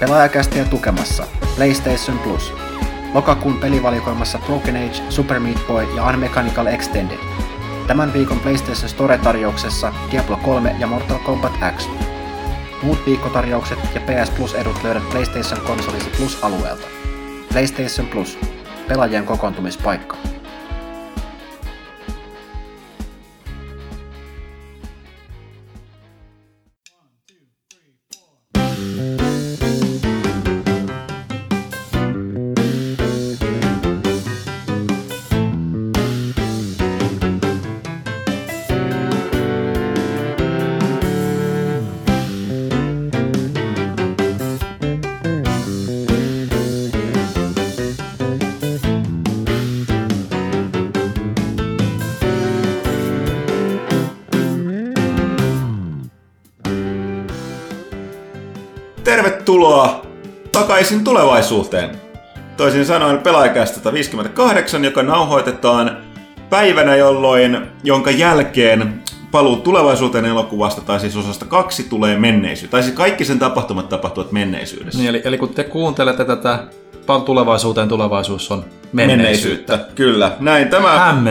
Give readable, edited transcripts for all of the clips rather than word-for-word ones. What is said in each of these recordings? Pelaajakästiä tukemassa PlayStation Plus. Lokakuun pelivalikoimassa Broken Age, Super Meat Boy ja Unmechanical Extended. Tämän viikon PlayStation Store-tarjouksessa Diablo 3 ja Mortal Kombat X. Muut viikkotarjoukset ja PS Plus-edut löydät PlayStation Konsolisi Plus-alueelta. PlayStation Plus. Pelaajien kokoontumispaikka. Tervetuloa takaisin tulevaisuuteen. Toisin sanoen pelaajakästä 158, joka nauhoitetaan päivänä, jonka jälkeen paluu tulevaisuuteen elokuvasta, tai siis osasta 2 tulee menneisyys. Tai siis kaikki sen tapahtumat tapahtuvat menneisyydessä. Niin, eli kun te kuuntelette tätä tulevaisuuteen, tulevaisuus on menneisyyttä. Kyllä. Näin, tämä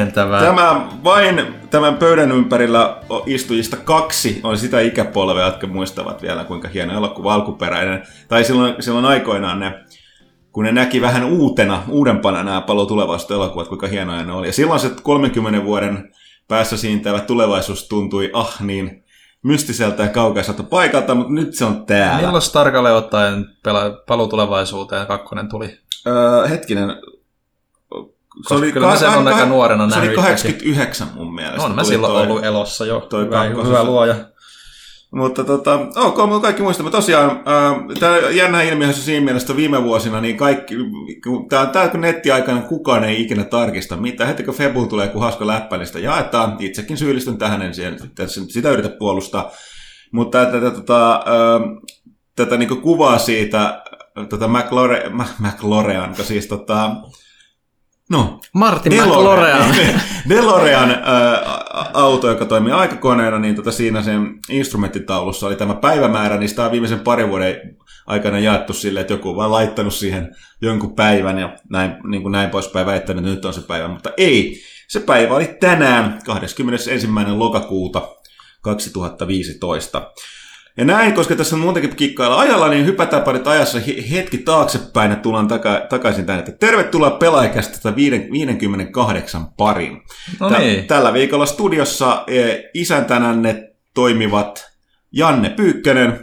vain tämän pöydän ympärillä istujista 2 on sitä ikäpolvea, jotka muistavat vielä, kuinka hieno elokuva alkuperäinen. Tai silloin aikoinaan ne, kun ne näki vähän uudempana nämä palo tulevaisuuteen elokuvat, kuinka hienoja ne oli. Ja silloin se 30 vuoden päässä siintävä tulevaisuus tuntui niin mystiseltä ja kaukaiselta paikalta, mutta nyt se on täällä. Milloin tarkalleen ottaen paluu tulevaisuuteen 2 tuli? Hetkinen. Se on aika nuorena nähnyt. Se oli 89 mun mielestä. On mä silloin ollut elossa jo. Hyvä luoja. Mutta mutta kaikki muistamme. Tosiaan, tämä jännä ilmiössä siinä mielessä viime vuosina, niin kaikki, tää kun nettiaikana kukaan ei ikinä tarkista mitään. Heti kun Febu tulee, kun hauska läppä, niin sitä jaetaan. Itsekin syyllistyn tähän, en sitä yritä puolustaa. Mutta tätä niinku kuvaa siitä, McLorean, siis Marty McLorean. DeLorean auto, joka toimii aikakoneena, niin siinä sen instrumenttitaulussa oli tämä päivämäärä, niin sitä on viimeisen parin vuoden aikana jaettu silleen, että joku on vaan laittanut siihen jonkun päivän ja näin, niin kuin näin poispäin väittänyt, että nyt on se päivä, mutta ei. Se päivä oli tänään, 21. lokakuuta 2015. Ja näin, koska tässä on muutenkin kikkailla ajalla, niin hypätään parit ajassa hetki taaksepäin ja tullaan takaisin tänne. Tervetuloa pelaajakästä 58 parin. No niin. Tällä viikolla studiossa isäntänänne toimivat Janne Pyykkönen.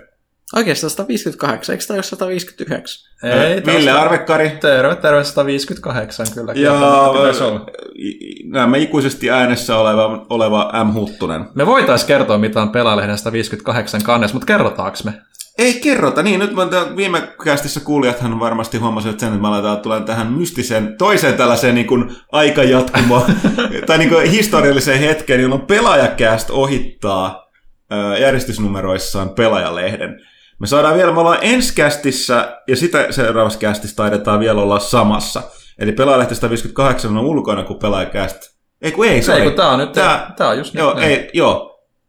Oikeastaan 158, eikö tämä ole 159? Ei, Ville Arvekkari. Terve, 158 kyllä. Ja me ikuisesti äänessä oleva M. Huttunen. Me voitaisiin kertoa, mitä on Pelaalehden 158 kannessa, mutta kerrotaanko me? Ei kerrota. Niin, nyt viime kästissä kuulijathan varmasti huomasivat sen, että me aletaan tähän mystiseen toiseen tällaiseen niin kuin aikajatkumoon tai niin kuin historialliseen hetkeen, jolloin pelaajakäst ohittaa järjestysnumeroissaan Pelaajalehden. Me saadaan vielä, me ollaan ensi kästissä, ja sitä seuraavassa kästissä taidetaan vielä olla samassa. Eli Pelaajalehti 158 on ulkona, kun Pelaajakästi.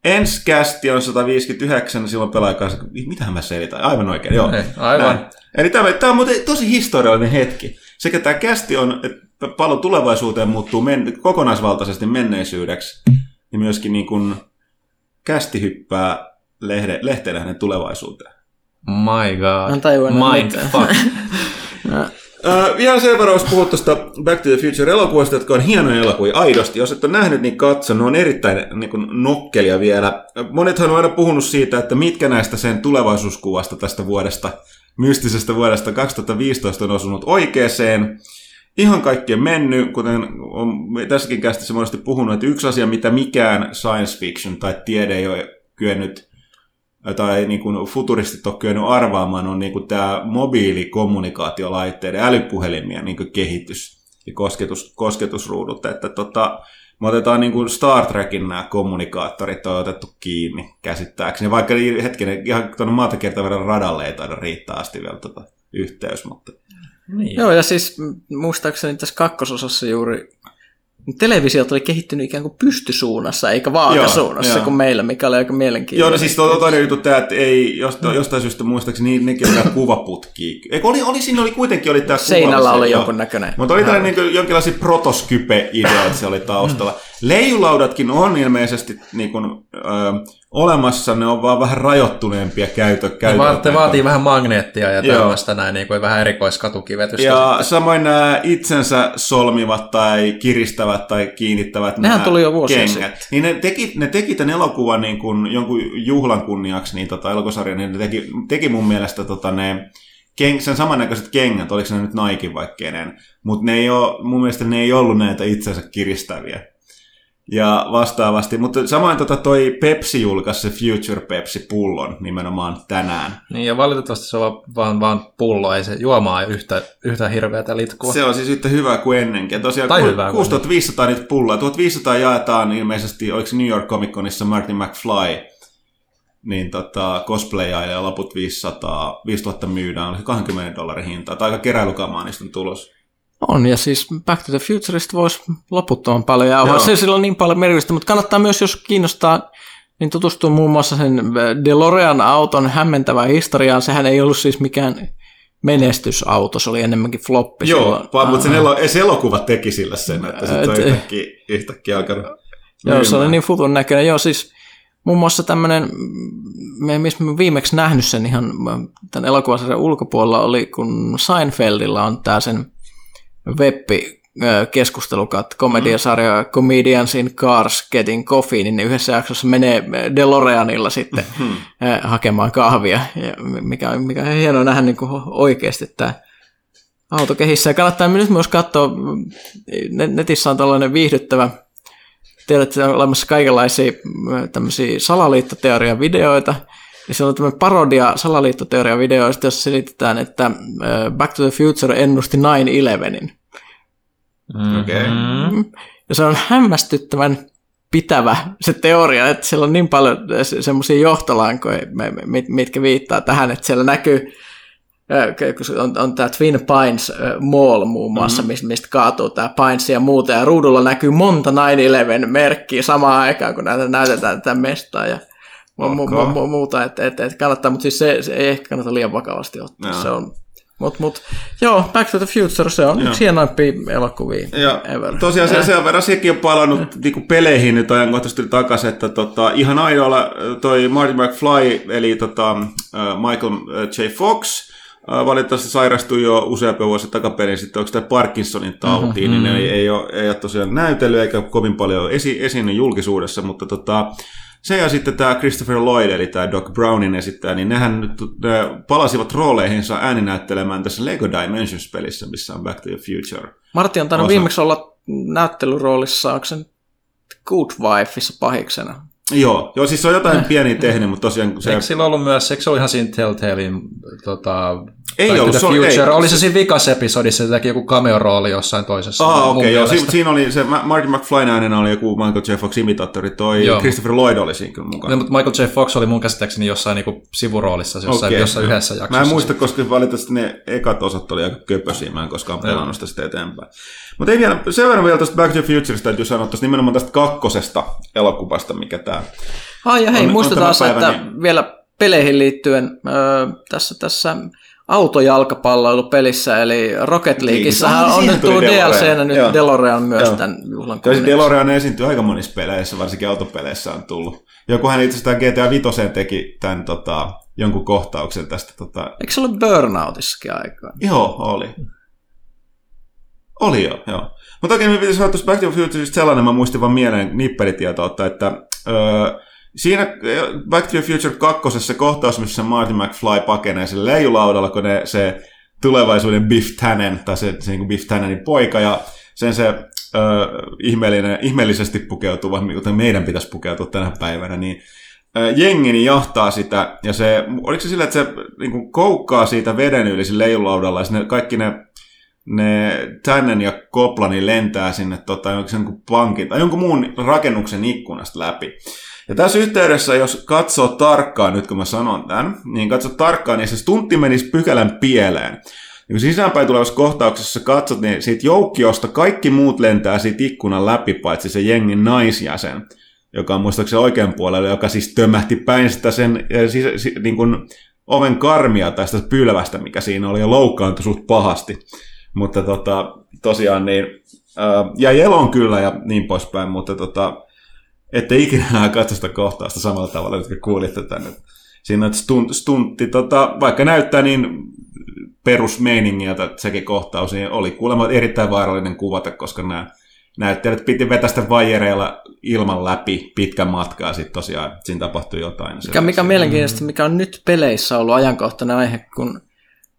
Ensi kästi on 159, niin silloin Pelaajakästi. Mitähän mä selitän? Aivan oikein, joo. Ei, aivan. Näin. Eli tämä on muuten tosi historiallinen hetki. Sekä tämä kästi on, että paluu tulevaisuuteen muuttuu kokonaisvaltaisesti menneisyydeksi, ja myöskin niin kuin kästi hyppää lehteen hänen tulevaisuuteen. My god. Mindfuck. Ihan sen verran, jos puhut tuosta Back to the Future-elokuvasta, jotka on hienoja elokuvia aidosti. Jos et ole nähnyt, niin katso. Ne on erittäin niin kuin nokkelia vielä. Monethan on aina puhunut siitä, että mitkä näistä sen tulevaisuuskuvasta tästä vuodesta, mystisestä vuodesta 2015 on osunut oikeeseen. Ihan kaikki mennyt, kuten on tässäkin käsittelyssä monesti puhunut, että yksi asia, mitä mikään science fiction tai tiede ei ole kyennyt, tai niin kuin futuristit on kyennyt arvaamaan, on niin kuin tämä mobiilikommunikaatiolaitteiden, älypuhelimien niin kuin kehitys ja kosketusruudut. Että me otetaan niin kuin Star Trekin nämä kommunikaattorit on otettu kiinni käsittääkseni, vaikka hetkinen ihan tuonne maata kertaa verran radalle ei taida riittää asti vielä yhteys, mutta... Niin. Joo, ja siis muistaakseni tässä kakkososassa juuri Televisiot oli kehittynyt ikään kuin pystysuunnassa, eikä vaakasuunnassa kuin meillä, mikä oli aika mielenkiintoinen. Joo, no siis toinen juttu tämä, että ei jostain syystä muistaakseni nekin oli kuvaputkia. Eikö oli siinä oli kuitenkin oli tämä kuva. Seinällä oli jonkun näköinen. Mutta oli tällainen niin jonkinlaisia protoskype-idea, että se oli taustalla. Leijulaudatkin on ilmeisesti niin kuin, olemassa, ne on vaan vähän rajoittuneempia käytön. Vaatii vähän magneettia ja tällaista näin, niin kuin vähän erikoiskatukivetystä. Ja sitten samoin nämä itsensä solmivat tai kiristävät tai kiinnittävät nämä tuli jo vuosia kengät. Niin ne teki tämän elokuvan niin kuin jonkun juhlan kunniaksi, niin elokuvasarjan, niin ne teki mun mielestä sen samannäköiset kengät, oliko se nyt Nike vai kenen, mutta mun mielestä ne ei ollut näitä itsensä kiristäviä. Ja vastaavasti, mutta samoin toi Pepsi julkaisi se Future Pepsi-pullon nimenomaan tänään. Niin, ja valitettavasti se on vaan pullo, ei se juomaa yhtä hirveätä litkua. Se on siis yhtä hyvää kuin ennenkin. Ja tosiaan 6500 niitä pulloa. 1500 jaetaan ilmeisesti, oliko New York Comic Conissa Marty McFly, niin cosplayaaja ja loput 5000 myydään, oli $20 hintaa. Tai aika keräilykamaa niistä on tulos. On, ja siis Back to the Futuresta voisi loputtoman paljon jauhaa. Se sillä on niin paljon merkitystä, mutta kannattaa myös, jos kiinnostaa, niin tutustua muun muassa sen DeLorean auton hämmentävään historiaan. Sehän ei ollut siis mikään menestysauto, se oli enemmänkin floppi. Joo, mutta se elokuva teki sillä sen, että se on yhtäkkiä alkanut. Joo, se oli niin futun näköinen. Joo, siis muun muassa tämmöinen, missä mä viimeksi nähnyt sen ihan tämän elokuvasarjan ulkopuolella, oli kun Seinfeldilla on tää sen web-keskustelukat, komediasarja Comedians in Cars Getting Coffee, niin yhdessä jaksossa menee DeLoreanilla sitten hakemaan kahvia, mikä on hienoa nähdä niin kuin oikeasti tämä auto kehissä. Ja kannattaa nyt myös katsoa, netissä on tällainen viihdyttävä, tiedätte, on olemassa kaikenlaisia tämmöisiä salaliittoteorian videoita, ja siellä on tämmöinen parodia salaliittoteoria videoista, jossa selitetään, että Back to the Future ennusti 9/11. Okay. Ja se on hämmästyttävän pitävä se teoria, että siellä on niin paljon semmoisia johtolankoja, mitkä viittaa tähän, että siellä näkyy, on tämä Twin Pines Mall muun muassa, mistä kaatuu tämä Pines ja muuta, ja ruudulla näkyy monta 9/11-merkkiä samaan aikaan, kun näitä näytetään tätä mestaa, ja muuta, että kannattaa, mutta siis se ei ehkä kannata liian vakavasti ottaa. Jaa. Se on, mut, joo, Back to the Future, se on yksi hienoimpia elokuvia ever. Tosiaan sen verran sekin on palannut niinku peleihin nyt ajankohtaisesti takaisin, että ihan aidolla toi Marty McFly, eli Michael J. Fox, valitettavasti sairastui jo useampia vuosia takaperin, sitten onko tämä Parkinsonin tautiin, niin ei ole tosiaan näytellyt eikä kovin paljon esiinnyt julkisuudessa, mutta se ja sitten tämä Christopher Lloyd, eli tämä Doc Brownin esittäjä, niin nehän nyt palasivat rooleihinsa ääninäyttelemään tässä Lego Dimensions-pelissä, missä on Back to the Future. Martti on tainnut viimeksi olla näyttelyroolissa, onko se Good Wifeissa pahiksena? Joo, siis se on jotain pieniä tehnyt, mutta tosiaan se... Eikö sillä ollut myös, eikö se ollut ihan siinä Telltalein... Ei ollut, se ei. Oli se siinä vikasepisodissa, se teki joku cameo-rooli jossain toisessa. Okei, joo, siinä oli se Marty McFly -äänenä oli joku Michael J. Fox-imitaattori, toi joo. Christopher Lloyd oli siinä kyllä mukaan. No, mutta Michael J. Fox oli mun käsittääkseni jossain niinku sivuroolissa, jossain yhdessä jaksossa. Mä en muista, koska valitettavasti ne ekat osat oli aika köpösiä, mä en koskaan pelannut sitä sitten eteenpäin. Mutta ei vielä, sen verran vielä tuosta Back to the Futuresta täytyy sanoa, tuosta nimenomaan tästä kakkosesta elokuvasta, mikä tää... Ja hei, muistetaan, että vielä peleihin liittyen tässä autojalkapalloilupelissä, eli Rocket Leagueissähän on nyt tullut DLCnä nyt DeLorean myös tämän juhlan kunniaksi. DeLorean esiintyy aika monissa peleissä, varsinkin autopeleissä on tullut. Jokuhan itse asiassa GTA 5 teki tämän jonkun kohtauksen tästä. Eikö se ollut Burnoutissakin aikaan? Joo, oli. Oli joo. Mutta oikein me pitäisi sanoa tuossa Back to the Futuresta sellainen, mä muistin vaan mieleen nipperitietoa, että... Siinä Back to the Future 2. se kohtaus, missä Marty McFly pakenee sen leijulaudalla, kun se tulevaisuuden Biff Tannen, tai se niin kuin Biff Tannenin poika, ja sen se ihmeellisesti pukeutuva, kuten meidän pitäisi pukeutua tänä päivänä, niin jengini jahtaa sitä, ja se, oliko se sillä, että se niin kuin koukkaa siitä veden yli sen leijulaudalla, ja sinne kaikki ne Tannen ja Koplani lentää sinne pankin tai jonkun muun rakennuksen ikkunasta läpi. Ja tässä yhteydessä, jos katsoo tarkkaan, nyt kun mä sanon tämän, niin se stuntti menisi pykälän pieleen. kun sisäänpäin tulevassa kohtauksessa katsot, niin siitä joukkiosta kaikki muut lentää siitä ikkunan läpi, paitsi se jengin naisjäsen, joka on muistaakseni oikean puolella, joka siis tömähti päin sitä sen niin kuin oven karmia tai sitä pylvästä, mikä siinä oli, ja loukkaantui suht pahasti. Mutta tosiaan niin, jäi eloon kyllä ja niin poispäin, mutta ettei ikinä enää katso sitä kohtausta samalla tavalla, jotka kuulitte tänne. Siinä on stuntti, vaikka näyttää niin perusmeiningiä, että sekin kohtaus niin oli kuulemma erittäin vaarallinen kuvata, koska nämä näyttelijät piti vetästä vaijereilla ilman läpi pitkän matkaa, sitten tosiaan siinä tapahtui jotain. Mikä on mielenkiintoista, mikä on nyt peleissä ollut ajankohtainen aihe, kun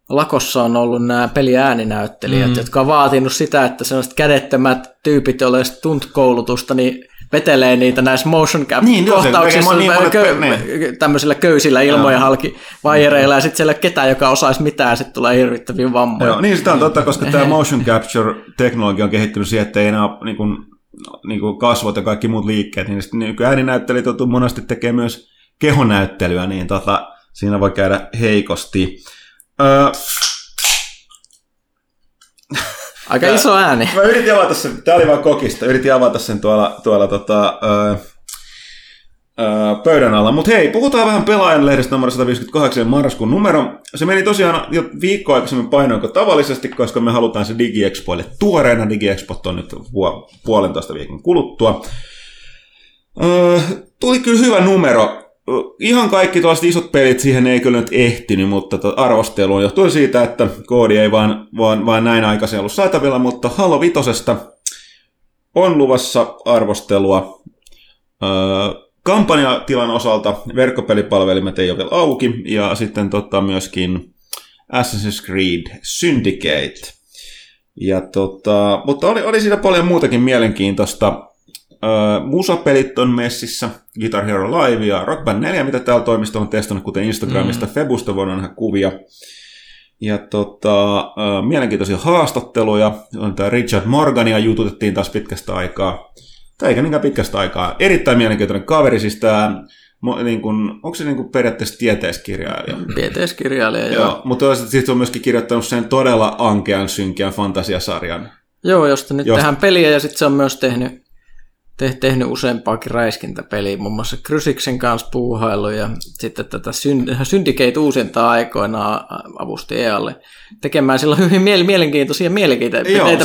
lakossa on ollut nämä peliääninäyttelijät, jotka on vaatinut sitä, että sellaiset kädettömät tyypit, joilla ei stunt-koulutusta, niin vetelee niitä näissä motion cap-kohtauksissa tämmöisillä köysillä ilmojen halki vaijereilla, ja sitten siellä ei ole ketään, joka osaisi mitään, sitten tulee hirvittäviä vammoja. Joo, niin sitä on totta, koska tämä motion capture-teknologia on kehittynyt siihen, että ei enää niin kuin kasvot ja kaikki muut liikkeet, niin sitten ääninäyttelijät monesti tekee myös kehonäyttelyä, niin siinä voi käydä heikosti. Aika iso ääni. Mä yritin avata sen, tää oli vaan kokista, yritin avata sen tuolla pöydän alla. Mutta hei, puhutaan vähän Pelaajan lehdestä numero 158 marraskuun numero. Se meni tosiaan jo viikkoa aikaisemmin painoin kuin tavallisesti, koska me halutaan se DigiExpoille tuoreena. DigiExpot on nyt puolentoista viikon kuluttua. Tuli kyllä hyvä numero. Ihan kaikki tuollaiset isot pelit siihen ei kyllä nyt ehtinyt, mutta arvostelu johtui siitä, että koodi ei vaan näin aikaisin ollut saatavilla, mutta Halo 5:stä on luvassa arvostelua. Kampanjatilan osalta verkkopelipalvelimet ei ole vielä auki, ja sitten myöskin Assassin's Creed Syndicate. Ja mutta oli siinä paljon muutakin mielenkiintoista. Musapelit on messissä, Guitar Hero Live ja Rock Band 4, mitä täällä toimisto on testannut, kuten Instagramista Febusta voidaan nähdä kuvia. Ja mielenkiintoisia haastatteluja, on tämä Richard Morgania jututettiin taas pitkästä aikaa, tai eikä niinkään pitkästä aikaa, erittäin mielenkiintoinen kaveri, siis tämä, onko se periaatteessa tieteiskirjailija? Tieteiskirjailija, joo. Mutta sitten on myöskin kirjoittanut sen todella ankean, synkeän fantasiasarjan. Joo, josta nyt tehdään peliä, ja sitten se on myös tehnyt useampaakin räiskintäpeliä, muun muassa Crysiksen kanssa puuhailu, ja sitten tätä Syndicate uusintaa aikoinaan avusti EAlle tekemään sillä hyvin mielenkiintoisia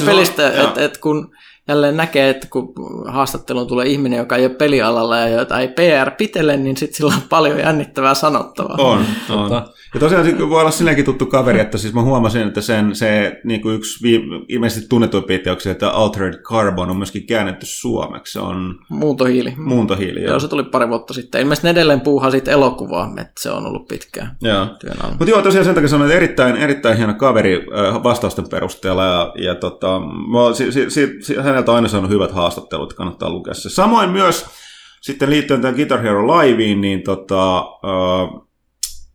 pelistä, että kun jälleen näkee, että kun haastatteluun tulee ihminen, joka ei ole pelialalla ja jota ei PR pitele, niin sitten sillä on paljon jännittävää sanottavaa. On. Ja tosiaan voi olla silläkin tuttu kaveri, että siis mä huomasin, että se niin kuin yksi ilmeisesti tunnetuimpia teoksia, että Altered Carbon on myöskin käännetty suomeksi. Se on Muuntohiili. Joo, se tuli pari vuotta sitten. Ilmeisesti edelleen puuhaa siitä elokuvaa, että se on ollut pitkään työn alla. Mutta joo, tosiaan sen takia sanon, että erittäin hieno kaveri vastausten perusteella, ja häneltä on aina saanut hyvät haastattelut, kannattaa lukea se. Samoin myös sitten liittyen tämän Guitar Hero Liveen, niin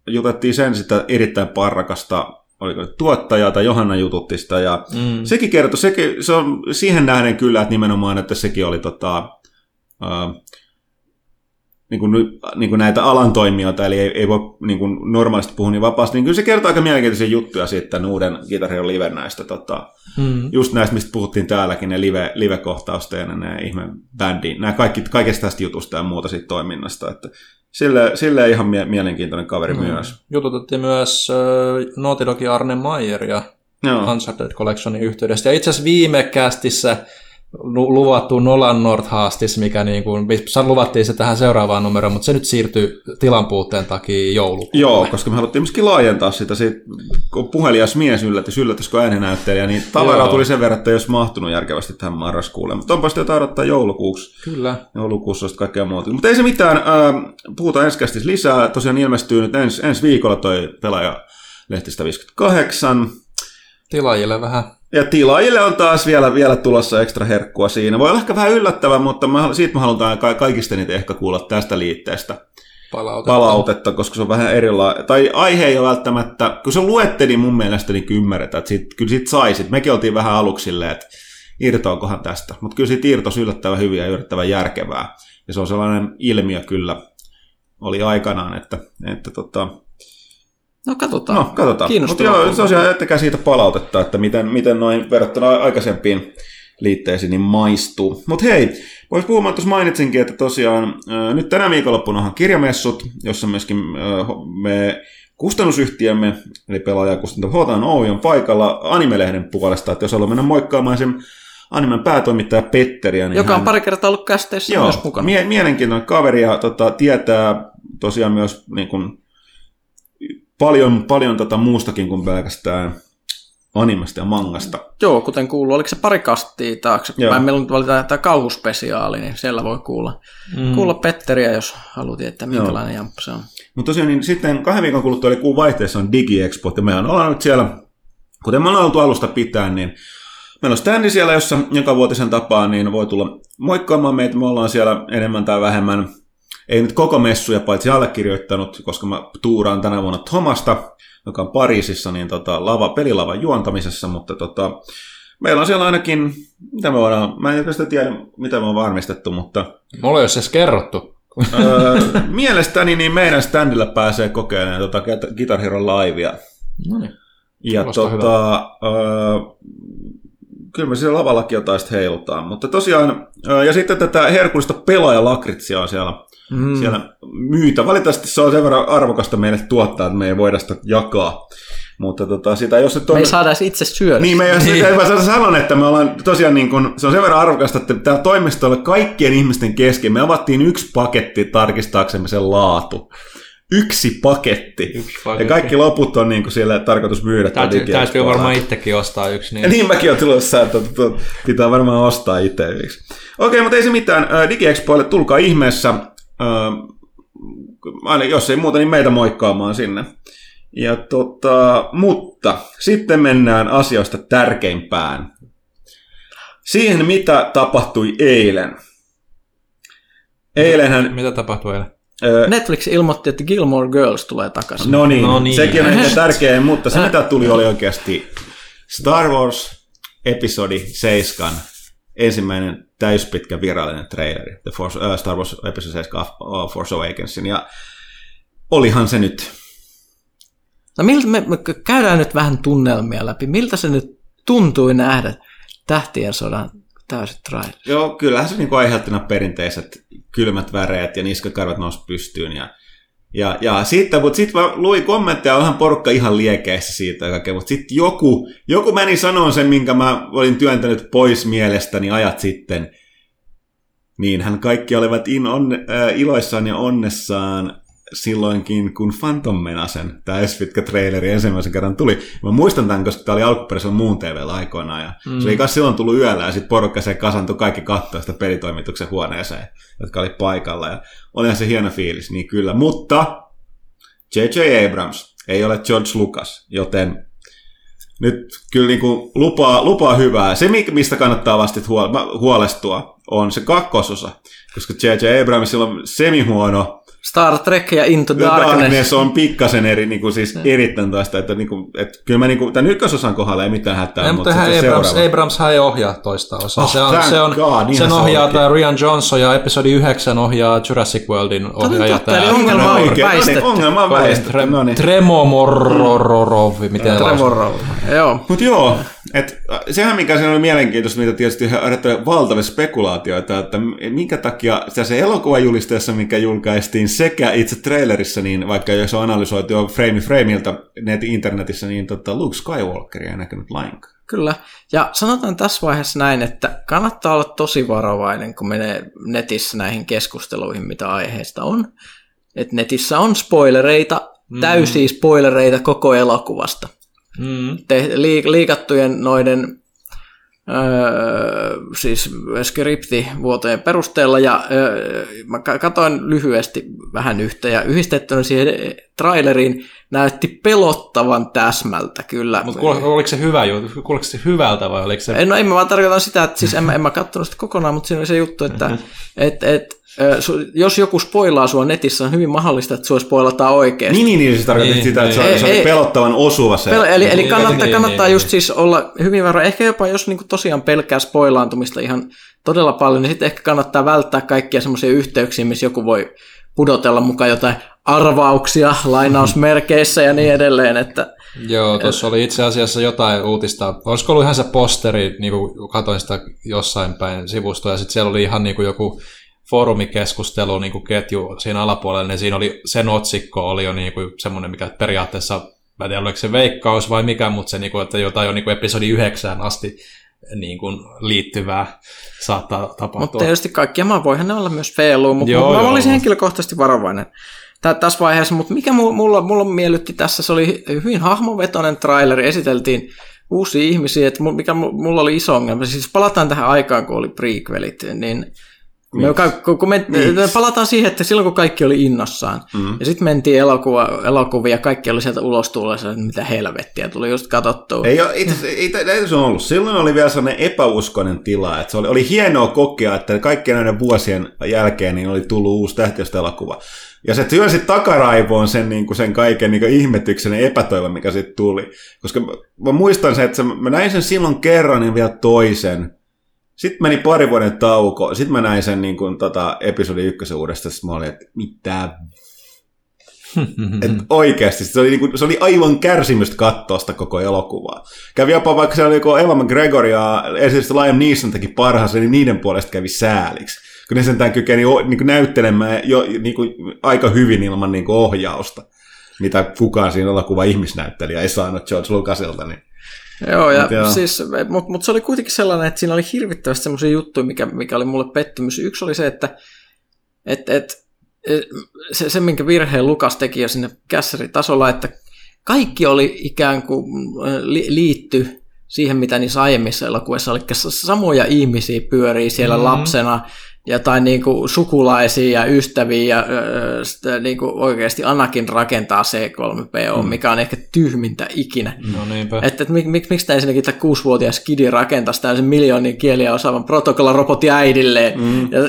jutettiin sen sitä erittäin parrakasta, oliko tuottajaa tai Johanna jututti sitä, ja sekin kertoi, se on siihen nähden kyllä, että nimenomaan, että sekin oli niin kuin näitä alan toimijoita, eli ei voi niin kuin normaalisti puhua niin vapaasti, niin kyllä se kertoo aika mielenkiintoisia juttuja sitten uuden Guitar Hero Liven näistä, just näistä, mistä puhuttiin täälläkin, ne live-kohtausta ja ne ihme bändi, nämä kaikesta tästä jutusta ja muuta siitä toiminnasta, että sille ihan mielenkiintoinen kaveri myös. Jututettiin myös Naughty Dogin Arne Meyeria Uncharted Collectionin yhteydessä, ja itse asiassa viime kästissä luvattu Nolan North-haastis, mikä niin kuin, luvattiin se tähän seuraavaan numeroon, mutta se nyt siirtyy tilanpuutteen takia joulukuulle. Joo, koska me haluttiin myöskin laajentaa sitä, kun puhelias mies yllätyskö äänenäyttelijä, niin tavaraa tuli sen verran, että ei olisi mahtunut järkevästi tähän marraskuulle, mutta onpa sitä jotain odottaa joulukuuksi. Kyllä. Joulukuussa olisi kaikkea muuta. Mutta ei se mitään, puhutaan ensi käsitys lisää, tosiaan ilmestyy nyt ensi viikolla toi Pelaajalehti 158. Tilaajille vähän. Ja tilaajille on taas vielä tulossa ekstra herkkua siinä. Voi olla ehkä vähän yllättävää, mutta siitä me halutaan kaikista niitä ehkä kuulla tästä liitteestä palautetta, koska se on vähän erilainen. Tai aihe ei ole välttämättä, kun se luette, niin mun mielestä niin ymmärretään, että kyllä siitä saisit. Mekin oltiin vähän aluksi silleen, että irtoonkohan tästä. Mutta kyllä siitä irtosi yllättävän hyviä ja yllättävän järkevää. Ja se on sellainen ilmiö kyllä oli aikanaan, että No katsotaan. No katsotaan. Kiinnostavaa. Mutta tosiaan jättäkää siitä palautetta, että miten noin verrattuna aikaisempiin liitteisiin niin maistuu. Mutta hei, voisi puhumaan, tuossa mainitsinkin, että tosiaan nyt tänä viikonloppunahan kirjamessut, jossa myöskin me kustannusyhtiömme, eli pelaajakustantava H&O on paikalla Anime-lehden puolesta, että jos haluaa mennä moikkaamaan sen Animen päätoimittaja Petteriä. Niin joka on pari kertaa ollut kästeissä myös mukana. Mielenkiintoinen kaveri ja tietää tosiaan myös niin kuin paljon muustakin kuin pelkästään animesta ja mangasta. Joo, kuten kuuluu. Oliko se pari kastia taakse? Meillä nyt valitaan tämä kauhuspesiaali, niin siellä voi kuulla Petteriä, jos haluaa tietää, minkälainen jamppu se on. Mutta tosiaan niin sitten 2 viikon kuluttua, eli kuun vaihteessa on DigiExpo, ja me ollaan nyt siellä, kuten me ollaan oltu alusta pitäen, niin meillä on standi siellä, jossa joka vuotisen tapaan niin voi tulla moikkaamaan meitä. Me ollaan siellä enemmän tai vähemmän, ei nyt koko messuja, paitsi allekirjoittanut, koska mä tuuraan tänä vuonna Thomasta, joka on Pariisissa, niin pelilavan juontamisessa, mutta meillä on siellä ainakin, mitä me voidaan, mä en oikeastaan tiedä, mitä me on varmistettu, mutta... Mulla ei ole edes kerrottu. Mielestäni niin meidän standilla pääsee kokeilemaan Guitar Hero Livea. No niin. Ja kyllä me siellä lavallakin jotain sitten heilutaan, mutta tosiaan, ja sitten tätä herkullista pelaajalakritsia on siellä myytä. Valitettavasti se on sen verran arvokasta meille tuottaa, että me ei voida sitä jakaa, mutta sitä jos nyt on... Me ei saada itse syödä. Niin, me ei saada sanoa, että me ollaan tosiaan niin kuin, se on sen verran arvokasta, että tämä toimistolle kaikkien ihmisten kesken, me avattiin yksi paketti tarkistaaksemme sen laatu. Yksi paketti. Ja kaikki loput on niin kuin siellä tarkoitus myydä. Täytyy varmaan itsekin ostaa yksi. Niin mäkin olen tulossa, että pitää varmaan ostaa itse yksi. Okei, mutta ei se mitään. DigiExpoille tulkaa ihmeessä. Aina jos ei muuta, niin meitä moikkaamaan sinne. Ja mutta sitten mennään asioista tärkeimpään. Siihen, mitä tapahtui eilen. Mitä tapahtui eilen? Netflix ilmoitti, että Gilmore Girls tulee takaisin. No niin. Sekin on ehkä tärkeä, mutta se mitä tuli oli oikeasti Star Wars episodi 7 ensimmäinen täyspitkä virallinen traileri. Star Wars episodi 7 Force Awakens. Ja olihan se nyt. No miltä me käydään nyt vähän tunnelmia läpi. Miltä se nyt tuntui nähdä Tähtien sodan täyset trailerit? Joo, kyllähän se niinku aiheuttina perinteiset kylmät väreet ja niskakarvat nousi pystyyn. Ja sitten, mutta sitten mä luin kommentteja, onhan porukka ihan liekeissä siitä kaikkea, mutta sitten joku meni sanoon sen, minkä mä olin työntänyt pois mielestäni ajat sitten. Niinhän kaikki olivat iloissaan ja onnessaan silloinkin, kun Phantom Menacen täyspitkä traileri ensimmäisen kerran tuli. Mä muistan tämän, koska tämä oli alkuperäisellä Muun TV:llä aikoinaan. Ja se oli myös silloin tullut yöllä, ja sitten porukka se kasantui kaikki katsoa sitä pelitoimituksen huoneeseen, jotka oli paikalla. Ja olihan se hieno fiilis, niin kyllä. Mutta J.J. Abrams ei ole George Lucas, joten nyt kyllä niin kuin lupaa hyvää. Se, mistä kannattaa vasta huolestua, on se kakkososa, koska J.J. Abramsilla on semihuono Star Trek ja Into Darkness on pikkasen eri, niin kuin siis erittäin tästä, että niin kuin, että kyllä mä niin kuin tämän ykkösosan kohdalla ei mitään hätää, mutta Abramshan ei ohjaa toista osaa. Sen ohjaa tämä Rian Johnson ja episodi 9 ohjaa Jurassic Worldin ohjaaja tämä. Eli ongelma on väistetty. Tremorov, miten lausutaan. Joo. Mut joo, että sehän mikä siinä oli mielenkiintoista, mitä tietysti herättää valtavia spekulaatioita, että minkä takia se elokuvajulisteessa, mikä julkaistiin sekä itse trailerissa, niin vaikka jos on analysoitu jo frameilta internetissä, niin Luke Skywalkeria ei näkynyt lainkaan. Kyllä, ja sanotaan tässä vaiheessa näin, että kannattaa olla tosi varovainen, kun menee netissä näihin keskusteluihin, mitä aiheesta on. Et netissä on spoilereita, täysiä spoilereita koko elokuvasta. Liikattujen noiden siis skripti vuoteen perusteella ja mä katoin lyhyesti vähän yhtä ja yhdistettynä siihen traileriin näytti pelottavan täsmältä kyllä. Mutta oliko se hyvä juttu? Kuuliko se hyvältä vai oliko se... No ei mä vaan tarkoitan sitä, että siis en mä katsonut sitä kokonaan, mutta siinä oli se juttu, että jos joku spoilaa sua netissä, on hyvin mahdollista, että sua spoilataan oikeasti. Niin se tarkoittaa sitä, että se on pelottavan osuva se. Eli kannattaa just siis olla hyvin varoa. Ehkä jopa jos niinku tosiaan pelkää spoilaantumista ihan todella paljon, niin sitten ehkä kannattaa välttää kaikkia semmoisia yhteyksiä, missä joku voi pudotella mukaan jotain arvauksia lainausmerkeissä ja niin edelleen. Että, joo, tuossa oli itse asiassa jotain uutista. Olisiko ollut ihan se posteri, niin kuin katsoin sitä jossain päin sivustoa, ja sitten siellä oli ihan niin kuin joku foorumikeskustelu niin kuin ketju siinä alapuolella, niin siinä oli, sen otsikko oli jo niin kuin semmoinen, mikä periaatteessa, mä en tiedä, oliko se veikkaus vai mikä, mutta se, niin kuin, että jotain jo niin kuin episodi 9 asti niin kuin liittyvää saattaa tapahtua. Mutta tietysti kaikkia, voihan ne olla myös feilua, mutta mä olisin henkilökohtaisesti varovainen tässä vaiheessa, mutta mikä mulla miellytti tässä, se oli hyvin hahmovetoinen traileri, esiteltiin uusia ihmisiä, että mikä mulla oli iso ongelma, siis palataan tähän aikaan, kun oli prequelit, niin me palataan siihen, että silloin kun kaikki oli innossaan, ja sitten mentiin elokuvia, kaikki oli sieltä ulos tullessa, että mitä helvettiä tuli just katsottua. Ei se on ollut. Silloin oli vielä sellainen epäuskoinen tila, että se oli hienoa kokea, että kaikkien näiden vuosien jälkeen niin oli tullut uusi tähtiöstä-elokuva. Ja se työnsi takaraivoon sen, niin kuin sen kaiken niin kuin ihmetyksen ja epätoivon, mikä sitten tuli. Koska mä muistan sen, että mä näin sen silloin kerran ja niin vielä toisen. Sitten meni pari vuoden tauko, sitten mä näin sen niin kuin, episodi 1 uudestaan, sitten mä olin, että mitä? Että oikeasti, se oli, niin kuin, se oli aivan kärsimystä katsoa sitä koko elokuvaa. Kävi jopa vaikka se oli joku Eva McGregor ja esimerkiksi Liam Neeson teki parhaansa, niin niiden puolesta kävi sääliksi. Kun ne sentään kykeni niin näyttelemään jo, niin kuin, aika hyvin ilman niin kuin ohjausta, mitä kukaan siinä elokuva-ihmisnäyttelijä ei saanut George Lucasilta, niin... Joo, siis, mutta se oli kuitenkin sellainen, että siinä oli hirvittävästi semmoisia juttuja, mikä oli mulle pettymys. Yksi oli se, että se minkä virheen Lukas teki jo sinne kässäritasolla, että kaikki oli ikään kuin liitty siihen, mitä niissä aiemmissa elokuvissa, eli samoja ihmisiä pyörii siellä lapsena, ja tai niin kuin sukulaisia ja ystäviä, ja niin kuin oikeasti Anakin rakentaa C3PO, mikä on ehkä tyhmintä ikinä. No niinpä. Että miksi tämä ensinnäkin tämä 6-vuotias kidi rakentaa tämmöisen miljoonin kieliä osaavan protokollarobotin äidilleen, ja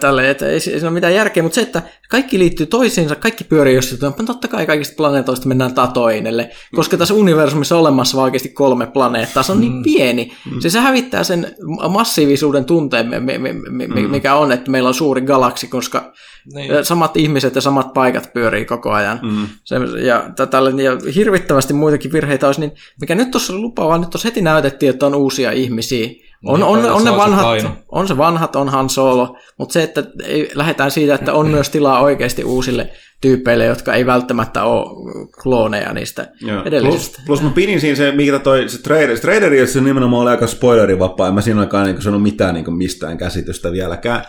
tälleen, että ei siinä ole mitään järkeä, mutta se, että kaikki liittyy toisiinsa, kaikki pyörii jostain, totta kai kaikista planeetoista mennään Tatoinelle, koska tässä universumissa on olemassa oikeasti 3 planeettaa, se on niin pieni, se hävittää sen massiivisuuden tunteen, mikä on, että meillä on suuri galaksi, koska niin. Samat ihmiset ja samat paikat pyörii koko ajan. Ja hirvittävästi muitakin virheitä olisi, niin mikä nyt tuossa oli lupaavaa, nyt tuossa heti näytettiin, että on uusia ihmisiä. On ne vanhat, on Han Solo, mutta se, että lähdetään siitä, että on myös tilaa oikeasti uusille tyypeille, jotka ei välttämättä ole klooneja niistä edellisistä. Plus mä pidin siinä se, mikä toi se traideri, jossa nimenomaan oli aika spoilerivapaa, en mä siinä aikaan niin sanonut mitään niin mistään käsitystä vieläkään.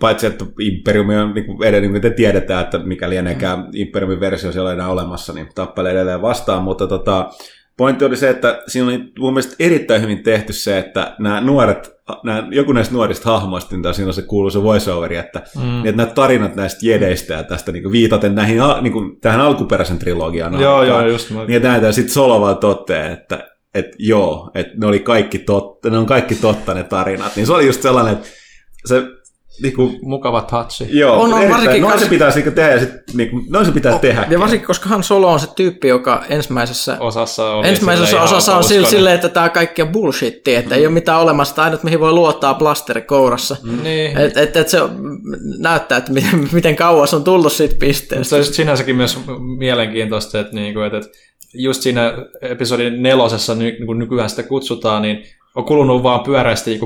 Paitsi, että Imperiumi on niin edelleen, niin te tiedetään, että mikäli enääkään Imperiumin versio siellä enää olemassa, niin tappelee edelleen vastaan, mutta pointti oli se, että siinä oli mun mielestä erittäin hyvin tehty se, että nämä nuoret, joku näistä nuorista hahmoista, niin siinä on se kuuluisa voiceoveri, että nämä tarinat näistä jedeistä ja tästä niin viitaten näihin, niin tähän alkuperäisen trilogiaan. Niin näitä sitten Solo vaan toteaa, että joo, että ne on kaikki totta ne tarinat. Niin se oli just sellainen, että se... Niinku, mukava touch. Joo, noin se pitää tehdä. Ja varsinkin, koska Han Solo on se tyyppi, joka ensimmäisessä osassa on silleen, että tämä kaikki on bullshittia, että ei ole mitään olemassa, ainut mihin voi luottaa plasterikourassa. Että se näyttää, että miten kauas on tullut siitä pisteestä. Se on sinänsäkin myös mielenkiintoista, että just siinä episodin 4, kun nykyään sitä kutsutaan, niin on kulunut vaan pyöreästi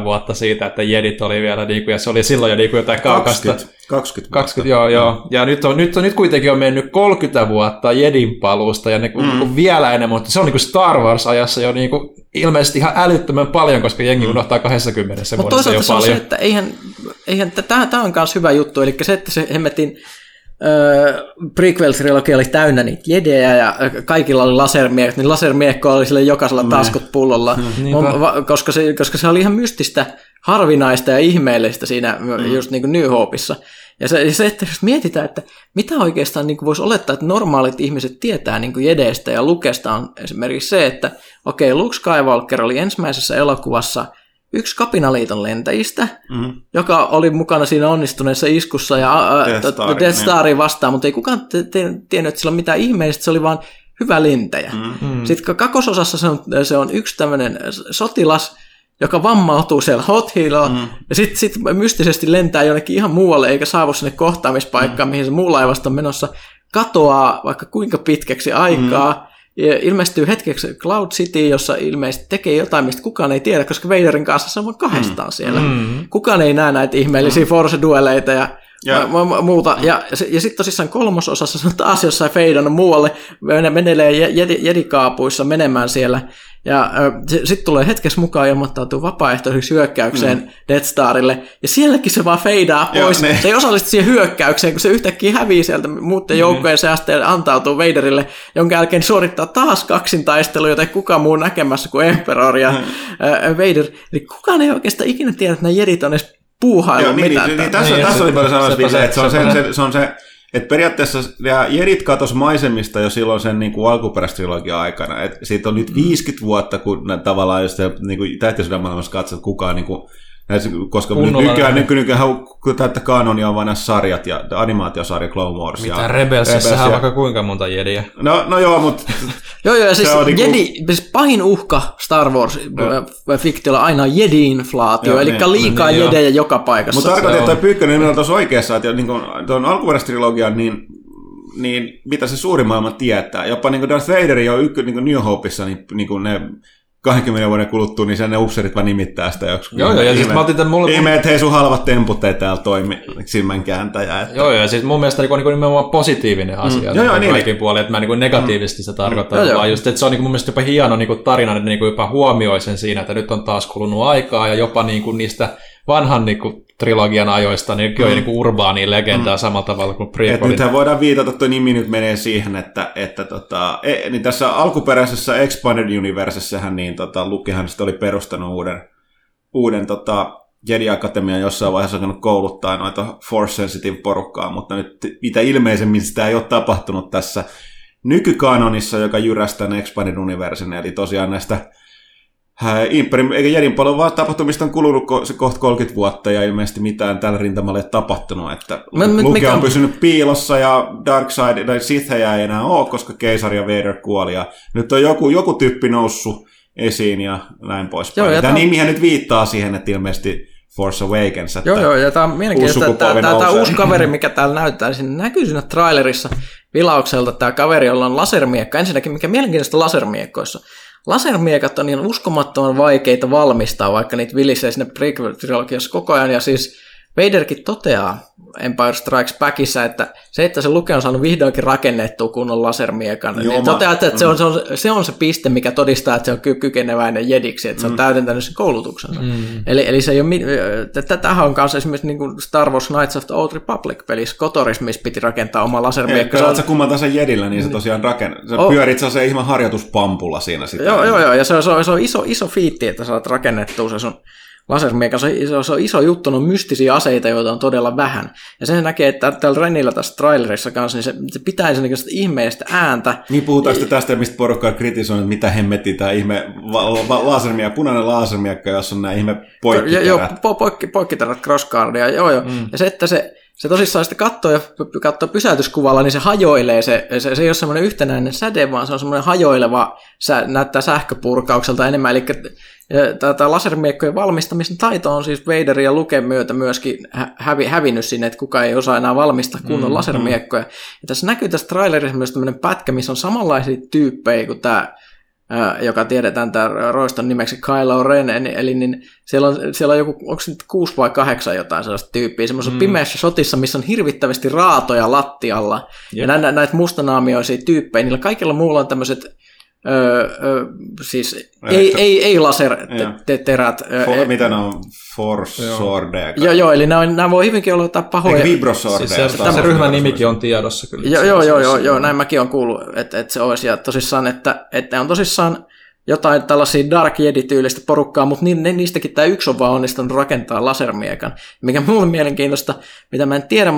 20-30 vuotta siitä, että jedit oli vielä, ja se oli silloin jo jotain kaukasta. 20 Joo. Ja nyt kuitenkin on mennyt 30 vuotta jedin paluusta, ja vielä enemmän, mutta se on Star Wars-ajassa jo ilmeisesti ihan älyttömän paljon, koska jengi unohtaa 20 vuodessa jo paljon. Mutta toisaalta se on se, että eihän tämä on myös hyvä juttu, eli se, että se hemmetin... prequel-trilogia oli täynnä niitä jedejä ja kaikilla oli lasermiekko, niin lasermiekko oli sille jokaisella taskut pullolla, koska se oli ihan mystistä, harvinaista ja ihmeellistä siinä just niin kuin New Hopeissa. Ja se, että jos mietitään, että mitä oikeastaan niin kuin voisi olettaa, että normaalit ihmiset tietää niin kuin jedeistä ja Lukesta on esimerkiksi se, että okei, Luke Skywalker oli ensimmäisessä elokuvassa yksi kapinaliiton lentäjistä, joka oli mukana siinä onnistuneessa iskussa ja Death Starin vastaan, mutta ei kukaan tiennyt, että sillä on mitään ihmeellistä, se oli vaan hyvä lentäjä. Sitten kakososassa se on yksi tämmöinen sotilas, joka vammautuu siellä Hot Heelaa, ja sitten mystisesti lentää jonnekin ihan muualle, eikä saavu sinne kohtaamispaikkaan, mihin se muu laivasta on menossa, katoaa vaikka kuinka pitkäksi aikaa, ja ilmestyy hetkeksi Cloud City, jossa ilmeisesti tekee jotain, mistä kukaan ei tiedä, koska Vaderin kanssa se on vaan kahdestaan siellä. Kukaan ei näe näitä ihmeellisiä Force-dueleita ja muuta. Ja sitten tosissaan kolmososassa se on taas jossain feidannut muualle, menelee jedikaapuissa menemään siellä. Ja sitten tulee hetkessä mukaan ilmoittautuu vapaaehtoiseksi hyökkäykseen Death Starille. Ja sielläkin se vaan feidaa pois. Joo, se ei osallistu siihen hyökkäykseen, kun se yhtäkkiä hävii sieltä muuten joukkojen seasta ja antautuu Vaderille, jonka jälkeen suorittaa taas kaksintaistelua, joten kukaan muu näkemässä kuin Emperor ja Vader. Eli kukaan ei oikeastaan ikinä tiedä, että nämä jedit on edes puuhaillut mitään. Tässä oli paljon sanoa, että se on se... Että periaatteessa jedit katosi maisemista jo silloin sen niin kuin alkuperäistrilogian aikana. Et siitä on nyt 50 vuotta, kun tavallaan jos niin tähtisodan maailmassa katsot kukaan, niin kuin, koska nykyään täyttä kanonia on vain nämä sarjat ja animaatiosarja Clone Wars. Mitä Rebelsissähän on vaikka kuinka monta jediä. No joo, mutta... ja siis jedi, pahin uhka Star Wars fiktiolla aina on jedi-inflaatio, eli liikaa jedejä joka paikassa. Mutta tarkoitan, että Pyykkönen on tuossa oikeassa, että niin tuon alkuperäistrilogian, niin mitä se suuri maailma tietää. Jopa niin Darth Vader on niin New Hopeissa, niin ne... 20 vuoden kuluttua, niin sen ne upserit vaan nimittää sitä joksikin. Joo, ja siis mä otin tämän mulle... Ihme, että hei sun halvat temput ei täällä toimi silmänkääntäjä. Että... Joo, ja siis mun mielestä niin nimenomaan positiivinen asia. Kaikin puolin, että mä niin negatiivisesti se tarkoittaa. Vaan just, että se on niin mun mielestä jopa hieno niin tarina, että niin jopa huomioi sen siinä, että nyt on taas kulunut aikaa, ja jopa niin niistä vanhan niin trilogian ajoista, niin on niin urbaania legendaa samalla tavalla kuin prequelin. Että nythän voidaan viitata, että nimi nyt menee siihen, että niin tässä alkuperäisessä Expanded Universessähän niin Lukehan sitten oli perustanut uuden Jedi Akatemian jossain vaiheessa alkanut kouluttaa noita Force Sensitive porukkaa, mutta nyt mitä ilmeisemmin sitä ei ole tapahtunut tässä nykykanonissa, joka jyrästää ne Expanded Universen, eli tosiaan näistä eikä Jedin paljon vaan tapahtumista on kulunut se kohta 30 vuotta ja ilmeisesti mitään tällä rintamalla ei tapahtunut, että Luke on pysynyt piilossa ja Darkseid tai Sithejä ei enää ole, koska keisari ja Vader kuoli ja nyt on joku tyyppi noussut esiin ja näin poispäin. Tämä nimihän nyt viittaa siihen, että ilmeisesti Force Awakens. Joo, ja tämä on mielenkiintoista, että tämä uusi kaveri, mikä täällä näyttää, niin näkyy siinä trailerissa vilaukselta tämä kaveri, jolla on lasermiekka. Ensinnäkin, mikä mielenkiintoista lasermiekkoissa. Lasermiekat on ihan uskomattoman vaikeita valmistaa, vaikka niitä vilisee sinne prequel-trilogiassa koko ajan. Ja siis Vaderkin toteaa Empire Strikes Backissa, että se Luke on saanut vihdoinkin rakennettua kunnon lasermiekan. Joo, toteaa, että se on se piste, mikä todistaa, että se on kykeneväinen jediksi, että se on täydentänyt sen koulutuksensa. Eli se ei ole... Tätähän on kanssa esimerkiksi niin kuin Star Wars Knights of the Old Republic-pelissä Kotoris, missä piti rakentaa oma lasermiekka. Pelaat sä kummalta sen jedillä, niin se tosiaan pyörit se ihme harjoituspampulla siinä sitä. Joo, ja se on iso fiitti, että saat rakennettua se sun... Lasermiekan, se on iso juttu, on mystisiä aseita, joita on todella vähän. Ja sen näkee, että täällä Renillä tässä trailerissa kanssa, niin se pitää ensinnäkin sitä ihmeellistä ääntä. Niin puhutaanko tästä, mistä porukkaa kritisoi, että mitä hemmettiin tämä ihme lasermiekka, punainen lasermiekka, jossa on nämä ihme poikkiterät. Joo, poikkiterät, crossguardia, joo. Ja se, että se tosissaan sitten katsoo pysäytyskuvalla, niin se hajoilee, se ei ole semmoinen yhtenäinen säde, vaan se on semmoinen hajoileva, näyttää sähköpurkaukselta enemmän, eli tämä lasermiekkojen valmistamisen taito on siis Vaderin ja Luken myötä myöskin hävinnyt sinne, että kukaan ei osaa enää valmistaa kunnon lasermiekkoja. Ja tässä näkyy tässä trailerissa myös tämmöinen pätkä, missä on samanlaisia tyyppejä kuin tämä, joka tiedetään tämä roiston nimeksi Kylo Ren, eli niin siellä on joku, onko se nyt 6 vai 8 jotain sellaista tyyppiä, semmoisessa pimeässä sotissa, missä on hirvittävästi raatoja lattialla, ja näitä mustanaamioisia tyyppejä, niillä kaikilla muulla on tämmöiset, siis ei laserterät. Mitä ne on? Force Sword. Joo, eli nämä voi hyvinkin olla jotain pahoja. Eikä Vibrosordeja. Siis tämän ryhmän nimikin on tiedossa kyllä. Joo, näin mäkin olen kuullut, että se olisi. Ja tosissaan, että on tosissaan jotain tällaisia Dark Jedi-tyylistä porukkaa, mutta niistäkin tämä yksi on vaan onnistunut rakentaa lasermiekan, mikä mulle mielenkiintoista, mitä mä en tiedä,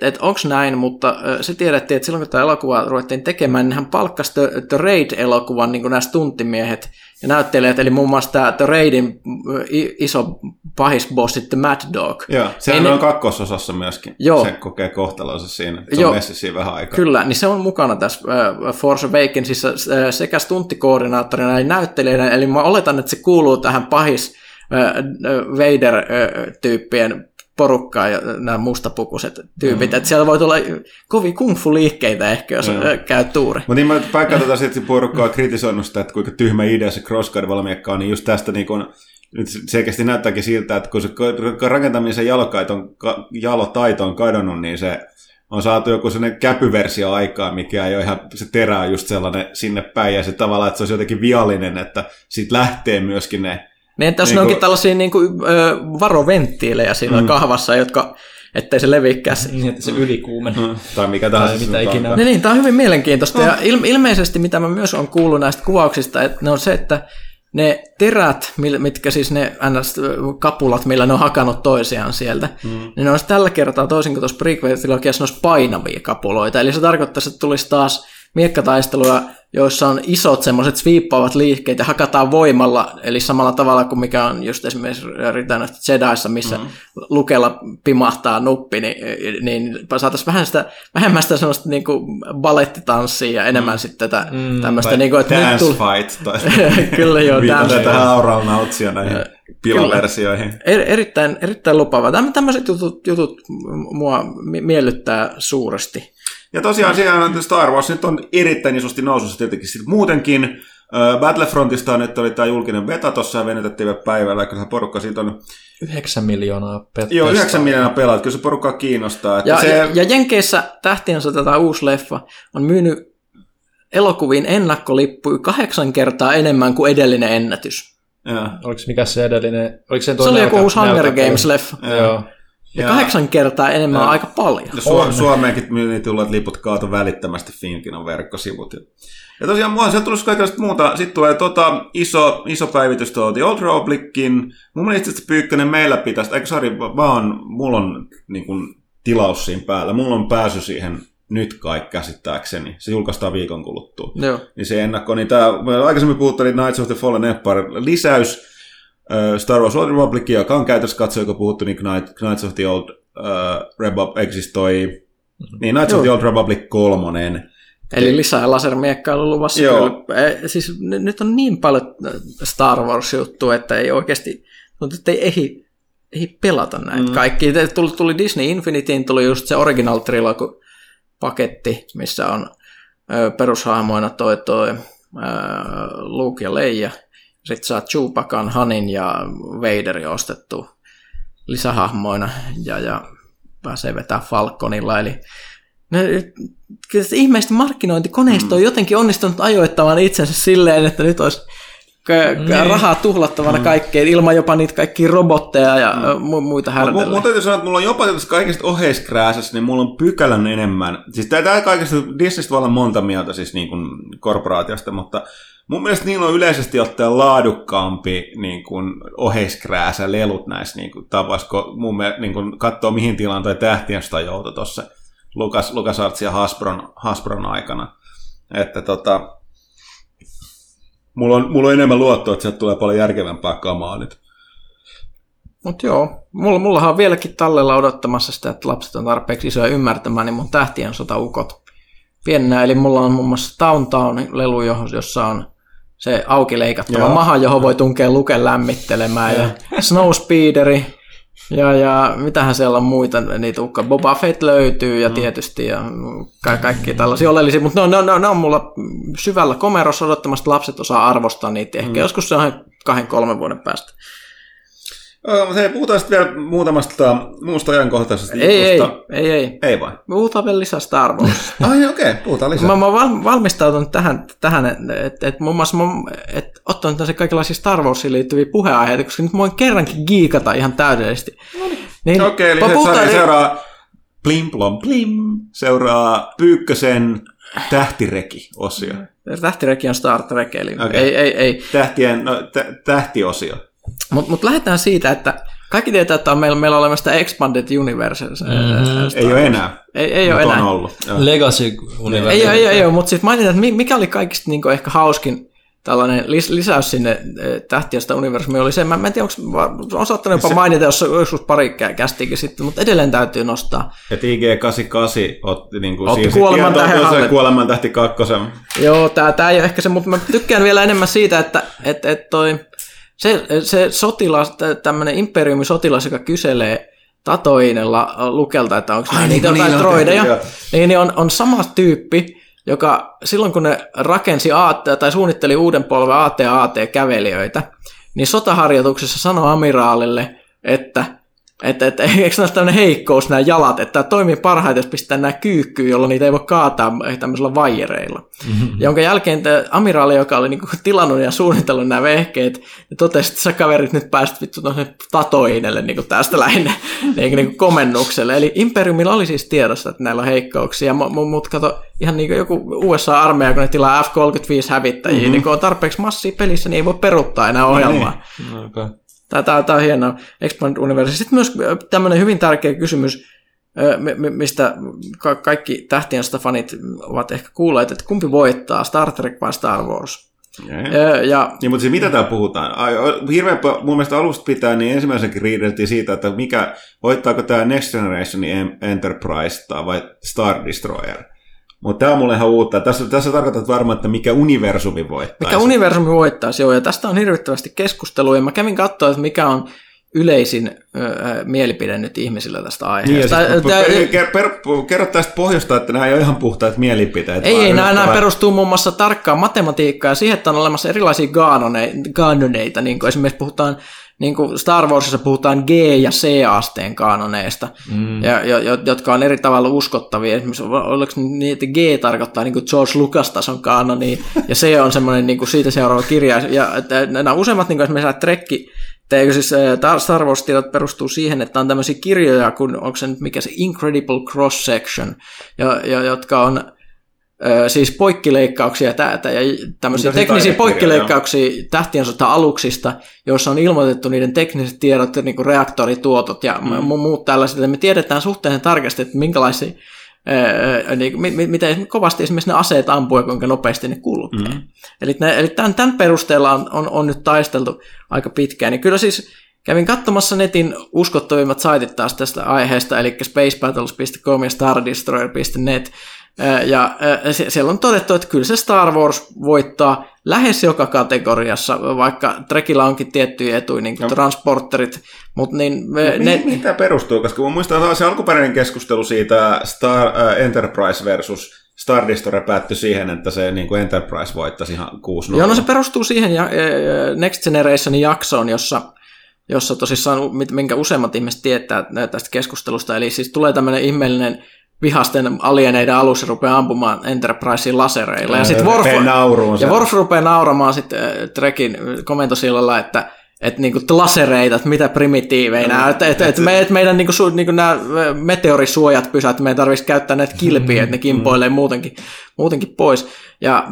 että onko näin, mutta se tiedettiin, että silloin kun tämä elokuva ruvettiin tekemään, niin hän palkkasi The Raid-elokuvan niin kuin nämä stuntimiehet, ja näyttelijät, eli muun muassa tämä The Raidin iso pahisboss sitten Mad Dog. Joo, sehän on kakkososassa myöskin. Joo. Se kokee kohtalonsa siinä, se on messissä vähän aikaa. Kyllä, niin se on mukana tässä Force Awakensissa sekä stunttikoordinaattorina eli näyttelijänä, eli mä oletan, että se kuuluu tähän pahis Vader-tyyppien porukkaa ja nämä mustapukuiset tyypit. Mm. Että siellä voi tulla kovin kungfu-liikkeitä ehkä, jos käy tuuri. Mutta niin mä paikkaan tätä sitten porukkaa kritisoinut sitä, että kuinka tyhmä idea se crossguard-valmiakka on, niin just tästä niin kun, nyt selkeästi näyttääkin siltä, että kun se rakentamisen jalotaito on kadonnut, niin se on saatu joku sellainen käpyversio aikaa, mikä ei ole ihan, se terä on just sellainen sinne päin, ja se tavallaan, että se olisi jotenkin viallinen, että siitä lähtee myöskin ne. Niin, että jos niin ne onkin tällaisia niin kuin, varoventtiilejä siinä kahvassa, jotka, ettei se leviikään. Niin, että se ylikuumene. Tai mikä tahansa. Niin, tämä on hyvin mielenkiintoista. Ja ilmeisesti, mitä mä myös olen kuullut näistä kuvauksista, että ne on se, että ne terät, mitkä siis ne kapulat, millä ne on hakannut toisiaan sieltä, niin ne olisi tällä kertaa, toisin kuin tuossa prequel-trilogiassa, ne olisi painavia kapuloita. Eli se tarkoittaisi, että tulisi taas miekkataisteluja, joissa on isot semmoiset sviippaavat liikkeet ja hakataan voimalla, eli samalla tavalla kuin mikä on just esimerkiksi Return of the Jediissa, missä Lukella pimahtaa nuppi, niin saataisiin vähän sitä, vähemmän sitä semmoista niin kuin balettitanssia ja enemmän sitten tämmöistä. Niin kuin, dance fight. Kyllä joo. Viitataan tähän Aural Nautsia näihin pilaversioihin. Erittäin lupaavaa. Tämmöiset jutut mua miellyttää suuresti. Ja tosiaan siellä Star Wars nyt on erittäin isosti nousussa tietenkin sitten muutenkin. Battlefrontista nyt oli tämä julkinen beta tuossa ja venytettiin päivällä. Kyllähän porukka siitä on 9 miljoonaa pelaajaa. Joo, 9 miljoonaa pelaajaa. Kyllä se porukkaa kiinnostaa. Että ja Jenkeissä tähtiensä tätä uusi leffa on myynyt elokuviin ennakkolippuja 8 kertaa enemmän kuin edellinen ennätys. Joo. Oliko se mikä se edellinen? Se oli joku uusi Hunger Games-leffa. Joo. Ja 8 kertaa enemmän on aika paljon. Suomeenkin tulleet liput kaatu välittömästi Finkinon verkkosivut. Ja tosiaan mua on tullut kaikenlaista muuta. Sitten tulee iso päivitys tuo The Old Republicin. Mun mielestä se Pyykkönen meillä pitäisi, mulla on niin kun, tilaus siinä päällä. Mulla on pääsy siihen nyt kai käsittääkseni. Se julkaistaan viikon kuluttua. Joo. Niin se ennakko. Niin tää, aikaisemmin puhuttiin Knights of the Fallen Empire lisäys. Star Wars Old Republic, joka on käytössä katsoja, joka puhuttu, niin Knights of the Old Republic eksistoi. Niin Knights of the Old Republic 3. Eli lisää lasermiekkailu luvassa. Siis nyt on niin paljon Star Wars-juttua, että ei oikeasti, mutta ei ehdi pelata näitä kaikki. Tuli Disney Infinitiin, tuli just se Original Trilogy-paketti, missä on perushahmoina toi Luke ja Leia. Sitten saa Chewbacan, Hanin ja Vaderin ostettu lisähahmoina ja pääsee vetää Falconilla. Eli kyllä ihmeisesti markkinointikoneisto on jotenkin onnistunut ajoittamaan itsensä silleen, että nyt olisi rahaa tuhlattavana kaikkeen, ilman jopa niitä kaikkia robotteja ja muita härdelejä. Mutta täytyy sanoa, että mulla on jopa tästä kaikista oheiskrääsässä, niin mulla on pykälän enemmän. Siis tää kaikista Disneystä voi olla monta mieltä siis niin kuin korporaatiosta, mutta mun mielestä niillä on yleisesti ottaen laadukkaampi niin kuin oheiskrääsä lelut näissä niin kuin tapas, kun mun mielestä niin katsoo mihin tilaan tai tähtien sitä joutui tuossa LucasArts ja Hasbron aikana. Että mulla on enemmän luottoa, että sieltä tulee paljon järkevämpää kamaa nyt. Mut joo, mullahan on vieläkin tallella odottamassa sitä, että lapset on tarpeeksi isoja ymmärtämään, niin mun tähtien sotaukot piennää. Eli mulla on muun muassa Downtown-lelu, jossa on se auki leikattava maha, johon voi tunkea Luken lämmittelemään. Ja Snowspeederi ja mitähän siellä on muita, niitä uhka. Boba Fett löytyy ja tietysti ja kaikki tällaisia oleellisia, mutta ne on mulla syvällä komerossa odottamassa, lapset osaa arvostaa niitä ehkä joskus se on 2-3 vuoden päästä. Hei, puhutaan sitten vielä muutamasta muusta ajankohtaisesta. Ei vai? Puhutaan vielä lisää Star Wars. Okei, puhutaan lisää. Mä oon valmistautunut tähän että muun muassa ottanut tämmöisiä kaikenlaisia Star Warsiin liittyviä puheenaiheita, koska nyt mä voin kerrankin giikata ihan täydellisesti. Niin, okei, eli seuraa Plim Plom Plim, seuraa Pyykkösen tähtireki-osio. Tähtireki on Star Trek, eli ei. Tähtiosio. Mutta lähdetään siitä, että kaikki tietää, että meillä on olemassa Expanded Universe. Ei ole enää. Ei ole enää. Ollut. Legacy Universe. Ei ole, mutta sitten mä ajattelin, että mikä oli kaikista niinku ehkä hauskin tällainen lisäys sinne tähtiöstä universumiin oli se, mä en tiedä, on saattanut jopa mainita, jos joskus pari kästikin sitten, mutta edelleen täytyy nostaa. Että IG-88 otti Kuolemantähti kakkosen. Joo, tää ei ole ehkä se, mutta mä tykkään vielä enemmän siitä, että toi, se sotilas, tämmöinen imperiumisotilas, joka kyselee Tatoinella Lukelta, että onko niitä jotain droideja, niin on sama tyyppi, joka silloin kun ne rakensi tai suunnitteli uuden polven AT-kävelijöitä, niin sotaharjoituksessa sanoi amiraalille, että eikö näistä tämmöinen heikkous nämä jalat, että tämä toimii parhaiten, jos pistää nämä kyykkyyn, jolloin niitä ei voi kaataa tämmöisillä vaijereilla. Mm-hmm. Jonka jälkeen amiraali, joka oli niinku tilannut ja suunnitellut nämä vehkeet, totesi, että sä kaverit nyt pääsit vittu Tatoinelle niinku tästä lähinnä niinku komennukselle. Eli imperiumilla oli siis tiedossa, että näillä on heikkouksia, mutta kato, ihan niin kuin joku USA-armeija, kun ne tilaa F-35-hävittäjiä, mm-hmm. niin kun on tarpeeksi massia pelissä, niin ei voi peruuttaa enää ohjelmaa. No, okay. Tämä on hienoa. Expanded Universe. Sitten myös tämmöinen hyvin tärkeä kysymys, mistä kaikki tähtien fanit ovat ehkä kuulleet, että kumpi voittaa, Star Trek vai Star Wars? Ja, mutta siis mitä täällä puhutaan? Hirveän mun mielestä alusta pitää, niin ensimmäisenkin riideltiin siitä, että voittaako tämä Next Generation Enterprise vai Star Destroyer? Mutta tämä on mulle ihan uutta. Tässä tarkoitat varmaan, että mikä universumi voittaisi. Mikä universumi voittaisi, joo. Ja tästä on hirvittävästi keskustelua. Ja mä kävin katsoa, että mikä on yleisin mielipide nyt ihmisillä tästä aiheesta. Kerro tästä pohjasta, että nämä ei ole ihan puhtaat mielipiteet. Ei, nämä perustuu muun muassa tarkkaan matematiikkaan ja siihen, että on olemassa erilaisia kaanoneita. Niin kuin esimerkiksi puhutaan, niin kuin Star Warsissa puhutaan G- ja C-asteen kaanoneista, jotka on eri tavalla uskottavia. Esimerkiksi oliko niin, että G tarkoittaa niin kuin George Lucas-tason kaanonia, ja C on semmoinen niin kuin siitä seuraava kirja. Ja nämä useimmat, niin kuin esimerkiksi Trekki, siis Star Wars-tiedot perustuu siihen, että on tämmöisiä kirjoja, kun onko se nyt mikä se Incredible Cross-Section, jotka on siis poikkileikkauksia ja tämmöisiä teknisiä poikkileikkauksia tähtiensota-aluksista, joissa on ilmoitettu niiden tekniset tiedot, niin kuin reaktorituotot ja muut tällaiset. Me tiedetään suhteen tarkasti, että minkälaisia, niin, miten kovasti esimerkiksi ne aseet ampuu ja kuinka nopeasti ne kulkee. Eli tämän perusteella on nyt taisteltu aika pitkään. Ja kyllä siis kävin katsomassa netin uskottavimmat saitit taas tästä aiheesta, eli spacebattles.com ja stardestroyer.net. Ja siellä on todettu, että kyllä se Star Wars voittaa lähes joka kategoriassa, vaikka Trekillä onkin tiettyjä etuja, niin kuin transporterit. Mutta niin, mitä perustuu? Koska muistan se alkuperäinen keskustelu siitä Enterprise versus Star Destroyer päättyi siihen, että se niin kuin Enterprise voittaisi ihan 6-0. Joo, no se perustuu siihen Next Generationin jaksoon, jossa tosissaan, minkä useimmat ihmiset tietää tästä keskustelusta, eli siis tulee tämmöinen ihmeellinen vihasten alieneiden alussa rupeaa ampumaan Enterprisein lasereilla. Ja sitten Worf rupeaa nauramaan sitten Trekin komentosillalla, että niinku lasereita, että mitä primitiiveinä, meidän niinku nämä meteorisuojat pysyvät, me ei tarvitsisi käyttää näitä kilpiä, että ne kimpoilee muutenkin pois. Ja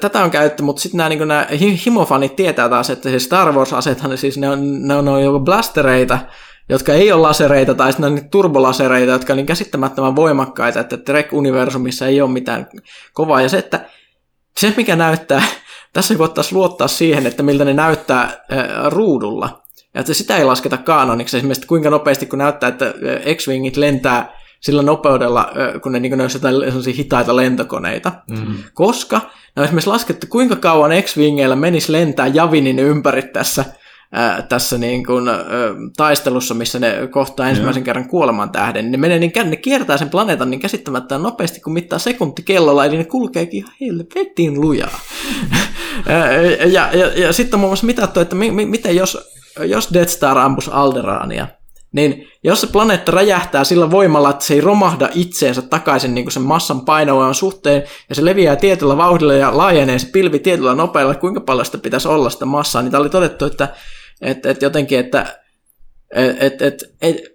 tätä on käytetty, mutta sitten nämä, niinku, nämä himofanit tietää taas, että siis Star Wars-asethan siis ne on jo blastereita, jotka ei ole lasereita, tai sitten on turbolasereita, jotka on niin käsittämättömän voimakkaita, että Trek-universumissa ei ole mitään kovaa. Ja se mikä näyttää, tässä voitaisiin luottaa siihen, että miltä ne näyttää ruudulla. Ja että sitä ei lasketa kaanoniksi, esimerkiksi kuinka nopeasti, kun näyttää, että X-wingit lentää sillä nopeudella, kun ne olisivat jotain hitaita lentokoneita. Mm-hmm. Koska ne on esimerkiksi laskettu, kuinka kauan X-wingeillä menisi lentää Javinin ympäri tässä niin kuin taistelussa, missä ne kohtaa ensimmäisen kerran kuoleman tähden, ne kiertää sen planeetan niin käsittämättä nopeasti, kun mittaa sekunti kellolla, eli ne kulkeekin ihan helvetin lujaa. ja sitten on muun muassa mitattu, että miten jos Death Star ampuisi Alderaania, niin jos se planeetta räjähtää sillä voimalla, että se ei romahda itseensä takaisin niin kuin sen massan painovoiman suhteen, ja se leviää tietyllä vauhdilla ja laajenee se pilvi tietyllä nopeudella, kuinka paljon sitä pitäisi olla sitä massaa, niin tämä oli todettu, että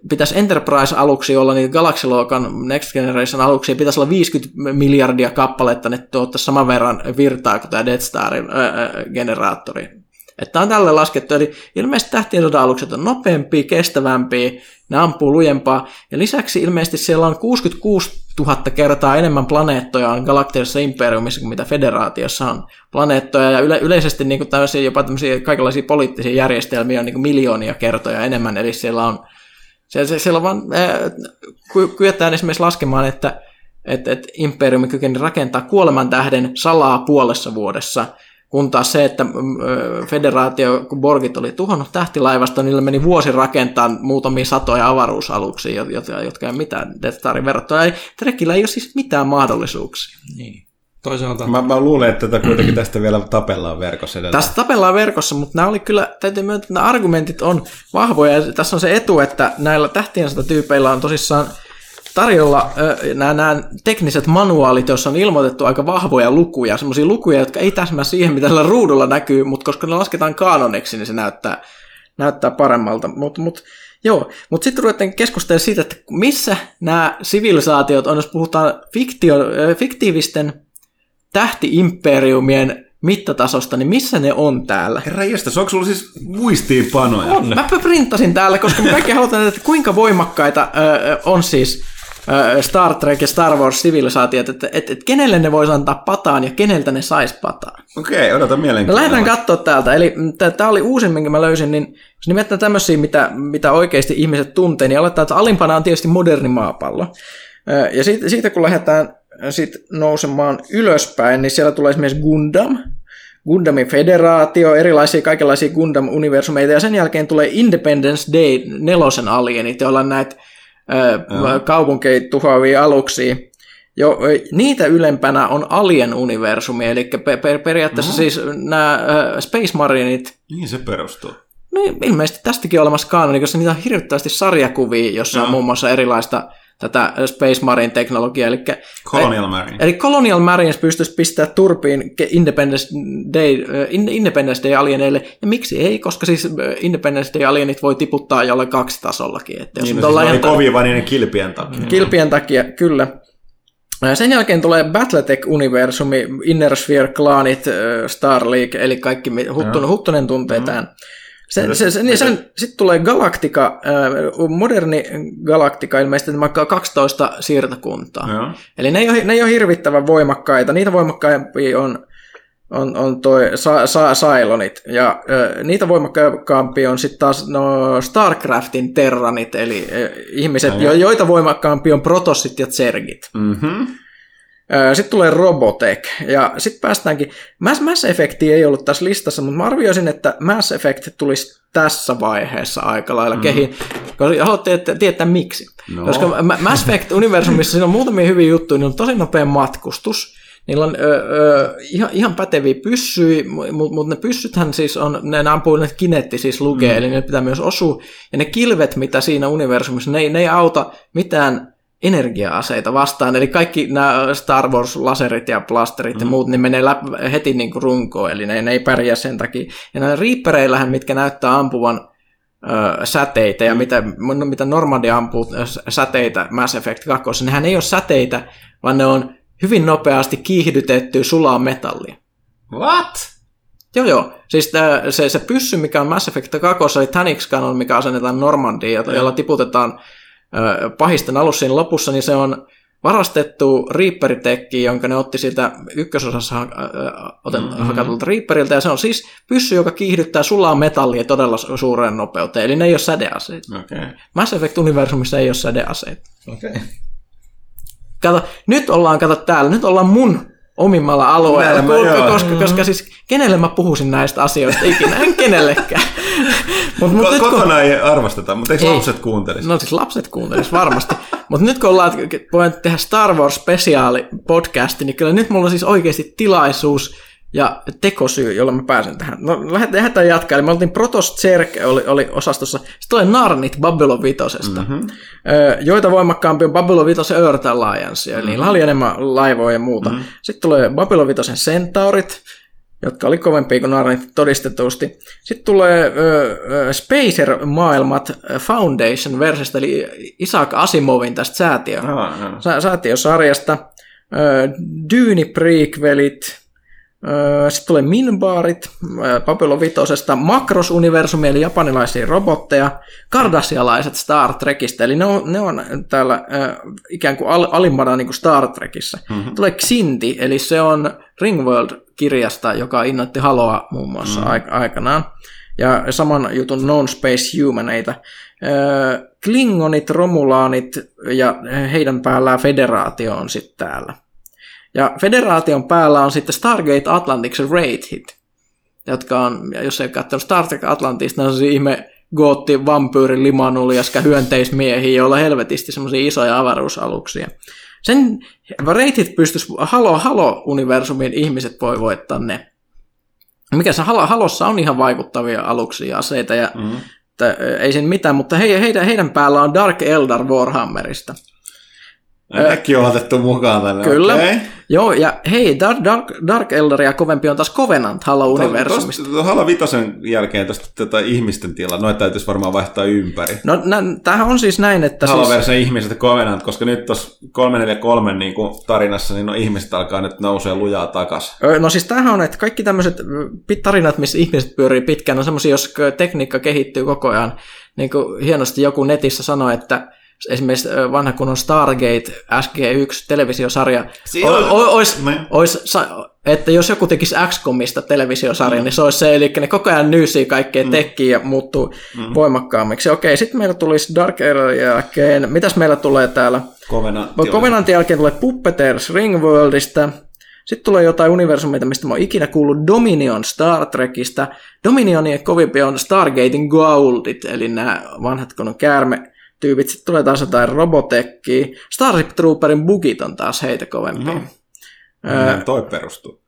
pitäisi Enterprise-aluksi olla niin galaksiluokan Next Generation aluksi, ja pitäisi olla 50 miljardia kappaletta, ne tuottaisi saman verran virtaa kuin tämä Death Starin generaattori. Että on tälle laskettu, eli ilmeisesti tähtiensodan-alukset on nopeampia, kestävämpiä, ne ampuu lujempaa, ja lisäksi ilmeisesti siellä on 66 tuhatta kertaa enemmän planeettoja on galaktisessa imperiumissa kuin mitä federaatiossa on planeettoja, ja yleisesti niin kuin tämmöisiä, jopa tämmöisiä kaikenlaisia poliittisia järjestelmiä on niin kuin miljoonia kertoja enemmän, eli siellä on, kyetään esimerkiksi laskemaan, että imperiumi kykeni rakentaa kuoleman tähden salaa puolessa vuodessa, kun taas se, että federaatio, kun Borgit oli tuhonnut tähtilaivasta, niillä meni vuosi rakentaa muutamia satoja avaruusaluksia, jotka ei mitään Death Starin verrattuna. Eli Trekillä ei ole siis mitään mahdollisuuksia. Niin. Toisaalta... Mä luulen, että tätä kuitenkin tästä vielä tapellaan verkossa edelleen. Tästä tapellaan verkossa, mutta nämä oli kyllä, täytyy myöntää, että nämä argumentit on vahvoja. Ja tässä on se etu, että näillä tähtiensota-tyypeillä on tosissaan tarjolla nämä tekniset manuaalit, joissa on ilmoitettu aika vahvoja lukuja, semmoisia lukuja, jotka ei täsmää siihen, mitä tällä ruudulla näkyy, mutta koska ne lasketaan kaanoneksi, niin se näyttää paremmalta. Mutta sitten ruvettiin keskustelemaan siitä, että missä nämä sivilisaatiot on, jos puhutaan fiktiivisten tähti-imperiumien mittatasosta, niin missä ne on täällä? Herra jästäs, onko sulla siis muistiinpanoja? On, mäpä printtasin täällä, koska me kaikki halutaan, että kuinka voimakkaita on siis Star Trek ja Star Wars -sivilisaatiot, että kenelle ne voisi antaa pataan ja keneltä ne sais pataan. Okei, odota mielenkiintoista. Lähdetään katsoa täältä. Eli tämä oli uusin, minkä mä löysin, niin jos nimetään tämmöisiä, mitä oikeasti ihmiset tuntee, niin aletaan, että alimpana on tietysti moderni maapallo. Ja siitä kun lähdetään sitten nousemaan ylöspäin, niin siellä tulee esimerkiksi Gundamin federaatio, erilaisia kaikenlaisia Gundam-universumeita, ja sen jälkeen tulee Independence Day nelosen alienit, joilla on näitä kaupunkeja tuhoavia aluksia. Jo, niitä ylempänä on Alien-universumi, eli periaatteessa siis nämä Space Marineit. Niin se perustuu. No, ilmeisesti tästäkin on olemassa kaanoni, koska niitä on hirvittävästi sarjakuvia, jossa on muun muassa erilaista tätä Space Marine-teknologiaa, eli Colonial Marines. Eli Colonial Marines pystyisi pistämään turpiin Independence Day-alieneille, ja miksi ei, koska siis Independence Day-alienit voi tiputtaa jollain kaksi tasollakin. Että jos niin, siis oli kovia vain niiden kilpien takia. Kilpien takia, kyllä. Sen jälkeen tulee Battletech-universumi, Inner Sphere-klaanit, Star League, eli kaikki Huttunen tuntee tämän. Sitten tulee Galaktika, moderni Galaktika, ilmeisesti vaikka 12 siirtokuntaa. Joo. Eli ne ei ole hirvittävän voimakkaita. Niitä voimakkaampia on toi Cylonit. Ja niitä voimakkaampia on sitten taas Starcraftin Terranit, eli ihmiset, joita voimakkaampia on Protossit ja Zergit. Mhm. Sitten tulee Robotech, ja sitten päästäänkin, Mass Effect ei ollut tässä listassa, mutta mä arvioisin, että Mass Effect tulisi tässä vaiheessa aika lailla kehiin, koska haluatte tietää miksi. No. Koska Mass Effect-universumissa siinä on muutamia hyviä juttuja, niin on tosi nopea matkustus, niillä on ihan päteviä pyssyjä, mutta ne pyssythän siis on, ne ampuu ne kineettisiä slugeja, eli ne pitää myös osua, ja ne kilvet, mitä siinä universumissa, ne ei auta mitään energia-aseita vastaan, eli kaikki nämä Star Wars-laserit ja blasterit ja muut, ne menee heti niin kuin runkoon, eli ne ei pärjää sen takia. Ja nämä riippereillähän, mitkä näyttää ampuvan säteitä, ja mitä Normandia ampuu säteitä Mass Effect 2, nehän ei ole säteitä, vaan ne on hyvin nopeasti kiihdytettyä sulaa metallia. What? Joo. Siis se pyssy, mikä on Mass Effect 2, eli Tanix Cannon, mikä asennetaan Normandiin, jolla tiputetaan pahisten alussa lopussa, niin se on varastettu Reaper-tekki, jonka ne otti siltä ykkösosassa hakatulta Reaperiltä, ja se on siis pyssy, joka kiihdyttää sulaa metallia todella suureen nopeuteen, eli ne ei ole sädeaseet. Okay. Mass Effect-universumissa ei ole sädeaseet. Okay. Nyt ollaan mun omimmalla alueella, koska siis kenelle mä puhuisin näistä asioista ikinä, en kenellekään. Mut kokonaan ei arvosteta, mutta eikö lapset kuuntelisi? No siis lapset kuuntelisi varmasti, mutta nyt kun ollaan, voin tehdä Star Wars spesiaali podcasti, niin kyllä nyt mulla on siis oikeasti tilaisuus ja tekosyy, jolla mä pääsen tähän. No lähdetään jatkaa, eli mä oltiin Protoss Zerg oli osastossa, sitten tulee Narnit Babylon 5:sta, joita voimakkaampi on Babylon 5:n Earth Alliance, eli niillä oli enemmän laivoja ja muuta. Sitten tulee Babylon 5:n Centaurit, jotka oli kovempia kuin Narnit todistetusti. Sitten tulee Spacer-maailmat Foundation versiosta, eli Isaac Asimovin tästä säätiösarjasta. Dyyni-prequelit, Sitten tulee Minbaarit, Babylon 5:sta, Makros-universumi, eli japanilaisia robotteja, kardasialaiset Star Trekistä, eli ne on täällä ikään kuin alimmana niin kuin Star Trekissä. Mm-hmm. Tulee Xinti, eli se on Ringworld-kirjasta, joka innoitti Haloa muun muassa aikanaan, ja saman jutun non-space humaneita. Klingonit, Romulaanit, ja heidän päällään Federaatio on sitten täällä. Ja Federaation päällä on sitten Stargate Atlantiksen Wraithit, jotka on, jos ei ole katsonut Star Trek Atlantista, ne on siis ihme gootti, vampyyri, limanuljaska, hyönteismiehiä, joilla helvetisti semmoisia isoja avaruusaluksia. Sen Wraithit pystyisi, Halo-universumin ihmiset voi voittaa ne. Mikä se Halossa on ihan vaikuttavia aluksia, aseita ja ei siinä mitään, mutta heidän päällä on Dark Eldar Warhammerista. Nämäkin on otettu mukaan tänne. Kyllä. Okay. Joo, ja hei, Dark Eldaria kovempi on taas Covenant Halo-universumista. Halo Vitosen jälkeen tästä ihmisten tilaa, noita täytyisi varmaan vaihtaa ympäri. No, tämähän on siis näin, että Halo-versen ihmiset ja Covenant, koska nyt tuossa 343 niin tarinassa, niin ihmiset alkaa nyt nousee lujaa takaisin. No siis tämähän on, että kaikki tämmöiset tarinat, missä ihmiset pyörii pitkään, on semmoisia, jos tekniikka kehittyy koko ajan. Niin kuin hienosti joku netissä sanoi, että esimerkiksi vanha kunnon Stargate SG1 televisiosarja että jos joku tekisi XCOMista televisiosarja, niin se olisi se, eli ne koko ajan nyysii kaikkea tekkiä ja muuttuu voimakkaammiksi. Okei, sitten meillä tulisi Dark Era jälkeen, mitäs meillä tulee täällä? Covenantin jälkeen tulee Puppeteers Ringworldista, sitten tulee jotain universumia, mistä mä oon ikinä kuullut, Dominion Star Trekistä, Dominionien kovimpi on Stargatein Gauldit, eli nämä vanhat kunnon käärme tyypit. Sitten tulee taas jotain Robotekkiä. Starship Trooperin bugit on taas heitä kovempia. Toi perustuu.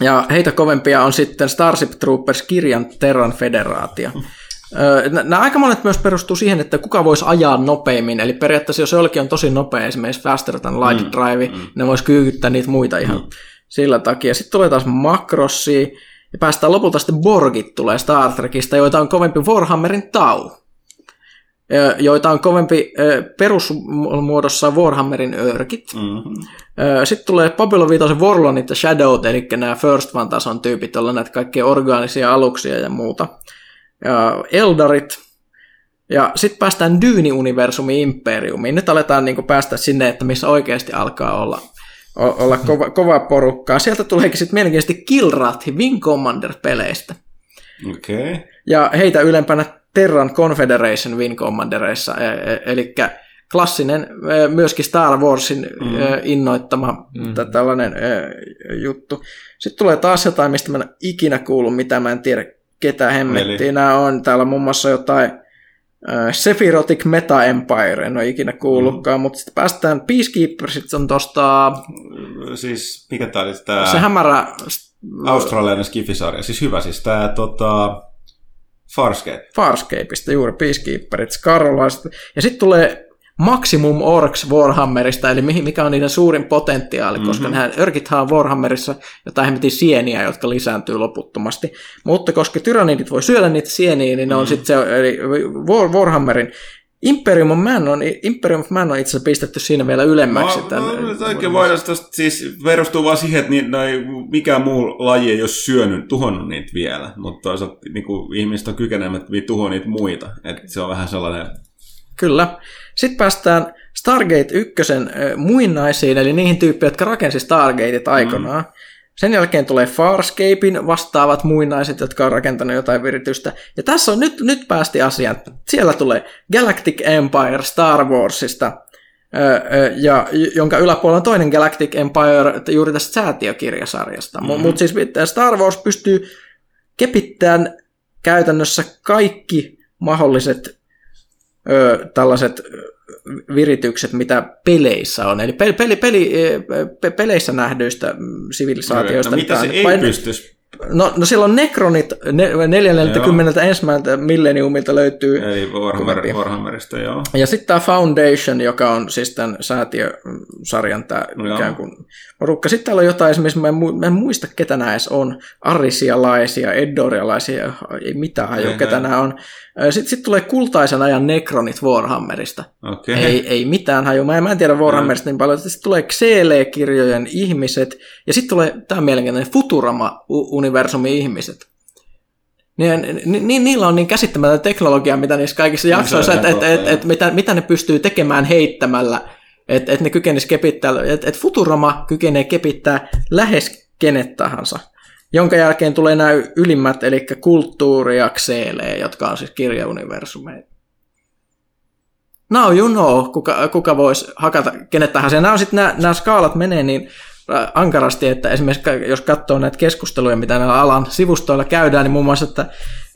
Ja heitä kovempia on sitten Starship Troopers kirjan Terran Federaatio. Nämä aika monet myös perustuu siihen, että kuka voisi ajaa nopeimmin. Eli periaatteessa jos jollekin on tosi nopea, esimerkiksi Faster than Light Drive, ne voisi kyykyttää niitä muita ihan sillä takia. Sitten tulee taas Makrossia. Ja päästään lopulta sitten Borgit tulee Star Trekista, joita on kovempi Warhammerin Tau, joita on kovempi perusmuodossa Warhammerin örkit. Sitten tulee Babylon 5 Vorlonit ja Shadowt, eli nämä First One-tason tyypit, joilla on näitä kaikkia orgaanisia aluksia ja muuta. Ja Eldarit. Ja sitten päästään Dyyni-universumiin, Imperiumiin. Nyt aletaan niinku päästä sinne, että missä oikeasti alkaa olla kova porukkaa. Sieltä tuleekin sitten mielenkiintoisesti Kilrathi Wing Commander-peleistä. Okay. Ja heitä ylempänä Terran Confederation Wing Commanderissa, eli klassinen myöskin Star Warsin innoittama tällainen juttu. Sitten tulee taas jotain, mistä mä en ikinä kuullut, mitä mä en tiedä ketä hemmettiä. Nämä on täällä muun muassa jotain Sephirotic Meta Empire, en ole ikinä kuullutkaan, mutta sitten päästään Peacekeeper, sitten on tosta siis, mikä tää oli tää se hämärä australialainen skifisarja, siis hyvä, siis tää Farscape. Farscapeista juuri, Peacekeeperit, skarolaiset. Ja sitten tulee Maximum Orcs Warhammerista, eli mikä on niiden suurin potentiaali, koska nämä örkithan on Warhammerissa jotain hemmetin sieniä, jotka lisääntyy loputtomasti. Mutta koska tyranidit voi syödä niitä sieniä, niin ne on sitten se, eli Warhammerin Imperium of Man on itse asiassa pistetty siinä vielä ylemmäksi. Oikein voidaan, siis perustuu vaan siihen, että mikään muu laji ei ole tuhonnut niitä vielä, mutta toisaalta niin ihmiset on kykenemättömiä tuhoa niitä muita. Et se on vähän sellainen. Kyllä. Sitten päästään Stargate 1 muinaisiin, eli niihin tyyppiin, jotka rakensi Stargateit aikanaan. Sen jälkeen tulee Farscapein vastaavat muinaiset, jotka on rakentanut jotain viritystä. Ja tässä on nyt päästi asiaan. Siellä tulee Galactic Empire Star Warsista, ja jonka yläpuolella on toinen Galactic Empire juuri tästä säätiökirjasarjasta. Mutta siis Star Wars pystyy kepittämään käytännössä kaikki mahdolliset tällaiset viritykset, mitä peleissä on. Eli peleissä nähdyistä sivilisaatioista. No, mitä se ei pystyisi No silloin Necronit 41. milleniumilta löytyy. Eli Warhammerista, joo. Ja sitten tämä Foundation, joka on siis tämän säätiösarjan tämä ikään kuin porukka. Sitten täällä on jotain, esimerkiksi mä en muista ketä nämä edes on, arisialaisia, eddorialaisia, ei mitään haju, ketä nämä on. Sitten tulee kultaisen ajan Necronit Warhammerista. Okay. Ei mitään haju, mä en tiedä Warhammerista niin paljon. Sitten tulee Xele-kirjojen ihmiset, ja sitten tulee tämä mielenkiintoinen Futurama-universumi-ihmiset. Niillä on niin käsittämätöntä teknologiaa, mitä niissä kaikissa jaksoissa, mitä ne pystyy tekemään heittämällä, että ne kykenisi kepittää, että Futurama kykenee kepittää lähes kenet tahansa. Jonka jälkeen tulee nämä ylimmät, eli kulttuuri ja Xele, jotka on siis kirjauniversumeita. Now you know, kuka voisi hakata kenet tahansa. Nämä on sitten nämä skaalat menee niin ankarasti, että esimerkiksi jos katsoo näitä keskusteluja, mitä näillä alan sivustoilla käydään, niin muun muassa,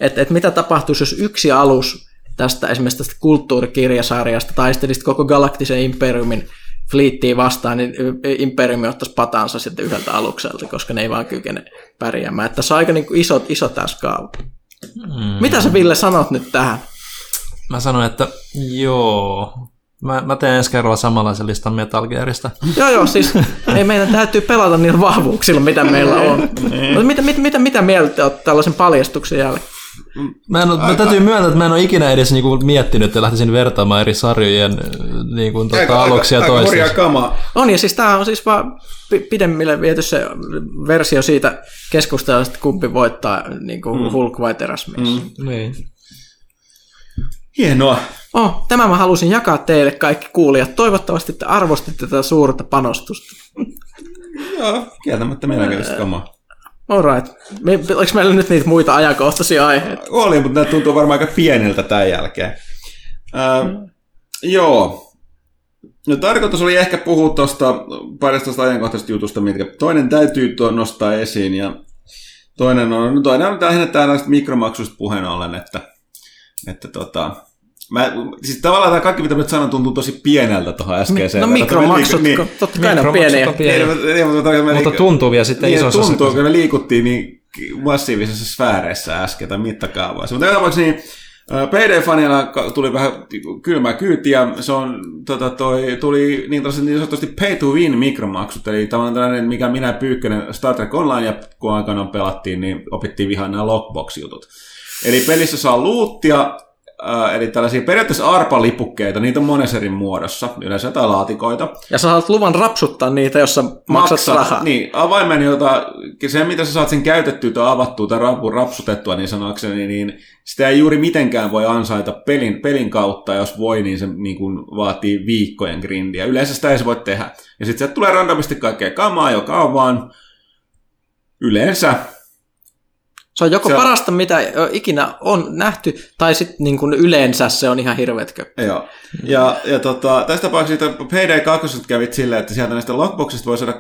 että mitä tapahtuisi, jos yksi alus tästä esimerkiksi tästä kulttuurikirjasarjasta taistelisi koko galaktisen imperiumin fliittiin vastaan, niin imperiumi ottaisi patansa sitten yhdeltä alukselta, koska ne ei vaan kykene pärjäämään. Että tässä on aika niin kuin iso tämä skaala. Mitä sä, Ville, sanot nyt tähän? Mä sanon, että joo. Mä teen ensi kerralla samanlaisen listan Metal Gearista. Joo, siis ei meidän täytyy pelata niillä vahvuuksilla, mitä meillä on. Mitä mieltä olet tällaisen paljastuksen jälkeen? Mä täytyy myöntää, että mä en ole ikinä edes niinku miettinyt, että lähtisin vertaamaan eri sarjojen niinku, aluksia toistensa. On, ja siis tämä on siis vaan pidemmille viety se versio siitä keskustelusta, että kumpi voittaa niinku Hulk vai teräsmies. Niin. Hienoa. Tämä mä halusin jakaa teille kaikki kuulijat. Toivottavasti te arvostitte tätä suurta panostusta. Joo, kieltämättä meidän käydä kamaa. Alright. Oliko meillä nyt niitä muita ajankohtaisia aiheita? Oli, mutta nämä tuntuu varmaan aika pieniltä tämän jälkeen. Joo. No, tarkoitus oli ehkä puhua tuosta parista ajankohtaisesta jutusta, mitkä toinen täytyy nostaa esiin. Ja toinen on lähinnä tällaista mikromaksusta puheen ollen, että siis tavallaan tämä kaikki, mitä nyt sanon, tuntuu tosi pieneltä tuohon äskeiseen. No mikromaksut, totta kai ne on pieniä. Mutta tuntuu vielä sitten isossa. Tuntuu, kun me liikuttiin niin massiivisessa sfääreissä äsken tai mittakaavassa. Mutta jotapaksi niin PD-fanilla tuli vähän kylmää kyytiä. Se on, tuli niin sanotusti pay to win mikromaksut. Eli tavallaan tällainen, mikä minä Pyykkönen Star Trek Online ja kun aikanaan pelattiin, niin opittiin vihaan nämä lockbox-jutut. Eli pelissä saa luuttia. Eli tällaisia periaatteessa arpalipukkeita, niitä on monessa eri muodossa, yleensä tai laatikoita. Ja sä saat luvan rapsuttaa niitä, jos sä maksat rahaa. Niin, avaimen, se mitä sä saat sen käytettyä tai avattua tai rapsutettua niin sanakseni, niin sitä ei juuri mitenkään voi ansaita pelin kautta, jos voi, niin se niin kuin vaatii viikkojen grindiä. Yleensä sitä ei voi tehdä. Ja sitten sieltä tulee randomisti kaikkea kamaa, joka on vaan yleensä. Se on joko parasta, mitä ikinä on nähty, tai sitten niin kuin yleensä se on ihan hirveetkö. Joo. Ja tässä tapauksessa Payday 2 kävit silleen, että sieltä näistä lockboxista voi saada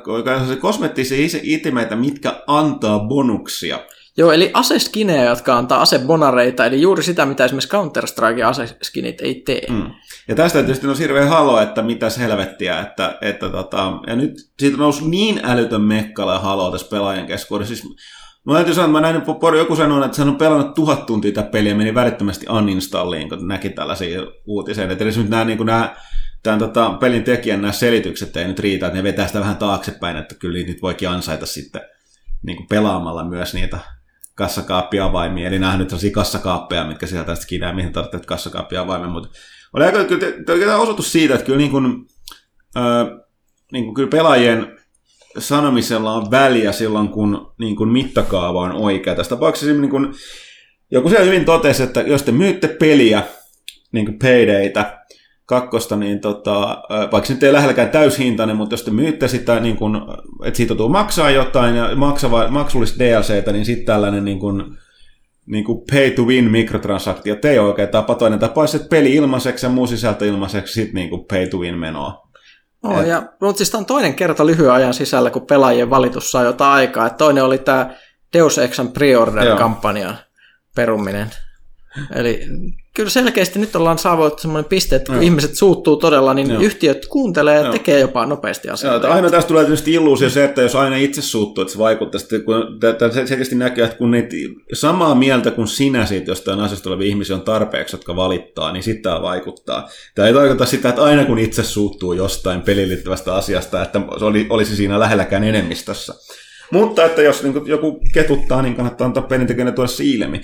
kosmettisia itimeitä, mitkä antaa bonuksia. Joo, eli aseskinejä, jotka antaa asebonareita, eli juuri sitä, mitä esimerkiksi Counter-Strike ja aseskinit ei tee. Mm. Ja tästä tietysti on hirveän halo, että mitäs helvettiä, että ja nyt siitä nousi niin älytön mekkala ja halo tässä pelaajan keskuudessa, siis mä täytyy sanoa, että joku sanoi, että hän on pelannut 1000 tuntia tätä peliä ja meni välittömästi uninstalliin, kun näki tällaisia uutisia. Eli nyt nämä pelin tekijän nämä selitykset ei nyt riitä, että ne vetää sitä vähän taaksepäin, että kyllä niitä voikin ansaita sitten niin kuin pelaamalla myös niitä kassakaappiavaimia. Eli nämä nyt on kassakaappeja, mitkä sieltä sitten kiinää, mihin tarvitset kassakaappiavaimia. Mutta oli aika kyllä osoitus siitä, että kyllä, kyllä pelaajien sanomisella on väliä silloin, kun mittakaava on oikea. Tässä tapauksessa joku siellä hyvin totesi, että jos te myytte peliä, niin kuin Paydayta, kakkosta, niin vaikka nyt ei lähelläkään täyshintainen, mutta jos te myytte sitä, niin kuin, että siitä tulee maksaa jotain ja maksullista DLCtä, niin sitten tällainen niin kuin pay to win mikrotransaktio ei oikein tapa. Toinen tapa olisi, että peli ilmaiseksi ja muu sisältö ilmaiseksi, sitten niin kuin pay to win menoa. Mutta siis tämä on toinen kerta lyhyen ajan sisällä, kun pelaajien valitus saa jotain aikaa. Et toinen oli tämä Deus Exen pre-order-kampanjan peruminen. Eli kyllä selkeästi nyt ollaan saavutettu semmoinen piste, että kun ihmiset suuttuu todella, niin yhtiöt kuuntelee ja tekee jopa nopeasti asioita. Aina tästä tulee tietysti illuusio se, että jos aina itse suuttuu, että se vaikuttaa. Tämä selkeästi näkyy, että kun niitä samaa mieltä kuin sinä siitä jostain asiasta olevia ihmisiä on tarpeeksi, jotka valittaa, niin sitä vaikuttaa. Tämä ei tarkoita sitä, että aina kun itse suuttuu jostain peliin liittyvästä asiasta, että olisi siinä lähelläkään enemmistössä. Mutta että jos niin joku ketuttaa, niin kannattaa antaa pelintekijänä tuoda se ilmi.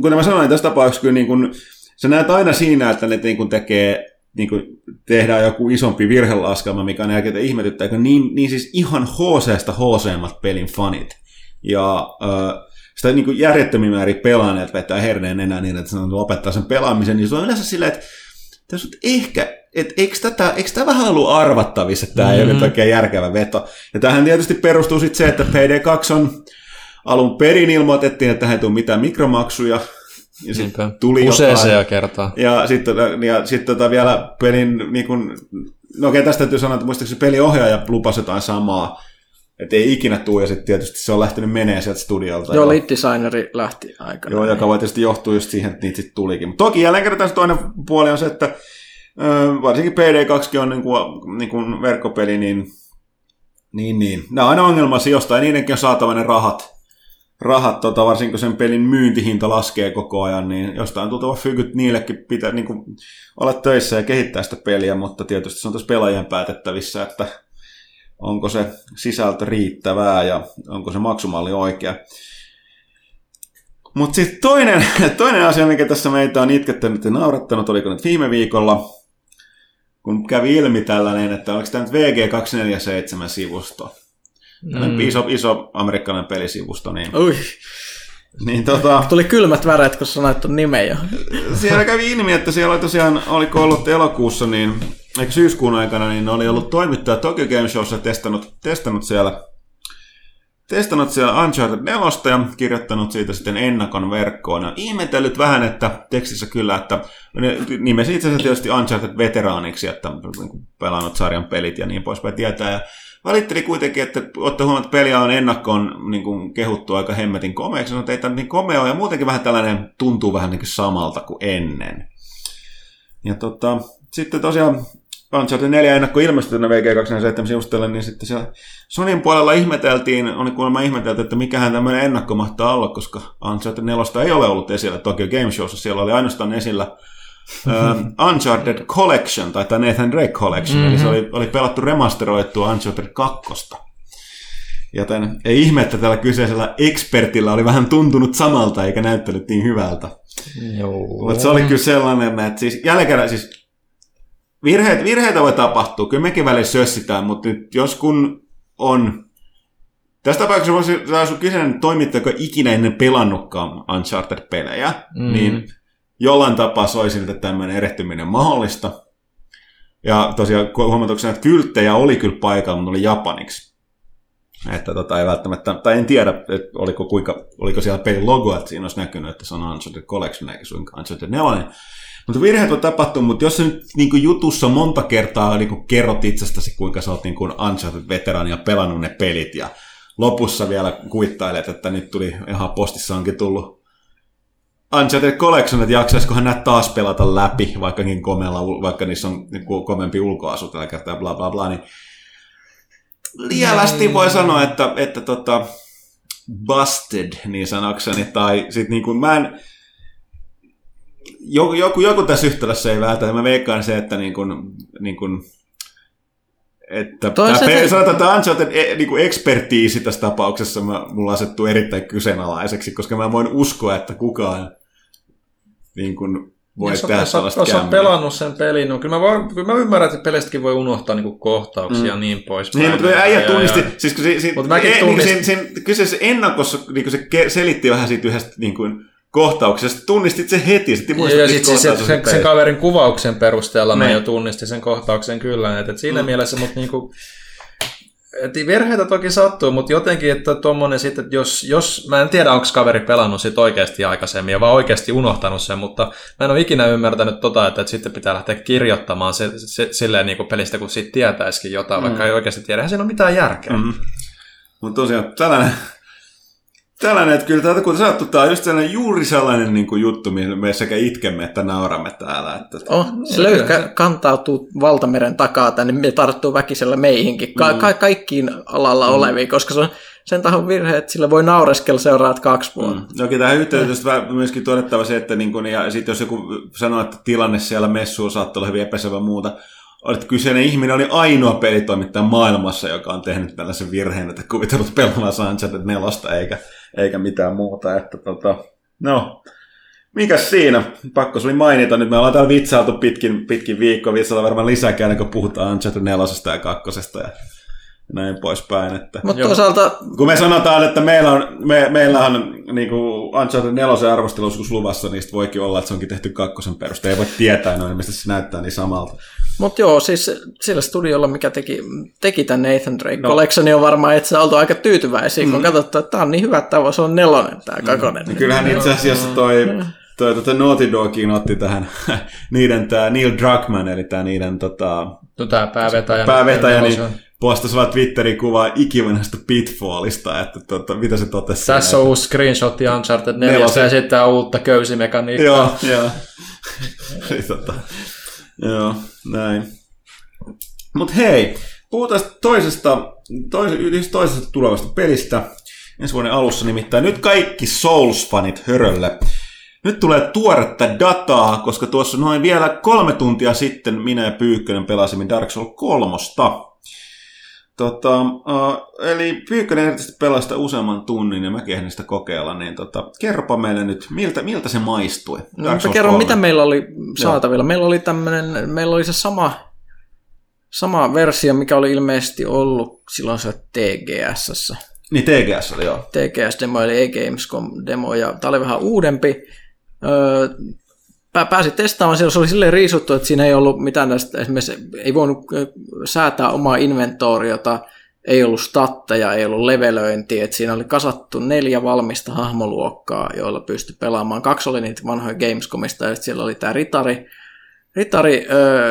Kun mä sanoin, tässä tapauksessa kyllä niin kun, sä näet aina siinä, että ne niin tehdään joku isompi virhelaskelma, mikä on jälkeen ihmetyttää, niin siis ihan HC:sta HC:mmat pelin fanit. Ja sitä niin järjettömiä määrin pelaaneet vetää herneen enää niin, että sanon, lopettaa sen pelaamisen, niin se on yleensä silleen, että tässä on ehkä... Että eikö tämä vähän ollut arvattavissa, että tämä ei ole oikein järkevä veto. Ja tämähän tietysti perustuu sitten se, että PD2 on alun perin ilmoitettiin, että tähän ei tule mitään mikromaksuja. Ja sitten tuli useaseen kertaan. Ja sitten vielä pelin, niin kun, no okei, tästä täytyy sanoa, että muistaakseni peliohjaaja lupasi jotain samaa. Että ei ikinä tule, ja sitten tietysti se on lähtenyt meneen sieltä studiolta. Joo, lead designeri lähti aikana. Joo, joka voi tietysti johtua just siihen, että niitä sitten tulikin. Mutta toki jälleen kertaan toinen puoli on se, että varsinkin PD2 on niin kuin verkkopeli, niin. Nämä on aina ongelmassa jostain, niidenkin on saatava ne rahat varsinkin kun sen pelin myyntihinta laskee koko ajan, niin jostain on tultava fykyt, niillekin pitää niin kuin, olla töissä ja kehittää sitä peliä, mutta tietysti se on tuossa pelaajien päätettävissä, että onko se sisältö riittävää ja onko se maksumalli oikea. Mutta sitten toinen asia, mikä tässä meitä on itkettänyt ja naurattanut, oliko nyt viime viikolla, kun kävi ilmi tällainen, että oliko tämä nyt VG247-sivusto. Iso amerikkalainen pelisivusto. Niin. Tuli kylmät väreet, kun sanoit tuon nimen jo. Siellä kävi ilmi, että siellä oli tosiaan, oliko ollut elokuussa, niin, eikö syyskuun aikana, niin oli ollut toimittaja Tokyo Game Showssa testannut siellä Uncharted 4 ja kirjoittanut siitä sitten ennakon verkkoon. Ja ihmetellyt vähän, että tekstissä kyllä, että nimesi itse asiassa tietysti Uncharted-veteraaniksi, että pelannut sarjan pelit ja niin poispäin tietää. Ja valitteli kuitenkin, että otta huomioon, että peliä on ennakkoon niin kuin kehuttu aika hemmetin komeaksi. Sanoit, ei tämä niin komea ja muutenkin vähän tällainen tuntuu vähän niin kuin samalta kuin ennen. Ja sitten tosiaan... Uncharted 4 ennakko ilmestyi tänne VG247-sivustolle, niin sitten siellä Sonyn puolella ihmeteltiin, että mikähän tämmöinen ennakko mahtaa olla, koska Uncharted 4 ei ole ollut esillä Tokyo Game Showssa, siellä oli ainoastaan esillä Uncharted Collection, tai Nathan Drake Collection, eli se oli pelattu remasteroitua Uncharted 2. Joten ei ihme, että tällä kyseisellä ekspertillä oli vähän tuntunut samalta, eikä näyttänyt niin hyvältä. Mutta se oli kyllä sellainen, että siis jälkeen... Siis Virheitä voi tapahtua, kyllä mekin välillä sössitään, mutta nyt jos kun on... Tässä tapauksessa voisi saada sun kyseinen toimittaja, joka ikinä ennen pelannutkaan Uncharted-pelejä, niin jollain tapaa soisi siltä tämmöinen erehtyminen mahdollista. Ja tosiaan huomatuksena, että kylttejä oli kyllä paikalla, mutta oli japaniksi. Että ei välttämättä... Tai en tiedä, että oliko siellä pelin logo, että siinä olisi näkynyt, että se on Uncharted Collection, eikä suinkaan Uncharted 4. Mutta virheet voi tapahtua, mutta jos sä nyt niin kuin jutussa monta kertaa niin kuin kerrot itsestäsi, kuinka sä oot niin kuin Uncharted-veteraani ja pelannut ne pelit, ja lopussa vielä kuittailet, että nyt tuli ihan postissa onkin tullut Uncharted Collection, että jaksaisikohan nää taas pelata läpi, vaikka niissä on niin kuin komempi ulkoasu tällä kertaa, bla bla bla, niin lievästi voi sanoa, että busted, niin sanokseni, tai sit niin kuin mä en... Joku tässä yhtälössä ei vältä. Mä veikkaan se, että tämä Uncharted ekspertiisi tässä tapauksessa mulla asettuu erittäin kyseenalaiseksi, koska mä voin uskoa, että kukaan niin kun, voi tehdä sellaista kämmiä. Jos olet pelannut sen pelin, no, kyllä mä ymmärrän, että pelistäkin voi unohtaa niin kohtauksia niin poispäin. Niin, mutta äijä tunnisti, kyseessä ennakossa niin se selitti vähän siitä yhdestä... Niin kun, kohtauksesta. Tunnistit sen heti, sitten muistatkin sen kaverin kuvauksen perusteella mä jo tunnistin sen kohtauksen kyllä. Et siinä mielessä, mutta niinku, virheitä toki sattuu, mutta jotenkin, että tommonen sitten, että jos mä en tiedä, onko kaveri pelannut sit oikeasti aikaisemmin ja vaan oikeasti unohtanut sen, mutta mä en ole ikinä ymmärtänyt että sitten pitää lähteä kirjoittamaan se silleen niinku pelistä, kun siitä tietäisikin jotain, vaikka ei oikeasti tiedä. Eihän siinä ole mitään järkeä. Mutta tosiaan tällainen Tällainen, että kyllä täältä kun saattu, tämä on just juuri sellainen niin kuin juttu, missä me sekä itkemme että nauramme täällä. Että se löyhkä kantautuu valtameren takaa tänne, me tarttuu väkisellä meihinkin, kaikkiin alalla oleviin, koska se on sen tahon virhe, että sillä voi naureskella seuraat 2 vuotta. Okei, tähän yhteydessä myöskin todettava se, että niin kun, ja sit jos joku sanoo, että tilanne siellä messuun saattaa olla hyvin epäselvä muuta, että kyseinen ihminen oli ainoa pelitoimittaja maailmassa, joka on tehnyt tällaisen virheen, että kuvitellut pelaavansa Uncharted 4 eikä mitään muuta. Että, no, mikäs siinä? Pakko suli mainita. Nyt me ollaan täällä vitsailtu pitkin viikkoa. Vitsailta varmaan lisääkään, kun puhutaan Uncharted 4 ja 2 ja näin poispäin. Että. Mutta toisaalta... Kun me sanotaan, että meillähän niin Uncharted 4 arvosteluisuus luvassa, niistä voikin olla, että se onkin tehty 2 perusteella. Ei voi tietää noin, mistä se näyttää niin samalta. Mutta joo, siis sillä studiolla, mikä teki tämän Nathan Drake Collectionin, on varmaan itse oltu aika tyytyväisiä, kun katsottu, että tämä on niin hyvä, että tämä on 4, tämä 2. No, kyllähän itse asiassa toi Naughty Dogin otti tähän niiden tämä Neil Druckmann, eli tämä niiden tämä päävetäjä niin postasi vaan Twitterin kuvaa ikivanhasta Pitfallista, että mitä se totesi. Tässä on uusi screenshot Uncharted 4, ja sitten uutta köysimekaniikkaa. Joo. Joo, näin. Mut hei, puhutaan toisesta tulevasta pelistä ensi vuoden alussa nimittäin. Nyt kaikki Souls-fanit hörölle. Nyt tulee tuoretta dataa, koska tuossa noin vielä 3 tuntia sitten minä ja Pyykkönen pelasimme Dark Souls 3. Eli Pyykkönen erityisesti pelasi useamman tunnin ja mäkin ehdin sitä kokeilla, niin kerropa meille nyt, miltä se maistui. No, kerron, mitä meillä oli saatavilla. Meillä oli se sama versio, mikä oli ilmeisesti ollut silloin se TGS:ssä. Niin TGS oli, joo. TGS-demo eli E-Gamescom-demo, ja tämä oli vähän uudempi. Pääsi testaamaan, se oli silleen riisuttu, että siinä ei ollut mitään näistä, esimerkiksi ei voinut säätää omaa inventooriota, ei ollut statteja, ei ollut levelöintiä, että siinä oli kasattu 4 valmista hahmoluokkaa, joilla pystyi pelaamaan. 2 oli niitä vanhoja Gamescomista, että siellä oli tämä ritari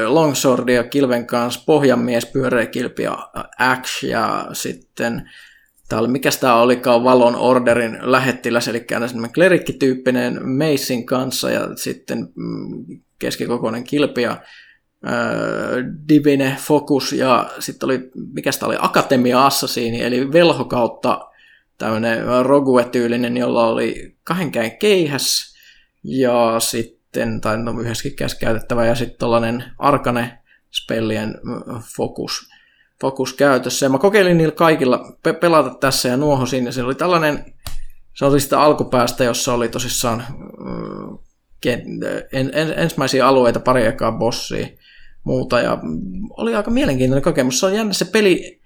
longswordia kilven kanssa, pohjanmies, pyöreä kilpi ja axe, ja sitten mikäs tämä olikaan Valon Orderin lähettiläs, eli semmoinen klerikkityyppinen meissin kanssa, ja sitten keskikokoinen kilpi ja divine focus, ja sitten oli, mikäs tämä oli, akatemia assassini, eli velho kautta tämmöinen rogue-tyylinen, jolla oli 2 keihäs, ja sitten, tai no yhdessäkin käsi käytettävä, ja sitten tällainen arkane spellien fokus käytössä, ja mä kokeilin niillä kaikilla pelata tässä ja nuohosin, ja siellä oli tällainen, se oli sitä alkupäästä, jossa oli tosissaan ensimmäisiä alueita, pari ekaa bossia, muuta, ja oli aika mielenkiintoinen kokemus. Se on jännä, se peli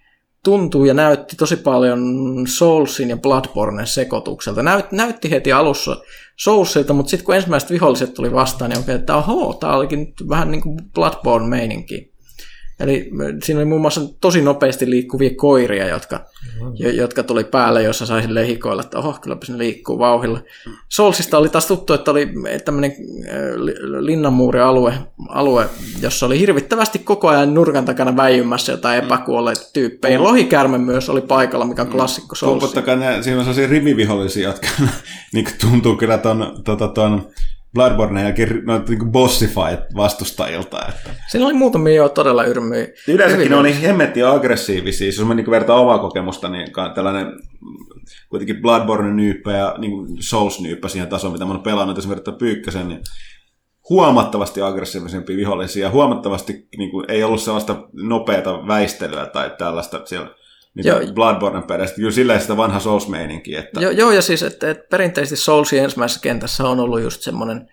tuntuu ja näytti tosi paljon Soulsin ja Bloodbornen sekoitukselta. Näytti heti alussa Soulsilta, mutta sitten kun ensimmäiset viholliset tuli vastaan, niin oikein, että tää olikin vähän niin kuin Bloodborne-meininki. Eli siinä oli muun muassa tosi nopeasti liikkuvia koiria, jotka tuli päälle, jossa sai silleen hikoilla, että kylläpä se liikkuu vauhdilla. Soulsista oli taas tuttu, että oli tämmöinen linnanmuurialue, jossa oli hirvittävästi koko ajan nurkan takana väijymässä jotain epäkuolleita tyyppejä. Lohikäärme myös oli paikalla, mikä on klassikko Soulsi. Tottakai siinä on sellaisia rivivihollisia, jotka niin tuntuu kyllä ton Bloodborne jälkeen niin bossifight vastustajilta. Että. Siinä oli muutamia todella yrmyjä. Yleensäkin ne oli hemmetin aggressiivisia. Jos mä niin vertaan omaa kokemusta, niin tällainen kuitenkin Bloodborne-nyyppä ja niin Souls-nyyppä siihen tasoon, mitä mä oon pelannut, jos mä vertaan Pyykkösen, niin huomattavasti aggressiivisempia vihollisia. Huomattavasti niin kuin, ei ollut sellaista nopeata väistelyä tai tällaista siellä. Niin Bloodborne perästä, kyllä sillä sitä vanha Souls-meininki. Että... Joo, ja siis että perinteisesti Soulsin ensimmäisessä kentässä on ollut just semmoinen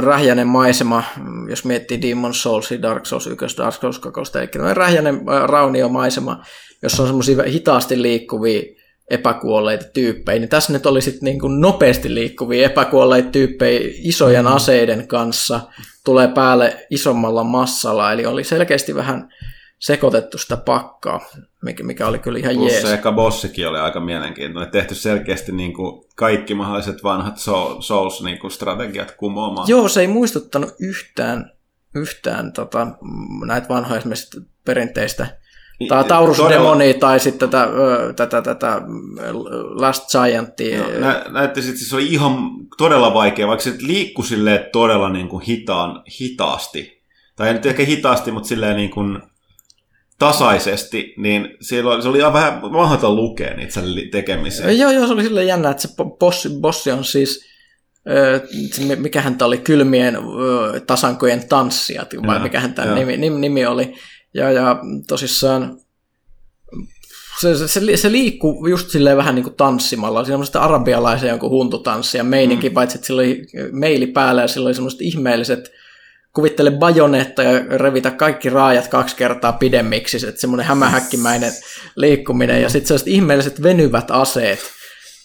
rähjäinen maisema, jos miettii Demon's Soulsia, Dark Souls 1, Dark Souls 2, eli noin rähjäinen rauniomaisema, jossa on semmoisia hitaasti liikkuvia epäkuolleita tyyppejä, niin tässä nyt oli sitten niin kuin nopeasti liikkuvia epäkuolleita tyyppejä isojen aseiden kanssa, tulee päälle isommalla massalla, eli oli selkeästi vähän sekoitettu sitä pakkaa, mikä oli kyllä ihan plus jees. Plus se eka bossikin oli aika mielenkiintoinen. Tehty selkeästi niin kuin kaikki mahdolliset vanhat Souls-strategiat kumoamaan. Joo, se ei muistuttanut yhtään näitä vanhoja esimerkiksi perinteistä Tämä Taurus-demoni tai sitten tätä Last Giantia. No, näette sitten, siis se oli ihan todella vaikea, vaikka se liikkui silleen todella niin kuin hitaasti. Tai ei nyt ehkä hitaasti, mutta silleen niin kuin tasaisesti, niin se oli vähän mahdoton lukea niitä tekemisiä. Joo, se oli silleen jännä, että se bossi on siis, mikähän tämä oli, kylmien tasankojen tanssia, vai mikähän tämä nimi oli. Ja tosissaan se liikkuu just silleen vähän niin kuin tanssimalla. Siinä oli semmoista arabialaisen jonkun huntutanssia meininki, paitsi että sillä oli meili päällä ja sillä oli semmoiset ihmeelliset, kuvittele bajonetta ja revitä kaikki raajat 2 kertaa pidemmiksi, että semmoinen hämähäkkimäinen liikkuminen ja sitten sellaiset ihmeelliset venyvät aseet.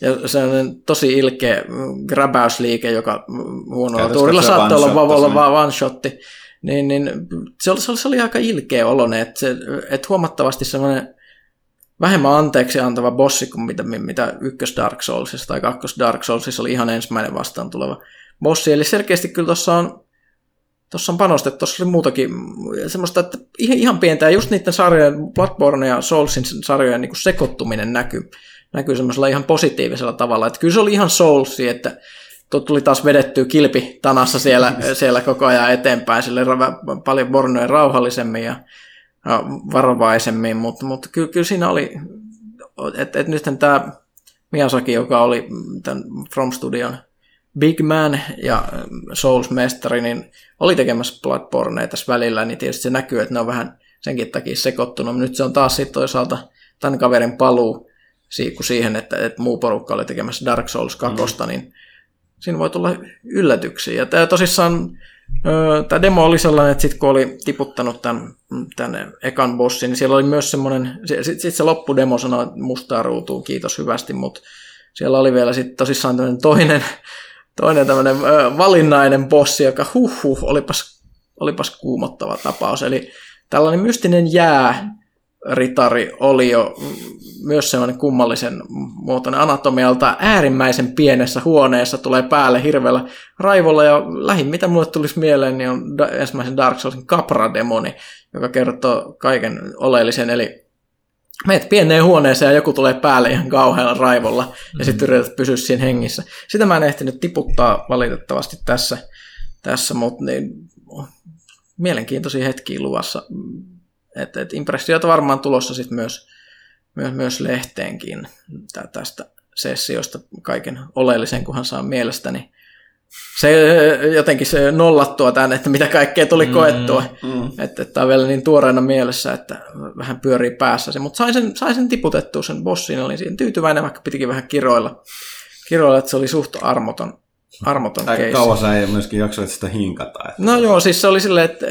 Ja se on tosi ilkeä gräbäysliike, joka huonolla tuurilla saattaa olla vaan one-shotti. Niin, se oli aika ilkeä oloinen, että huomattavasti semmoinen vähemmän anteeksi antava bossi kuin mitä ykkös Dark Soulsissa tai kakkos Dark Soulsissa oli ihan ensimmäinen vastaan tuleva bossi. Eli selkeästi kyllä tuossa on panostettu, tuossa oli muutakin semmoista, että ihan pientä, ja just niiden sarjojen, Bloodborne ja Soulsin sarjojen niin kuin sekoittuminen näkyy semmoisella ihan positiivisella tavalla, että kyllä se oli ihan Soulsi, että tuli taas vedettyä kilpi tanassa siellä koko ajan eteenpäin, sille paljon Bornoja rauhallisemmin ja varovaisemmin, mutta kyllä siinä oli, että nythän tämä Miyazaki, joka oli tämän From Studion Big Man ja Souls-mestari, niin oli tekemässä Bloodbornea tässä välillä, niin tietysti se näkyy, että ne on vähän senkin takia sekoittunut. Nyt se on taas sitten toisaalta tämän kaverin paluu siihen, että muu porukka oli tekemässä Dark Souls 2, niin siinä voi tulla yllätyksiä. Ja tämä tosissaan, tämä demo oli sellainen, että sitten kun oli tiputtanut tämän ekan bossin, niin siellä oli myös semmoinen, sitten se loppudemo sanoi, että mustaa ruutuun, kiitos hyvästi, mutta siellä oli vielä sitten tosissaan tämmöinen toinen tämmöinen valinnainen bossi, joka olipas kuumottava tapaus. Eli tällainen mystinen jääritari oli jo myös semmoinen kummallisen muotoinen anatomialta äärimmäisen pienessä huoneessa, tulee päälle hirveällä raivolla, ja lähin mitä mulle tulisi mieleen, niin on ensimmäisen Dark Soulsin kaprademoni, joka kertoo kaiken oleellisen, eli meet pieneen huoneeseen ja joku tulee päälle ihan kauhealla raivolla ja sitten yrität pysyä siinä hengissä. Sitä mä en ehtinyt tiputtaa valitettavasti tässä mutta niin, mielenkiintoisia hetkiä luvassa. Et impressioita varmaan tulossa sitten myös lehteenkin tästä sessiosta kaiken oleellisen, kunhan saa mielestäni se jotenkin nollattua tämän, että mitä kaikkea tuli koettua. Että tämä on vielä niin tuoreena mielessä, että vähän pyörii päässä se. Mutta sain sen tiputettua sen bossin, olin siinä tyytyväinen, vaikka pitikin vähän kiroilla, että se oli suht armoton keissi. Aika kauan sä ei myöskin jaksoit sitä hinkata. No joo, siis se oli silleen, että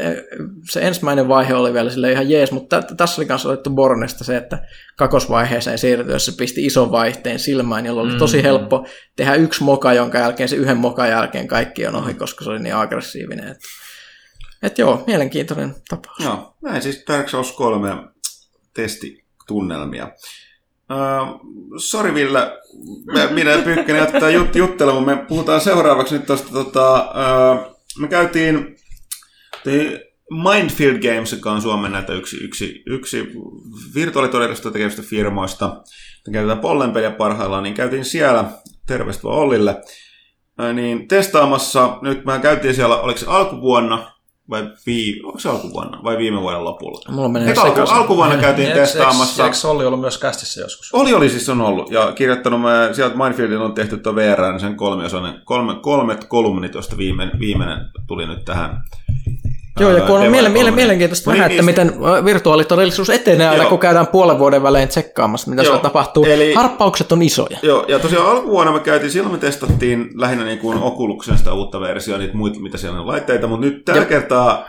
se ensimmäinen vaihe oli vielä silleen ihan jees, mutta tässä oli kanssa otettu Bornesta se, että kakosvaiheeseen siirtyessä pisti ison vaihteen silmään, jolloin oli tosi helppo tehdä yksi moka, jonka jälkeen se yhden mokan jälkeen kaikki on ohi, koska se oli niin aggressiivinen. Että joo, mielenkiintoinen tapaus. Joo, näin siis Dark Souls 3 testitunnelmia. Sori Ville, minä Pyykkänen jatketaan juttelemaan. Me puhutaan seuraavaksi nyt tuosta, me käytiin Mindfield Games, joka on Suomen näitä yksi virtuaalitodellisuutta tekevistä firmoista. Käytetään pollenpeliä parhaillaan, niin käytiin siellä, terveistä vaan Ollille, niin testaamassa. Nyt me käytiin siellä, oliko se alkuvuonna? Onko se alkuvuonna vai viime vuoden lopulla? Mulla menee alkuvuonna käytiin testaamassa. Eikö Olli ollut myös kästissä joskus? Oli siis on ollut. Ja kirjoittanut mä, sieltä Mindfieldin on tehty tuon VR, niin sen kolmet kolumnit, josta viimeinen tuli nyt tähän. Joo, ja kun on mielenkiintoista vähän, että miten virtuaalitodellisuus etenee aina, kun käydään puolen vuoden välein tsekkaamassa, mitä siellä tapahtuu. Eli harppaukset on isoja. Joo, ja tosiaan alkuvuonna me käytiin, silloin me testattiin lähinnä niin kuin Oculukseen sitä uutta versiota, niitä muita, mitä siellä on laitteita, mutta nyt tällä kertaa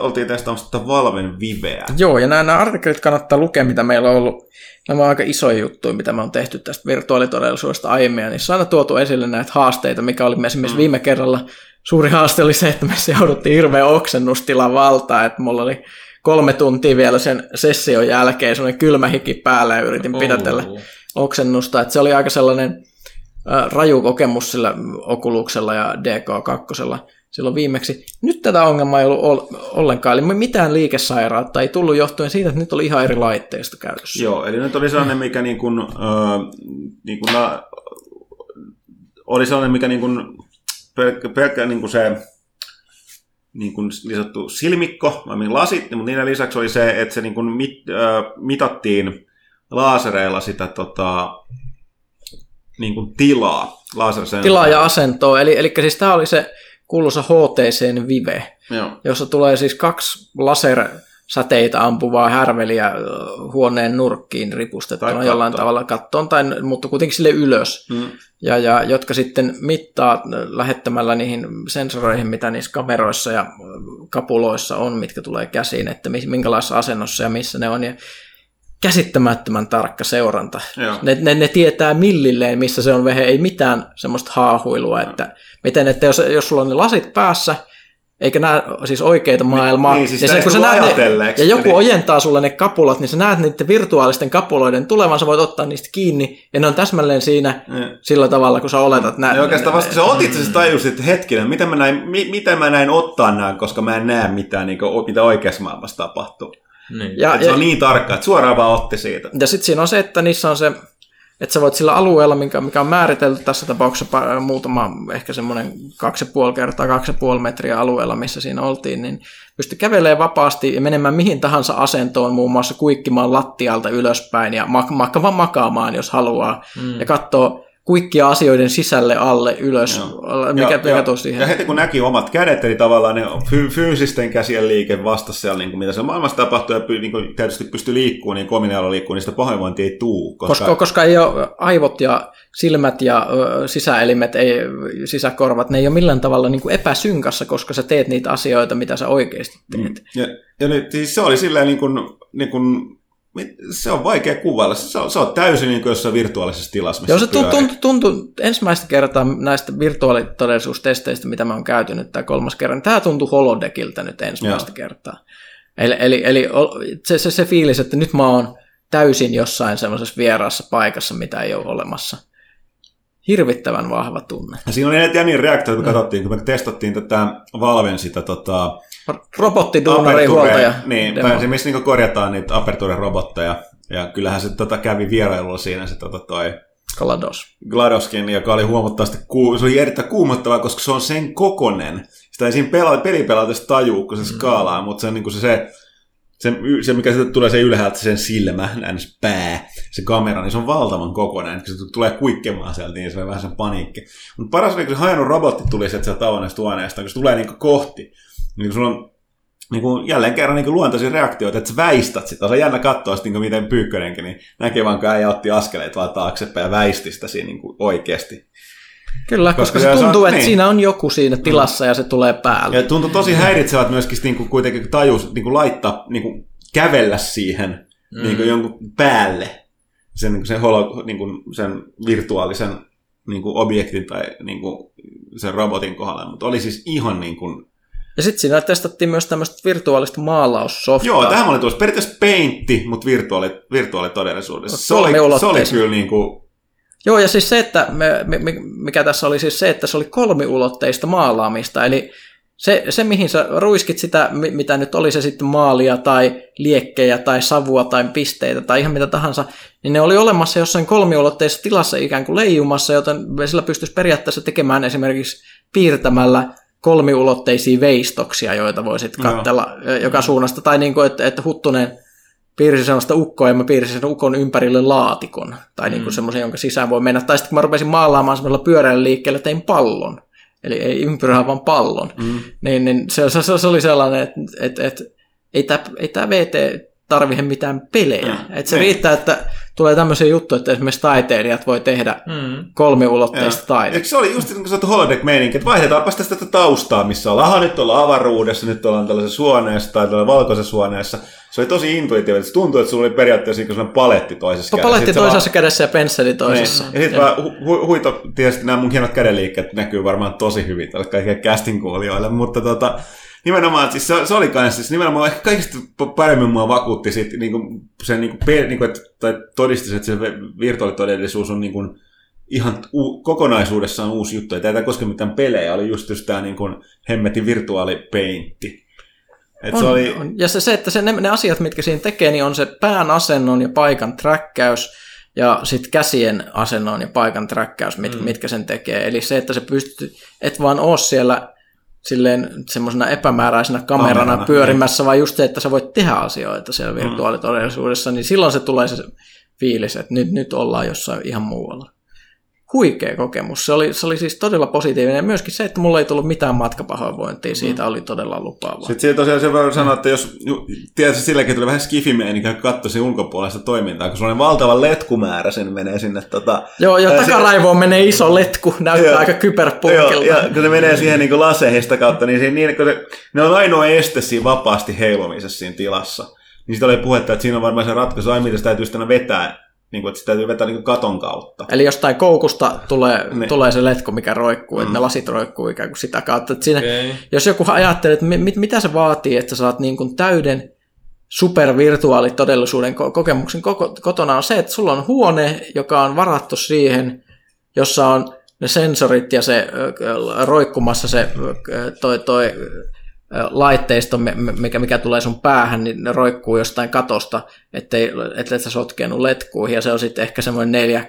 oltiin testaamassa tätä Valven Viveä. Joo, ja nämä artikkelit kannattaa lukea, mitä meillä on ollut. Nämä on aika isoja juttuja, mitä me on tehty tästä virtuaalitodellisuudesta aiemmin, ja niissä on aina tuotu esille näitä haasteita, mikä oli esimerkiksi viime kerralla. Suuri haaste oli se, että me jouduttiin hirveän oksennustilan valtaan, että mulla oli 3 tuntia vielä sen session jälkeen semmoinen kylmä hiki päällä ja yritin pidätellä oksennusta. Että se oli aika sellainen raju kokemus sillä Oculuksella ja DK2. silloin viimeksi. Nyt tätä ongelmaa ei ollut ollenkaan, eli mitään liikesairautta ei tullut johtuen siitä, että nyt oli ihan eri laitteista käytössä. Joo, eli nyt oli sellainen, mikä niin kuin, oli sellainen, mikä niin kuin pelkkä niin kuin se niin kuin lisätty silmikko, lasit, mutta niiden lisäksi oli se, että se niin kuin mitattiin laasereilla sitä niin kuin tilaa. Tilaa ja asentoa, eli siis tämä oli se kuuluisa HTC:n Vive, joo, jossa tulee siis 2 lasersäteitä ampuvaa härveliä huoneen nurkkiin ripustettuna jollain tavalla kattoon, mutta kuitenkin sille ylös, ja jotka sitten mittaa lähettämällä niihin sensoreihin, mitä niissä kameroissa ja kapuloissa on, mitkä tulee käsiin, että minkälaisessa asennossa ja missä ne on, ja käsittämättömän tarkka seuranta. Ne tietää millilleen, missä se on vehe, ei mitään semmoista haahuilua, että miten, että jos sulla on ne lasit päässä, eikä nää siis oikeita maailmaa, niin, siis ja, kun sä näet ne, ja joku ojentaa sulle ne kapulat, niin sä näet niiden virtuaalisten kapuloiden tulevan, sä voit ottaa niistä kiinni, ja ne on täsmälleen siinä sillä tavalla, kun sä oletat. Ja oikeastaan vasta, kun sä otit, sä tajusit, että hetkinen, miten mä näin ottaa nää, koska mä en näe mitään, niin kuin, mitä oikeassa maailmassa tapahtuu. Niin. Ja se on niin tarkka, että suoraan vaan otti siitä. Ja sitten siinä on se, että niissä on se, että sä voit sillä alueella, mikä on määritelty tässä tapauksessa muutama, ehkä semmoinen 2,5 x 2,5 metriä alueella, missä siinä oltiin, niin pysty kävelemään vapaasti ja menemään mihin tahansa asentoon, muun muassa kuikkimaan lattialta ylöspäin ja makaamaan, jos haluaa, ja katsoo kuikkia asioiden sisälle, alle, ylös, mikä tuo siihen. Ja heti kun näki omat kädet, eli tavallaan ne fyysisten käsien liike vastasi siellä, niin kuin mitä se maailmassa tapahtuu, ja niin kuin tietysti pystyy liikkumaan, niin kominealla liikkuu, niin sitä pahoinvointia ei tule. Koska ei ole aivot ja silmät ja sisäelimet, sisäkorvat, ne ei ole millään tavalla niin kuin epäsynkassa, koska sä teet niitä asioita, mitä sä oikeasti teet. Ja nyt, siis se oli silleen niin kuin se on vaikea kuvailla. Se on täysin niin kuin jossain virtuaalisessa tilassa. Joo, se tuntui ensimmäistä kertaa näistä virtuaalitodellisuustesteistä, mitä mä oon käytynyt, tämä 3. kerran. Tämä tuntui holodeckiltä nyt ensimmäistä kertaa. Eli se fiilis, että nyt mä oon täysin jossain semmoisessa vieraassa paikassa, mitä ei ole olemassa. Hirvittävän vahva tunne. Ja siinä on niin reaktioita, kun katsottiin, kun me testattiin tätä Valven sitä robottiduunarin huoltaja. Niin, tai missä niin korjataan niitä Aperture-robotteja. Ja kyllähän se kävi vierailulla siinä se toi GLaDOSkin, joka oli huomattavasti se oli erittäin kuumottavaa, koska se on sen kokonen. Sitä ei siinä pelipelaatessa tajuu, kun se skaalaa, mutta se on niin kuin se, mikä sitten tulee se ylhäältä, sen silmä, pää, se kamera, niin se on valtavan kokoinen. Kun se tulee kuikkemaan sieltä, niin se on vähän sen paniikki. Mutta paras oli, kun se hajannut robotti tuli sieltä tavoinneesta huoneesta, kun se tulee niinku kohti. Niin sulla on niin jälleen kerran niin luontaisia reaktioita, että sä väistät sitä. Se on jännä katsoa, niin miten Pyykkönenkin niin näkee vaan, kun äijä otti askeleet vaan taaksepäin ja väisti sitä siinä niin oikeasti. Kyllä, koska se tuntuu, että niin. Siinä on joku siinä tilassa ja se tulee päälle. Ja tuntuu tosi häiritsevät myöskin niin kuitenkin tajus niin laittaa, niin kävellä siihen niin jonkun päälle sen virtuaalisen niin objektin tai niin sen robotin kohdalla. Mutta oli siis ihan niin kuin. Ja sitten siinä testattiin myös tämmöistä virtuaalista maalaussoftaa. Joo, tähän oli tuossa periaatteessa Paintti, mutta virtuaalitodellisuudessa. Se oli kyllä niin kuin. Joo, ja siis se, että mikä tässä oli siis se, että se oli kolmiulotteista maalaamista, eli se mihin sä ruiskit sitä, mitä nyt oli se sitten maalia tai liekkejä tai savua tai pisteitä tai ihan mitä tahansa, niin ne oli olemassa jossain kolmiulotteisessa tilassa ikään kuin leijumassa, joten sillä pystyisi periaatteessa tekemään esimerkiksi piirtämällä kolmiulotteisia veistoksia, joita voisit katsella joka suunnasta, tai niin kuin, että Huttunen piirsin sellaista ukkoa ja mä piirsin sen ukon ympärille laatikon, tai niin kuin semmoisen, jonka sisään voi mennä. Tai sitten kun mä rupesin maalaamaan semmoisella pyörällä liikkeellä, tein pallon, eli ei ympyrää, vaan pallon. Niin se oli sellainen, että ei tämä VT tarvitse mitään pelejä. Että se riittää, että tulee tämmöisiä juttuja, että esimerkiksi taiteilijat voi tehdä kolmiulotteista taidetta. Eikö se oli just niin kuin holodeck-meininki, että vaihdetaanpa sitä taustaa, missä ollaan. Aha, nyt ollaan avaruudessa, nyt ollaan tällaisessa huoneessa tai tällaisessa valkoisessa huoneessa. Se oli tosi intuitiivinen. Se tuntui, että sulla oli periaatteessa sellainen paletti toisessa kädessä. Paletti toisessa kädessä ja pensseli toisessa. Niin. Ja sitten vaan huito, tietysti nämä mun hienot kädenliikkeet näkyy varmaan tosi hyvin tälle kaikille casting-kuulijoille, mutta nimenomaan, siis se oli kanssa, siis nimenomaan ehkä kaikista paremmin mua vakuutti sit, niin kuin, sen, niin kuin, että, tai todisti, että se virtuaalitodellisuus on niin kuin, ihan kokonaisuudessaan uusi juttu. Ja tämä ei koske mitään pelejä, oli just tämä niin kuin hemmetin virtuaalipeintti. Ja se, että ne asiat, mitkä siinä tekee, niin on se pään asennon ja paikan träkkäys ja sitten käsien asennon ja paikan träkkäys, mitkä sen tekee. Eli se, että se pystyy, et vaan ole siellä silleen semmoisena epämääräisenä kamerana pyörimässä, vaan just se, että sä voit tehdä asioita siellä virtuaalitodellisuudessa, niin silloin se tulee se fiilis, että nyt ollaan jossain ihan muualla. Huikea kokemus. Se oli siis todella positiivinen. Ja myöskin se, että mulla ei tullut mitään matkapahoinvointia, siitä oli todella lupaavaa. Sitten se tosiaan se voi sanoa, että jos tietysti silläkin tuli vähän skifimeen, niin katsoisi ulkopuolesta toimintaa, kun sellainen valtava letkumäärä sen menee sinne. Joo, ja takaraivoon menee iso letku, näyttää aika kyberpunkilta. Joo, ja kun se menee siihen niin laseista kautta, niin kun ne on ainoa este siinä vapaasti heilumisessa siinä tilassa. Niin siitä oli puhetta, että siinä on varmaan se ratkaisu, mitä sitä täytyy sitten vetää. Niin kuin, että sitä täytyy vetää niin kuin katon kautta. Eli jostain koukusta tulee se letku, mikä roikkuu, että ne lasit roikkuu ikään kuin sitä kautta. Että siinä, jos joku ajattelee, että mitä se vaatii, että saat niin kuin täyden supervirtuaalitodellisuuden kokemuksen kotona, on se, että sulla on huone, joka on varattu siihen, jossa on ne sensorit ja se roikkumassa se toi laitteisto, mikä tulee sun päähän, niin ne roikkuu jostain katosta, ettei sä sotkeenut letkuihin, ja se on sitten ehkä semmoinen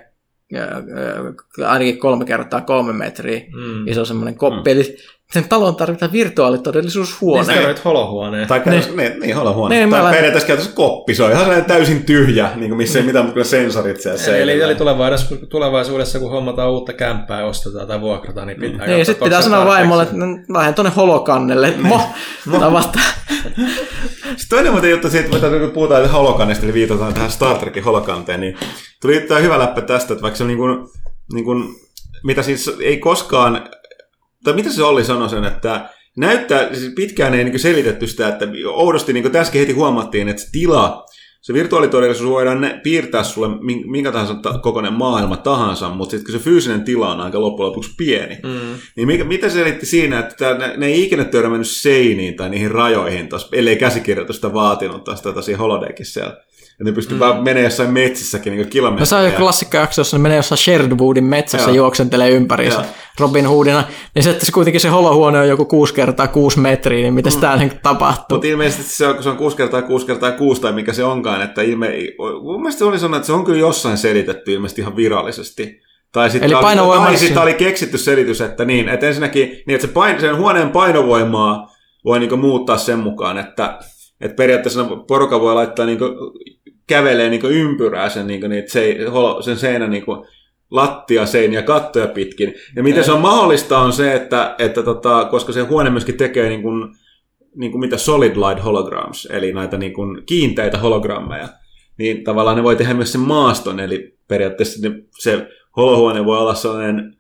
3x3 metriä iso semmoinen koppi, eli sen talon tarvitaan virtuaalitodellisuushuone. Niin sä tarvit holohuoneen. Niin, holohuoneen. Tai periaatteessa käytössä koppi, se on ihan täysin tyhjä, niin missä ei mitään, mutta kyllä sensorit siellä seinällä. Eli tulevaisuudessa, kun hommataan uutta kämppää ja ostetaan tai vuokrataan, niin pitää katsoa. Niin, sitten pitää sanoa vaimolle, että lähden tuonne holokannelle, että vastaan. Sitten toinen muuten juttu siitä, kun puhutaan holokannesta, eli viitataan tähän Star Trekin holokanteen, niin tuli tämä hyvä läppä tästä, että vaikka se on niin kuin, mitä siis ei koskaan. Tai mitä se Olli sanoi sen, että siis pitkään ei selitetty sitä, että oudosti niin tässäkin heti huomattiin, että se virtuaalitodellisuus voidaan piirtää sulle minkä tahansa kokoinen maailma tahansa, mutta sitten kun se fyysinen tila on aika loppujen lopuksi pieni, niin mitä se selitti siinä, että ne ei ikinä törmännyt seiniin tai niihin rajoihin, ellei käsikirjoitusta vaatinut tätä siinä holodeckissa siellä. Ja ne pystyy vaan menemään jossain metsissäkin niin kilometriä. No, se on jo klassikkajakso, jossa ne menee jossain Sherwoodin metsässä juoksentelee ympäriinsä Robin Hoodina. Niin se, että kuitenkin se holohuone on joku 6x6 metriä, niin miten tämä tapahtuu? Mutta ilmeisesti se on, kun se on 6x6x6 tai mikä se onkaan. Että mun mielestä se oli sanoa, että se on kyllä jossain selitetty ilmeisesti ihan virallisesti. Tai sitten oli keksitty selitys, että niin, että ensinnäkin niin, että sen huoneen painovoimaa voi niin muuttaa sen mukaan, että periaatteessa porukka voi laittaa niin kävelee niin ympyrää sen, niin niitä sen seinän niin lattia, seiniä, kattoja pitkin. Ja miten se on mahdollista on se, että koska se huone myöskin tekee niin kuin mitä solid light holograms, eli näitä niin kuin kiinteitä hologrammeja, niin tavallaan ne voi tehdä myös sen maaston, eli periaatteessa se holohuone voi olla sellainen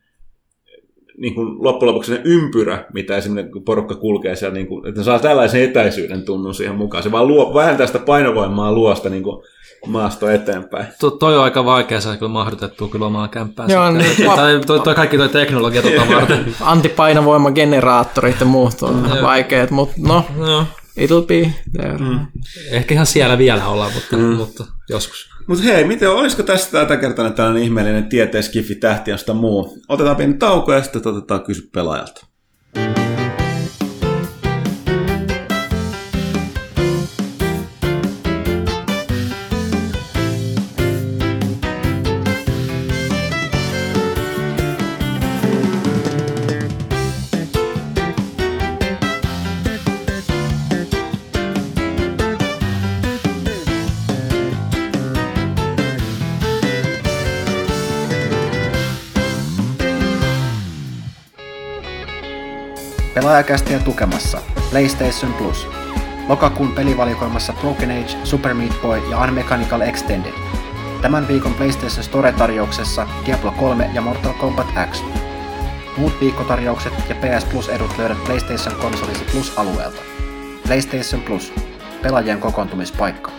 niin kuin loppujen lopuksi se ympyrä, mitä esimerkiksi porukka kulkee siellä, niin kuin, että ne saa tällaisen etäisyyden tunnun siihen mukaan. Se vaan vähentää sitä painovoimaa luosta niin kuin maasta eteenpäin. Toi on aika vaikea saada kyllä mahdotettua kyllä omaan kämppään. Joo, toi kaikki toi teknologia varten. Antipainovoimageneraattorit ja muut on vaikeat, mutta no. It'll be there. Ehkä ihan siellä vielä ollaan, mutta joskus. Mutta hei, miten olisiko tästä kertaa tällainen ihmeellinen tieteen skifi tähti ja sitä muu? Otetaan pieni tauko ja sitten otetaan kysy pelaajalta. Pelaajakästiä tukemassa PlayStation Plus. Lokakuun pelivalikoimassa Broken Age, Super Meat Boy ja Unmechanical Extended. Tämän viikon PlayStation Store-tarjouksessa Diablo 3 ja Mortal Kombat X. Muut viikkotarjoukset ja PS Plus-edut löydät PlayStation Konsolisi Plus-alueelta. PlayStation Plus. Pelaajien kokoontumispaikka.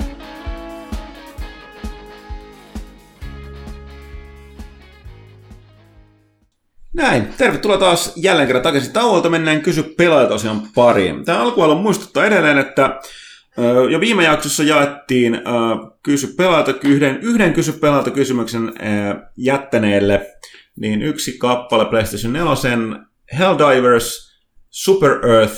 Näin, tervetuloa taas jälleen kerran takaisin tauolta, mennään kysy pelaajalta asian pariin. Tämä alkuhaluan muistuttaa edelleen, että jo viime jaksossa jaettiin kysy pelaajalta yhden kysy pelaajalta kysymyksen jättäneelle niin yksi kappale PlayStation 4, Helldivers Super Earth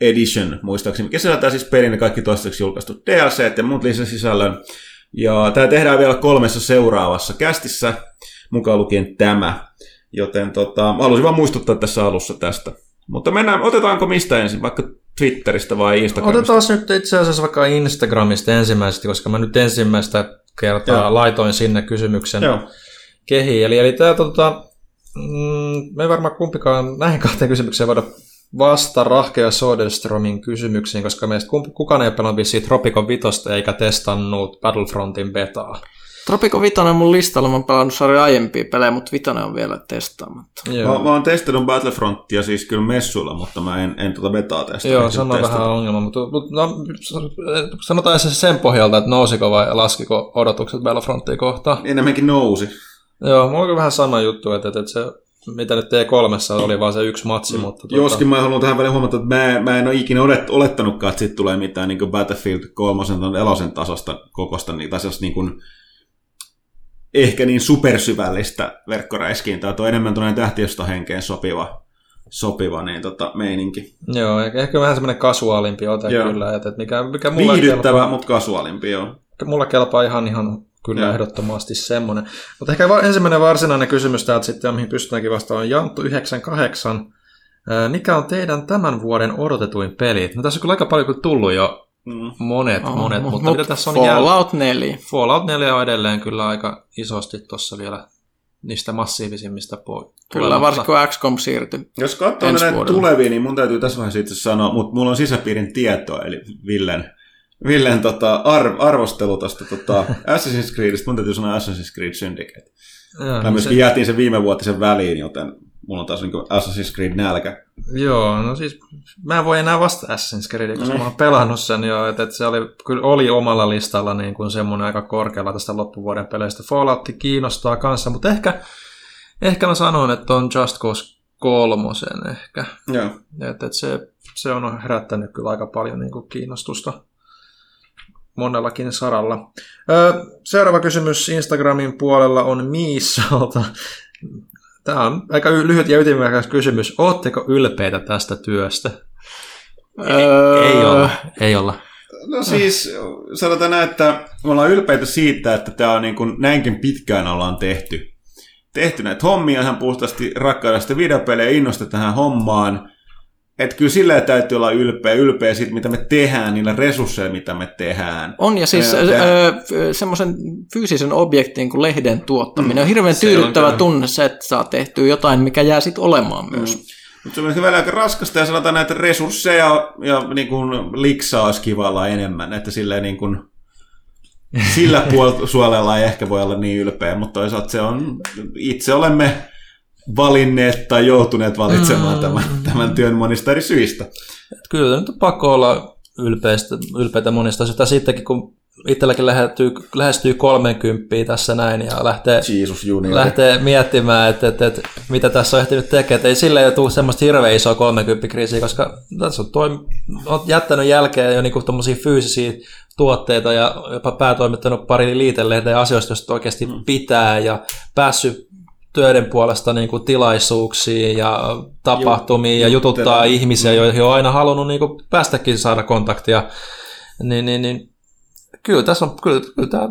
Edition, muistaakseni, mikä sisältää siis pelin ja kaikki toistaiseksi julkaistut DLCt ja muut lisäsisällön. Ja tämä tehdään vielä 3 seuraavassa kästissä, mukaan lukien tämä. Joten haluaisin vaan muistuttaa tässä alussa tästä. Mutta mennään, otetaanko mistä ensin, vaikka Twitteristä vai Instagramista? Otetaan nyt itse asiassa vaikka Instagramista ensimmäisesti, koska mä nyt ensimmäistä kertaa laitoin sinne kysymyksen kehiin. Eli tämä me ei varmaan kumpikaan näihin 2 kysymykseen voida vasta Rahkea Soderströmin kysymyksiin, koska meistä kukaan ei ole pelannut vissiin Tropicon 5 eikä testannut Battlefrontin betaa. Tropicon 5 on mun listalla, mä oon pelannut sarja aiempia pelejä, mutta 5 on vielä testaamatta. Mä oon testannut Battlefrontia siis kyllä messuilla, mutta mä en betaa testannut. Joo, sama vähän ongelma, mutta sanotaan se sen pohjalta, että nousiko vai laskiko odotukset Battlefrontia kohtaan. Enemmänkin nousi. Joo, mulla on vähän sama juttu, että se... Mitä nyt T3 oli vaan se yksi matsi, mutta... Joskin mä haluan tähän väliin huomata, että mä en ole ikinä olettanutkaan, että siitä tulee mitään niin kuin Battlefield 3 tai 4 tasosta kokosta, niin, tai sellaista niin kuin, ehkä niin supersyvällistä verkkoräiskintää. Tuo enemmän tuollainen tähtiöstohenkeen sopiva niin, meininki. Joo, ehkä vähän semmoinen kasuaalimpi ote kyllä. Että mikä mulla viihdyttävä, mutta kasuaalimpi, joo. Mulla kelpaa ihan kyllä ehdottomasti semmoinen. Mutta ehkä ensimmäinen varsinainen kysymys täältä sitten, mihin pystytäänkin vastaan, on Janttu98. Mikä on teidän tämän vuoden odotetuin peli? No tässä on kyllä aika paljon tullut jo monet, mutta mitä tässä on Fallout 4. Fallout 4 on edelleen kyllä aika isosti tuossa vielä niistä massiivisimmista pois. Kyllä, varsinkin XCOM siirtyi. Jos katsoo näitä tulevia, niin mun täytyy tässä vaiheessa itse sanoa, mutta mulla on sisäpiirin tietoa, eli Villen arvostelu tuosta Assassin's Creedistä, mun täytyy sanoa Assassin's Creed Syndicate. Mä niin myöskin jätin sen viime vuotisen väliin, joten mulla on taas niin kuin Assassin's Creed nälkä. Joo, no siis mä en voi enää vastata Assassin's Creediin, koska mä oon pelannut sen jo, että se oli omalla listalla niin kuin semmoinen aika korkealla tästä loppuvuoden peleistä. Fallout kiinnostaa kanssa, mutta ehkä mä sanon, että on Just Cause 3 ehkä. Joo. Että se on herättänyt kyllä aika paljon niin kuin kiinnostusta. Monellakin saralla. Seuraava kysymys Instagramin puolella on Miissalta. Tämä on aika lyhyt ja ytimekäs kysymys. Ootteko ylpeitä tästä työstä? Ei olla. No siis sanotaan näin, että me ollaan ylpeitä siitä, että tämä on niin kuin näinkin pitkään ollaan tehty näitä hommia. Ihan puhtaasti rakkaudesta videopelejä ja innosta tähän hommaan. Että kyllä sillä täytyy olla ylpeä siitä, mitä me tehdään, niillä resursseilla, mitä me tehdään. On, ja siis semmoisen fyysisen objektin kuin lehden tuottaminen on hirveän tyydyttävä tunne se, että saa tehtyä jotain, mikä jää sitten olemaan myös. Mutta se on hyvä aika raskasta, ja sanotaan näitä resursseja ja niin kuin liksaa olisi kivalla enemmän, että silleen niin kuin... Sillä puolella ei ehkä voi olla niin ylpeä, mutta toisaalta se on... Itse olemme... valinneet tai joutuneet valitsemaan tämän työn monista eri syistä. Kyllä nyt on pakko olla ylpeitä monista asioista. Sittenkin kun itselläkin lähestyy 30 tässä näin ja lähtee miettimään, että mitä tässä on ehtinyt tekemään. Ei sille tule semmoista hirveän isoa 30-kriisiä, koska tässä on jättänyt jälkeen jo niinku tommosia fyysisiä tuotteita ja jopa päätoimittanut pari liitelehteen asioista, joista oikeasti pitää ja päässyt töiden puolesta niin kuin tilaisuuksiin ja tapahtumiin ja jututtaa ihmisiä, joihin on aina halunnut niin kuin päästäkin saada kontaktia. Niin. Kyllä tässä on... Kyllä tämä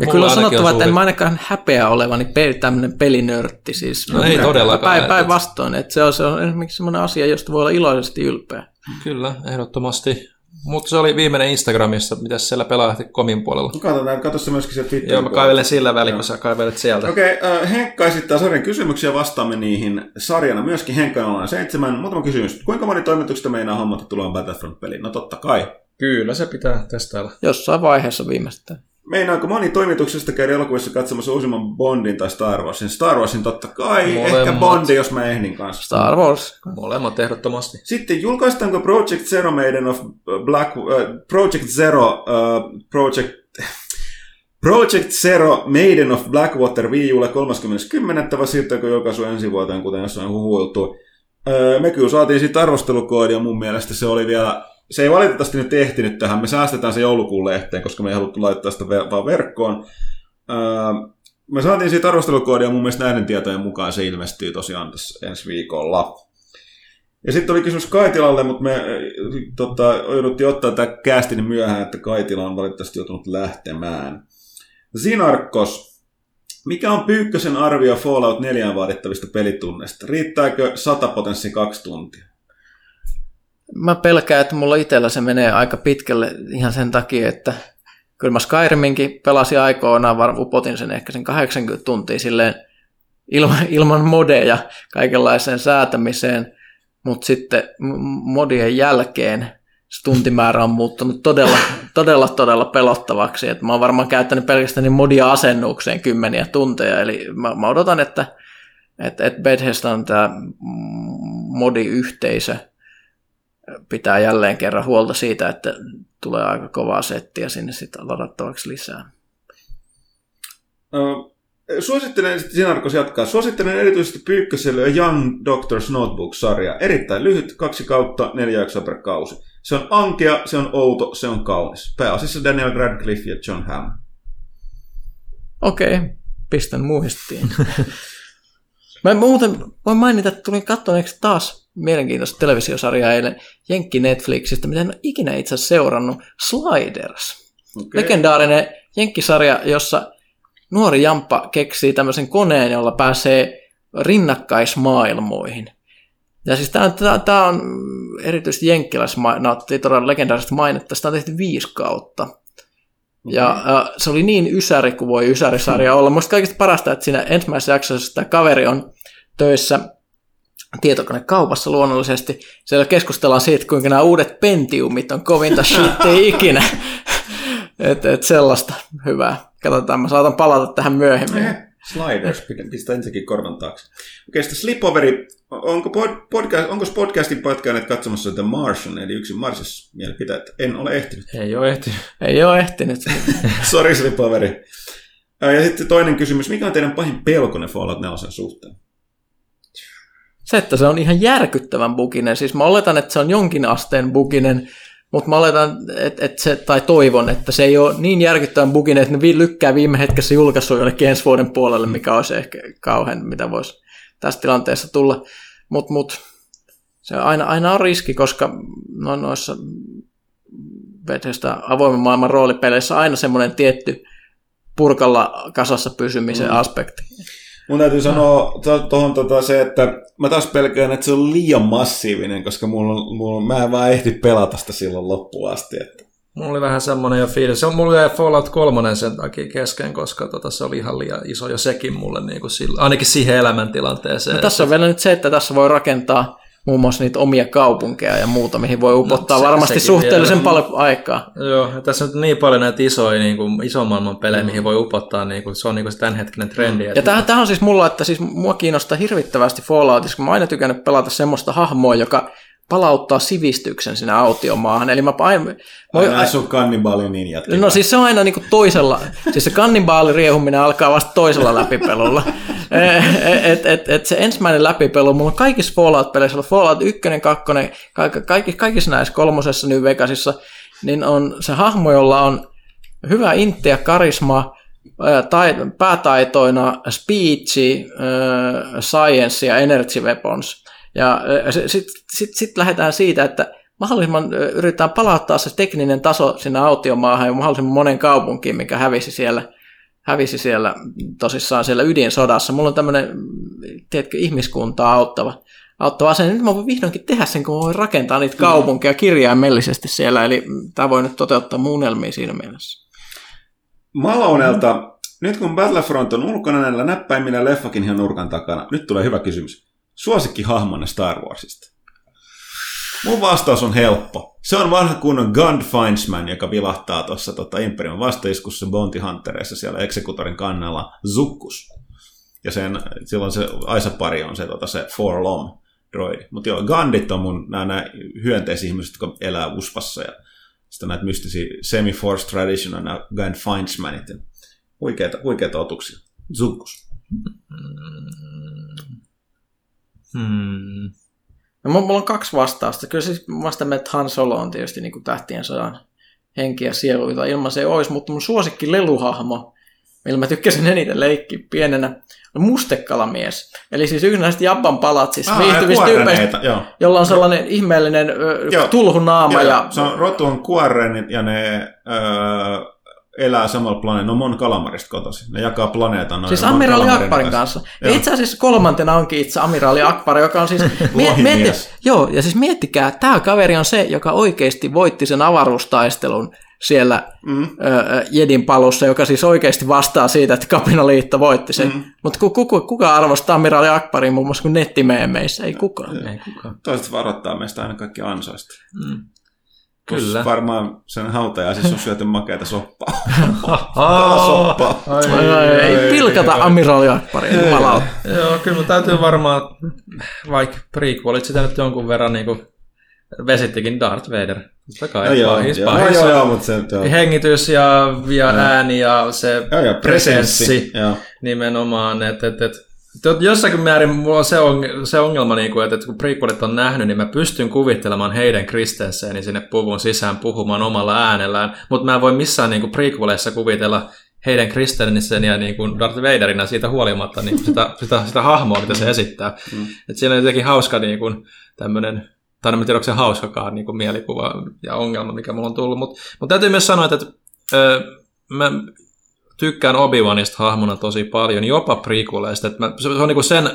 ja kyllä on sanottava, että en mä ainakaan häpeä olevani tämmöinen pelinörtti. Siis. No ei todellakaan. Päinvastoin, että se on esimerkiksi semmoinen asia, josta voi olla iloisesti ylpeä. Kyllä, ehdottomasti. Mutta se oli viimeinen Instagramissa, mitä siellä pelaa komin puolella. Katso se myöskin se Twitterin. Joo, mä kaivelen sillä välin, kun sä kaivelet sieltä. Okei, Henkka esittää sarjan kysymyksiä, vastaamme niihin sarjana myöskin. Henkka on 7. Muutama kysymys. Kuinka moni toimituksista meinaa hommata tullaan Battlefront-peliin? No totta kai. Kyllä, se pitää testailla. Jossain vaiheessa viimeistään. Meinaanko moni toimituksesta käydä elokuvissa katsomassa uusimman Bondin tai Star Warsin? Star Warsin totta kai, molemmat. Ehkä Bondi, jos mä ehdin kanssa. Star Wars, molemmat ehdottomasti. Sitten julkaistaanko Project Zero Maiden of Black... Project Zero Maiden of Blackwater Wii U:lle 30.10. vai siirtääkö julkaisu ensi vuoteen, kuten jossain huhuiltu? Me kyllä saatiin siitä arvostelukoodia, mun mielestä se oli vielä... Se ei valitettavasti nyt ehtinyt tähän. Me säästetään se joulukuun lehteen, koska me ei haluttu laittaa sitä vaan verkkoon. Me saatiin siitä arvostelukoodia mun mielestä näiden tietojen mukaan. Se ilmestyy tosiaan tässä ensi viikolla. Ja sitten oli kysymys Kaitilalle, mutta me jouduttiin ottaa tämä käästin myöhään, että Kaitila on valitettavasti joutunut lähtemään. Sinarkkos. Mikä on Pyykkösen arvio Fallout 4 vaadittavista pelitunneista? Riittääkö 100 potenssi 2 tuntia? Mä pelkään, että mulla itsellä se menee aika pitkälle ihan sen takia, että kyllä mä Skyriminkin pelasin aikoinaan, upotin sen ehkä sen 80 tuntia silleen ilman modeja kaikenlaiseen säätämiseen, mutta sitten modien jälkeen se tuntimäärä on muuttunut todella pelottavaksi. Et mä oon varmaan käyttänyt pelkästään modia asennukseen kymmeniä tunteja, eli mä odotan, että Bethesda on tämä modiyhteisö pitää jälleen kerran huolta siitä, että tulee aika kovaa settiä sinne sitten ladattavaksi lisää. Suosittelen, Sinarkos jatkaa, suosittelen erityisesti Pyykköselle Young Doctor's Notebook-sarja. Erittäin lyhyt, 2/4 jaksoa per kausi. Se on ankea, se on outo, se on kaunis. Pääasiassa Daniel Radcliffe ja John Hamm. Okei, pistän muistiin. Mä muuten voin mainita, että tulin katsoneeksi taas mielenkiintoista televisiosarjaa eilen Jenkki Netflixistä, mitä en ole ikinä itse asiassa seurannut, Sliders. Okay. Legendaarinen jenkkisarja, jossa nuori jamppa keksii tämmöisen koneen, jolla pääsee rinnakkaismaailmoihin. Ja siis tämä on erityisesti jenkkiläismainattiin todella legendaarista mainetta, sitä on tehty 5 kautta. Ja se oli niin ysäri kuin voi ysärisarja olla. Musta kaikista parasta, että siinä ensimmäisessä jaksossa tämä kaveri on töissä tietokonekaupassa luonnollisesti. Siellä keskustellaan siitä, kuinka nämä uudet Pentiumit on kovinta shittia ikinä. Et sellaista hyvää. Katsotaan, mä saatan palata tähän myöhemmin. Sliders, pistää ensinnäkin korvan taakse. Okei, sitten Slipoveri. Onko podcastin patkaneet katsomassa The Martian, eli yksin Marsissa mielipiteet, että en ole ehtinyt. Ei ole ehtinyt. Sori Slipoveri. Ja sitten toinen kysymys, mikä on teidän pahin pelkonne Fallout 4 suhteen? Se, että se on ihan järkyttävän buginen. Siis mä oletan, että se on jonkin asteen buginen, mutta mä oletan, tai toivon, että se ei ole niin järkyttävän buginen, että ne lykkää viime hetkessä julkaisua jonnekin ensi vuoden puolelle, mikä olisi ehkä kauhean, mitä voisi tässä tilanteessa tulla. Mut se aina on riski, koska noissa Bethesda avoimen maailman roolipeleissä aina semmoinen tietty purkalla kasassa pysymisen aspekti. Mun täytyy sanoa tuohon se, että mä taas pelkään, että se on liian massiivinen, koska mä en vaan ehdi pelata sitä silloin loppuun asti. Että. Mulla oli vähän semmoinen jo fiilis. Mulla jäi Fallout 3 sen takia kesken, koska se oli ihan liian iso jo sekin mulle, niin kuin ainakin siihen elämäntilanteeseen. No, tässä on vielä nyt se, että tässä voi rakentaa muun muassa niitä omia kaupunkeja ja muuta, mihin voi upottaa varmasti suhteellisen paljon aikaa. Joo, tässä on niin paljon näitä isoja, ison maailman pelejä, mihin voi upottaa, se on se tämänhetkinen trendi. Ja tämähän on siis mulla, että siis mua kiinnostaa hirvittävästi Falloutissa, kun mä oon aina tykännyt pelata semmoista hahmoa, joka palauttaa sivistyksen sinä autiomaahan. Eli aina sun kannibaalin niin jatkuu. No siis se on aina niin kuin toisella, siis se kannibaali-riehuminen alkaa vasta toisella läpipelulla. Se ensimmäinen läpipelu, mulla on kaikissa Fallout-peleissä, Fallout 1, 2, kaikissa näissä 3. New Vegasissa, niin on se hahmo, jolla on hyvä intti ja karisma, päätaitoina speechi, science ja energy weapons. Ja sitten lähdetään siitä, että mahdollisimman yritetään palauttaa se tekninen taso sinne autiomaahan ja mahdollisimman monen kaupunkiin, mikä hävisi siellä tosissaan siellä ydinsodassa. Mulla on tämmöinen, tiedätkö, ihmiskuntaa auttava asia. Nyt mä voin vihdoinkin tehdä sen, kun voin rakentaa niitä kaupunkeja kirjaimellisesti siellä. Eli tämä voi nyt toteuttaa mun unelmia siinä mielessä. Malonelta, nyt kun Battlefront on ulkona näillä näppäimillä leffakin ihan nurkan takana, nyt tulee hyvä kysymys. Suosikkihahmonne Star Warsista. Mun vastaus on helppo. Se on vanha kunnon Gun Findsman, joka vilahtaa tuossa Imperiumin vastaiskussa Bounty Hunterissa siellä Executorin kannalla Zukkus. Ja silloin se Aisa-pari on se For Lom droidi. Mutta joo, Gundit on mun nämä hyönteisihmiset, jotka elää uspassa. Ja sitten näitä mystisiä Semi-Force Tradition on nämä Gun Findsmanit. Huikeita otuksia. Zukkus. No, mulla on 2 vastausta. Kyllä siis vasta että Han Solo on tietysti niin kuin tähtien sodan henki ja sieluita. Ilman se ei olisi, mutta mun suosikki leluhahmo, millä mä tykkäsin eniten leikkiä pienenä, on mustekalamies. Eli siis yksi näistä Jabban palatsissa viihtyvistä tyypeistä, jolla on sellainen ihmeellinen tulhunaama. Ja... Se on rotuun kuoreen ja ne elää samalla planeetalla. No Mon Calamarista kotoisin. Ne jakaa planeetan. Siis Amiraali Akbarin kanssa. Ja itse asiassa kolmantena onkin itse Amiraali Akbar, joka on siis... Joo, ja siis miettikää, tämä kaveri on se, joka oikeasti voitti sen avaruustaistelun siellä Jedin palussa, joka siis oikeasti vastaa siitä, että kapinaliitto voitti sen. Mm. Mutta kuka arvostaa Amiraali Akbaria muun muassa kuin nettimeemeissä? Ei kukaan. Toiset varoittaa meistä aina kaikki ansoista. Mm. Kyllä. Varmaan sen hautajaisissa on syöty makeita soppaa. Ei pilkata Amiraali Akbaria, jumalauta. Joo, kyllä täytyy varmaan, vaikka prequelit sitä nyt jonkun verran vesittikin Darth Vader. Joo, mutta se hengitys ja ääni ja se presenssi nimenomaan, että jossakin määrin mulla on se ongelma, että kun prequelit on nähnyt, niin mä pystyn kuvittelemaan Hayden Christensenin sinne puvun sisään puhumaan omalla äänellään, mutta mä en voi missään prequeleissa kuvitella Hayden Christensenia Darth Vaderina siitä huolimatta sitä hahmoa, mitä se esittää. Et siinä on jotenkin hauska tämmöinen, tai en tiedä, onko se hauskakaan mielikuva ja ongelma, mikä mulla on tullut, mutta täytyy myös sanoa, että mä tykkään Obi-Wanista hahmona tosi paljon, jopa prequeleista. Se on sen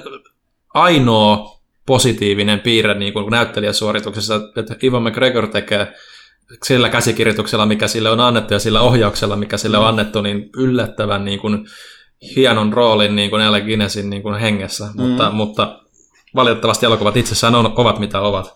ainoa positiivinen piirre näyttelijäsuorituksessa, että Ivan McGregor tekee sillä käsikirjoituksella, mikä sille on annettu, ja sillä ohjauksella, mikä sille on annettu, niin yllättävän hienon roolin Alec Guinnessin hengessä. Mutta valitettavasti elokuvat itsessään ovat mitä ovat.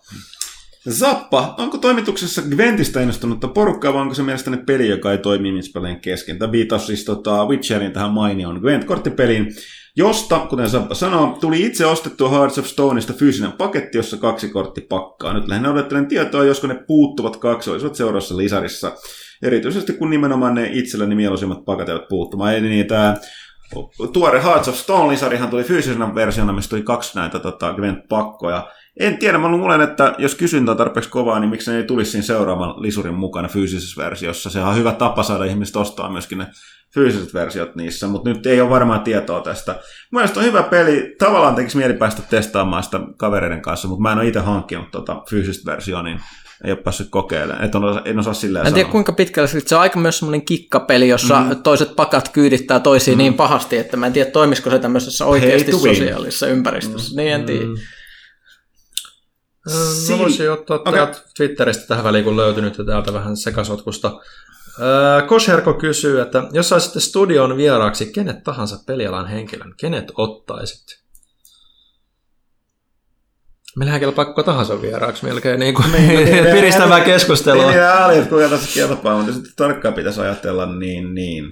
Zappa, onko toimituksessa Gwentistä innostunutta porukkaa, vai onko se mielestäni peli, joka ei toimi ihmispelien kesken? Tämä viitas siis Witcherin tähän mainioon Gwent-korttipeliin, josta, kuten Zappa sanoo, tuli itse ostettua Hearts of Stoneista fyysinen paketti, jossa 2 korttipakkaa. Nyt lähinnä odottelen tietoa, josko ne puuttuvat 2 olisivat seuraavassa lisarissa. Erityisesti kun nimenomaan ne itselläni mieluisimmat pakat eivät puuttumaan. Eli tämä tuore Hearts of Stone-lisarihan tuli fyysisenä versiona, missä tuli 2 näitä Gwent-pakkoja. En tiedä, mä luulen, että jos kysyntä on tarpeeksi kovaa, niin miksi ne ei tulisi siinä seuraavan lisurin mukana fyysisessä versiossa. Sehän on hyvä tapa saada ihmiset ostaa myöskin ne fyysiset versiot niissä, mutta nyt ei ole varmaan tietoa tästä. Mielestäni on hyvä peli. Tavallaan tekisi mieli päästä testaamaan sitä kavereiden kanssa, mutta mä en ole itse hankkinut fyysistä versioa, niin ei ole päässyt kokeilemaan. En osaa silleen sanoa. En tiedä kuinka pitkälle, se on aika myös semmoinen kikkapeli, jossa toiset pakat kyydittää toisia niin pahasti, että mä en tiedä toimisiko se tämmöisessä oikeasti sosiaalisessa ympäristössä. Niin en tiedä. Mä voisin ottaa Twitteristä tähän väliin, kun löytynyt täältä vähän sekasotkusta. Kosherko kysyy, että jos saisitte studion vieraaksi kenet tahansa pelialan henkilön, kenet ottaisit? Meillähän kelpaa kuka tahansa vieraaksi melkein piristävää keskustelua. Niin ääliöt, kuinka tässä kelpaa, mutta sitten tarkkaan pitäisi ajatella niin.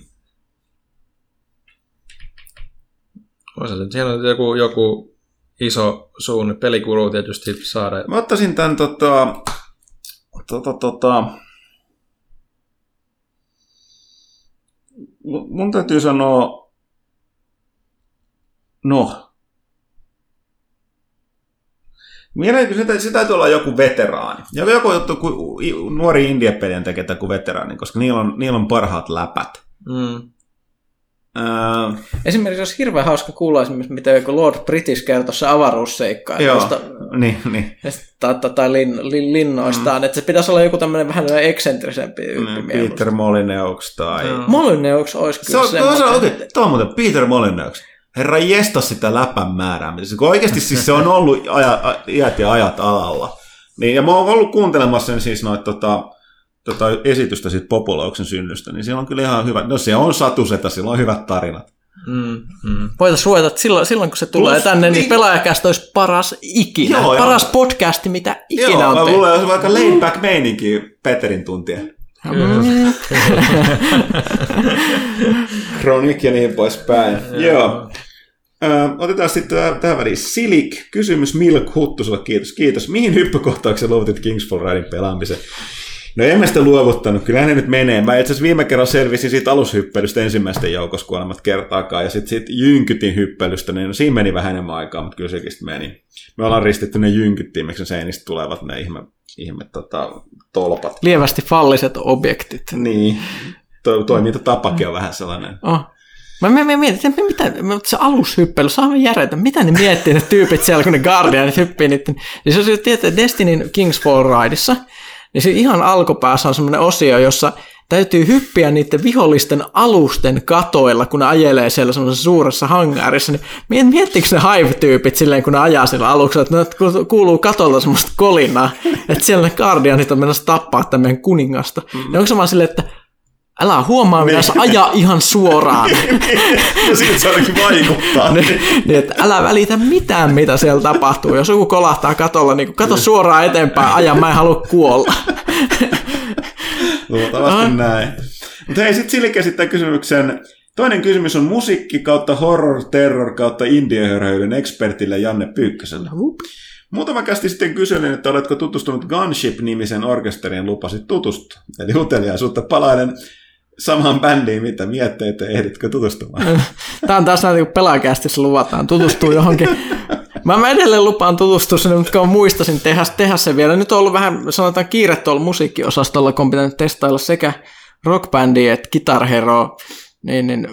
Voisin, siellä on joku iso suun pelikulu tietysti saada. Mä ottaisin tämän mun täytyy sanoa se täytyy olla joku veteraani. Joku nuori indiepelien tekijä kuin veteraani, koska niillä on parhaat läpät. Esimerkiksi olisi hirveän hauska kuulla, mitä joku Lord British kertoisi avaruusseikkailusta tai linnoistaan. Että se pitäisi olla joku tämmöinen vähän eksentrisempi ympimielus. Peter Molyneux tai... Molyneux olisi kyllä semmoinen. Tuo on muuten Peter Molyneux. Herra jesta sitä läpän määrää. Oikeasti siis se on ollut iät ja ajat alalla. Niin, ja mä oon ollut kuuntelemassa sen siis noita... esitystä siitä Populauksen synnystä, niin siellä on kyllä ihan hyvä. No se on satuseta, sillä on hyvät tarinat. Voitaisiin ruveta, että silloin kun se tulee tänne, niin Pelaajakästä olisi paras ikinä. Joo, paras podcasti, mitä ikinä on tehty. Joo, mulla olisi vaikka laidback meininki Peterin tuntia. Kronik ja niin poispäin. Joo. Otetaan sitten tähän väliin Silik. Kysymys Milk Huttusella, kiitos. Mihin hyppykohtaukseen luovutit Kings Fall Raidin pelaamisen? No en mä sitä luovuttanut, kyllähän ne nyt menee. Mä itse asiassa viime kerran selvisin siitä alushyppelystä ensimmäisten joukossa kuolemat kertaakaan, ja sitten jynkytin hyppelystä, niin no siinä meni vähän enemmän aikaa, mutta kyllä sekin meni. Me ollaan ristitty ne jynkyttiin, miksi seinistä tulevat ne ihme tolpat. Lievästi falliset objektit. Niin, toimintatapakin on vähän sellainen. Mä mietin, että se alushyppely, saamme järjetä, mitä ne miettii ne tyypit siellä, kun ne Guardianit hyppii niiden. Niin se on tietysti Destinyn Kings Fall Rideissa, niin se ihan alkupäässä on semmoinen osio, jossa täytyy hyppiä niiden vihollisten alusten katoilla, kun ne ajelee siellä semmoisessa suuressa hangarissa. Niin miettikö ne hive-tyypit silleen, kun ne ajaa siellä aluksella, että kuuluu katolta semmoista kolinaa, että siellä ne Guardianit on menossa tappaa tämän meidän kuningasta. Ja onko se vaan silleen, että älä huomaa, minä aja ihan suoraan. Ja siitä se ainakin vaikuttaa. Niin, että älä välitä mitään, mitä siellä tapahtuu. Jos joku kolahtaa katolla, niin kato suoraan eteenpäin, aja, mä en halua kuolla. Luultavasti näin. Mutta hei, sitten Silke esittää kysymyksen. Toinen kysymys on musiikki kautta horror, terror kautta indiehörhöyden ekspertille Janne Pyykköselle. Muutama kästi sitten kyselin, että oletko tutustunut Gunship-nimisen orkesteriin, lupasit tutustua. Eli uteliaisuutta palailen samaan bändiin, mitä mietteitä, ehditkö tutustumaan? Tämä on taas näin, kun pelaajakästissä luvataan tutustua johonkin. Mä edelleen lupaan tutustua sinne, mutta muistasin tehdä sen vielä. Nyt on ollut vähän, sanotaan, kiire tuolla musiikkiosastolla, kun on pitänyt testailla sekä rockbändiä että kitarheroa. Niin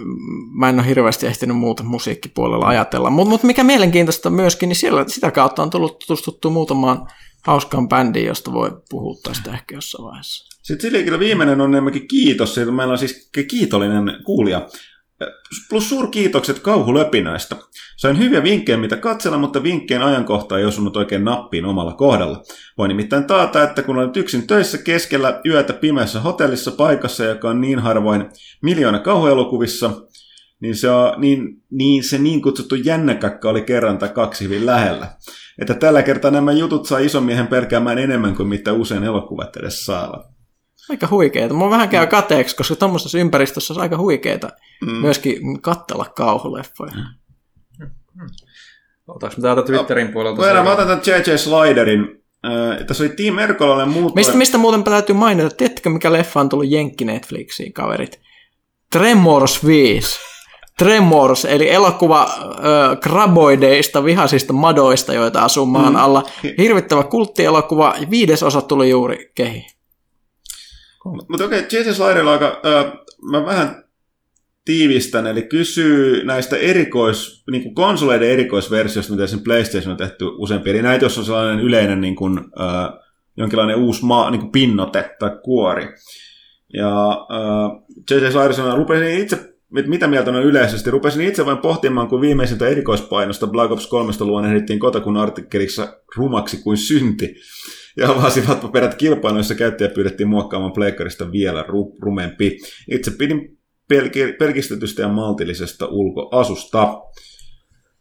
mä en ole hirveästi ehtinyt muuta musiikkipuolella ajatella. Mutta mikä mielenkiintoista myöskin, niin siellä, sitä kautta on tullut tutustuttu muutamaan hauskaan bändiin, josta voi puhua tästä ehkä jossain vaiheessa. Sitten Silkillä viimeinen on enemmänkin kiitos. Meillä on siis kiitollinen kuulija. Plus suurkiitokset kauhulöpinäistä. Sain hyviä vinkkejä, mitä katsella, mutta vinkkien ajankohta ei osunut oikein nappiin omalla kohdalla. Voin nimittäin taata, että kun olet yksin töissä keskellä yötä pimeässä hotellissa paikassa, joka on niin harvoin miljoona kauhuelokuvissa, niin se niin kutsuttu jännäkäkkä oli kerran tai kaksi hyvin lähellä. Että tällä kertaa nämä jutut saa ison miehen perkäämään enemmän kuin mitä usein elokuvat edes saavat. Aika huikeeta. Mua vähän käy kateeksi, koska tuommoisessa ympäristössä on aika huikeeta myöskin katsella kauhuleffoja. Otaanko me täältä Twitterin puolelta? Mä otan tämän J.J. Sliderin. Tässä oli Team Erkolalle muuta. Mistä muuten täytyy mainita? Tiedättekö, mikä leffa on tullut Jenkki Netflixiin, kaverit? Tremors 5. Tremors, eli elokuva kraboideista, vihaisista madoista, joita asuu maan alla. Hirvittävä kulttielokuva. 5. osa tuli juuri kehiin. Mutta okei, J.J. Sliderilla aika, mä vähän tiivistän, eli kysyy näistä niin konsoleiden erikoisversioista, mitä sen PlayStation on tehty useampia. Eli näitä, jos on sellainen yleinen niin kuin, jonkinlainen uusi niin pinnote tai kuori. Ja J.J. Slider sanoi, mitä mieltä on yleisesti, rupesin itse vain pohtimaan, kun viimeisintä erikoispainosta Black Ops 3 luon ehdittiin Kotakun artikkelissa rumaksi kuin synti. Ja avasivatpa perät kilpailuissa käyttäjä pyydettiin muokkaamaan pleikkarista vielä rumempi. Itse pidin pelkistetystä ja maltillisesta ulkoasusta.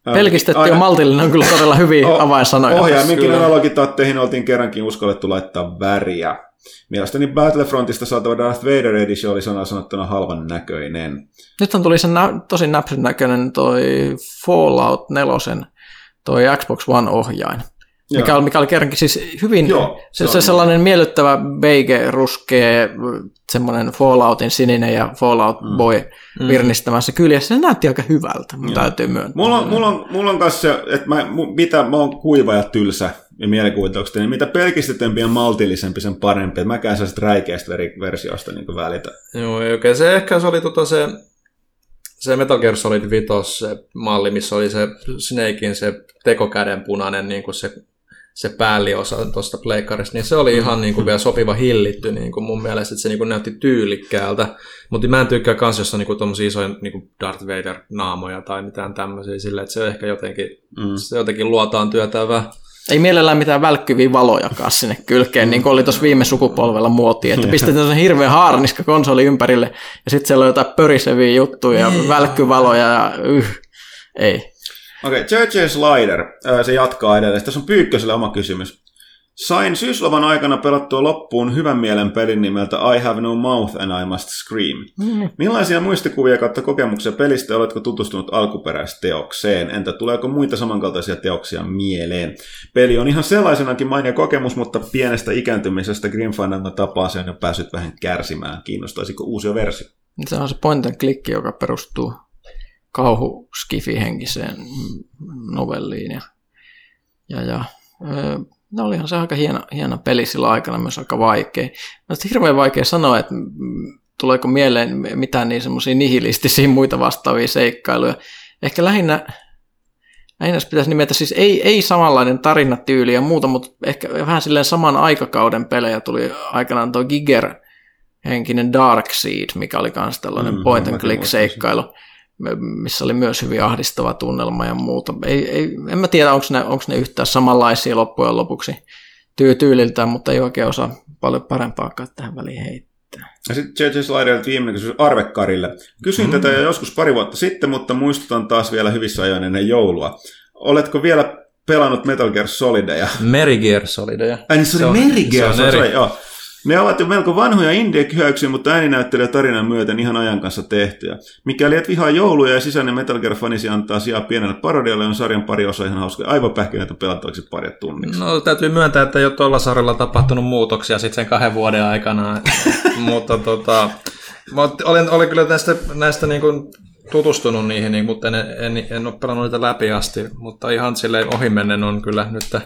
Pelkistetty ja maltillinen on kyllä todella hyviä avainsanoja. Ohjaiminkin analogitatteihin oltiin kerrankin uskallettu laittaa väriä. Mielestäni Battlefrontista saatava Darth Vader edition oli sana sanottuna halvan näköinen. Nyt on tuli se tosi näpsyn näköinen toi Fallout 4, toi Xbox One-ohjain. Mikä oli kerrankin siis hyvin se sellainen miellyttävä beige, ruskea, semmoinen Falloutin sininen ja Fallout Boy virnistämässä kyljessä. Se näytti aika hyvältä, mun täytyy myöntää. Mulla on kanssa se, että mä oon kuiva ja tylsä ja mielikuvitukseni, niin mitä pelkistetympi ja maltillisempi sen parempi. Mä käyn sellaisesta räikeästä versiosta niin välitä. Joo, ja okay. Se ehkä se oli se Metal Gear Solid 5, se malli, missä oli se Snakein se tekokäden punainen, niin kuin se pääliosa tuosta pleikkarista, niin se oli ihan niin kuin vielä sopiva hillitty niin kuin mun mielestä, että se niin kuin näytti tyylikkäältä. Mutta mä en tykkää kans, jos on niin kuin tommosia isoja niin kuin Darth Vader-naamoja tai mitään tämmöisiä silleen, että se ehkä jotenkin luotaan työtävää. Ei mielellään mitään välkkyviä valojakaan sinne kylkeen, niin kuin oli tuossa viime sukupolvella muotiin, että pistetään sen hirveän haarniska konsoli ympärille, ja sitten siellä on jotain pöriseviä juttuja, ja välkkyvaloja, ja ei. Okei, J.J. Slider, se jatkaa edelleen. Tässä on Pyykköselle oma kysymys. Sain syysloman aikana pelattua loppuun hyvän mielen pelin nimeltä I Have No Mouth and I Must Scream. Millaisia muistikuvia kautta kokemuksia pelistä oletko tutustunut alkuperäisteokseen? Entä tuleeko muita samankaltaisia teoksia mieleen? Peli on ihan sellaisenakin mainia kokemus, mutta pienestä ikääntymisestä Grim tapaa sen ja pääsyt vähän kärsimään. Kiinnostaisiko uusi versio? Se on se point and click, joka perustuu kauhuskifi-henkiseen novelliin ja no olihan se aika hieno peli sillä aikana, myös aika vaikea. No, hirveän vaikea sanoa, että tuleeko mieleen mitään niin semmoisia nihilistisiä muita vastaavia seikkailuja. Ehkä lähinnä pitäisi nimetä, siis ei samanlainen tarinatyyli ja muuta, mutta ehkä vähän silleen saman aikakauden pelejä tuli aikanaan tuo Giger-henkinen Darkseid, mikä oli myös tällainen point and click seikkailu, missä oli myös hyvin ahdistava tunnelma ja muuta. En mä tiedä, onko ne yhtään samanlaisia loppujen lopuksi tyyliltään, mutta ei oikein osaa paljon parempaakaan tähän väliin heittää. Ja sitten J.J. Sliderilta viimeinen kysymys Arvekarille. Kysyin tätä jo joskus pari vuotta sitten, mutta muistutan taas vielä hyvissä ajoin ennen joulua. Oletko vielä pelannut Metal Gear Solideja? Meri Gear Solideja. Se on Meri Gear. Ne ovat jo melko vanhoja indie-kyhäyksiä, mutta ääninäyttely ja tarinan myöten ihan ajan kanssa tehtyjä. Mikäli et vihaa jouluja ja sisäinen Metal Gear-fanisi antaa sijaa pienelle parodialle, on sarjan pari osa ihan hauska. Aivopähkinöitä pelattavaksi pari tunniksi. No täytyy myöntää, että jo tuolla sarjalla on tapahtunut muutoksia sitten sen 2 vuoden aikana. Mutta olen kyllä näistä niin kuin tutustunut niihin, niin, mutta en ole pelannut niitä läpi asti. Mutta ihan silleen ohimennen on kyllä nyt...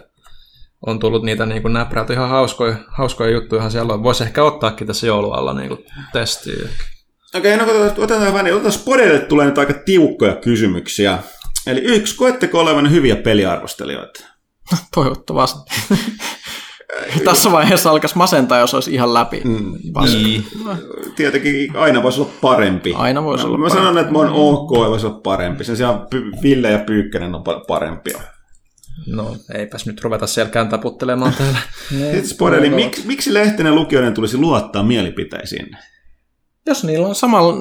On tullut niitä niin näpräyty ihan hauskoja juttuja siellä. Voisi ehkä ottaakin tässä joulualla niin testiin. Okei, otetaan Spodelle tulee nyt aika tiukkoja kysymyksiä. Eli 1, koetteko olevan hyviä peliarvostelijoita? Toivottavasti. Tässä vaiheessa alkaisi masentaa, jos olisi ihan läpi. Tietenkin aina voisi olla parempi. Mä sanon, että mä oon ok ja voisi olla parempi. Sen sijaan Ville ja Pyykkänen on parempia. No, eipäs nyt ruveta selkään taputtelemaan täällä. Spoileli, miksi lehtinen lukijoiden tulisi luottaa mielipiteisiin? Jos niillä on samalla,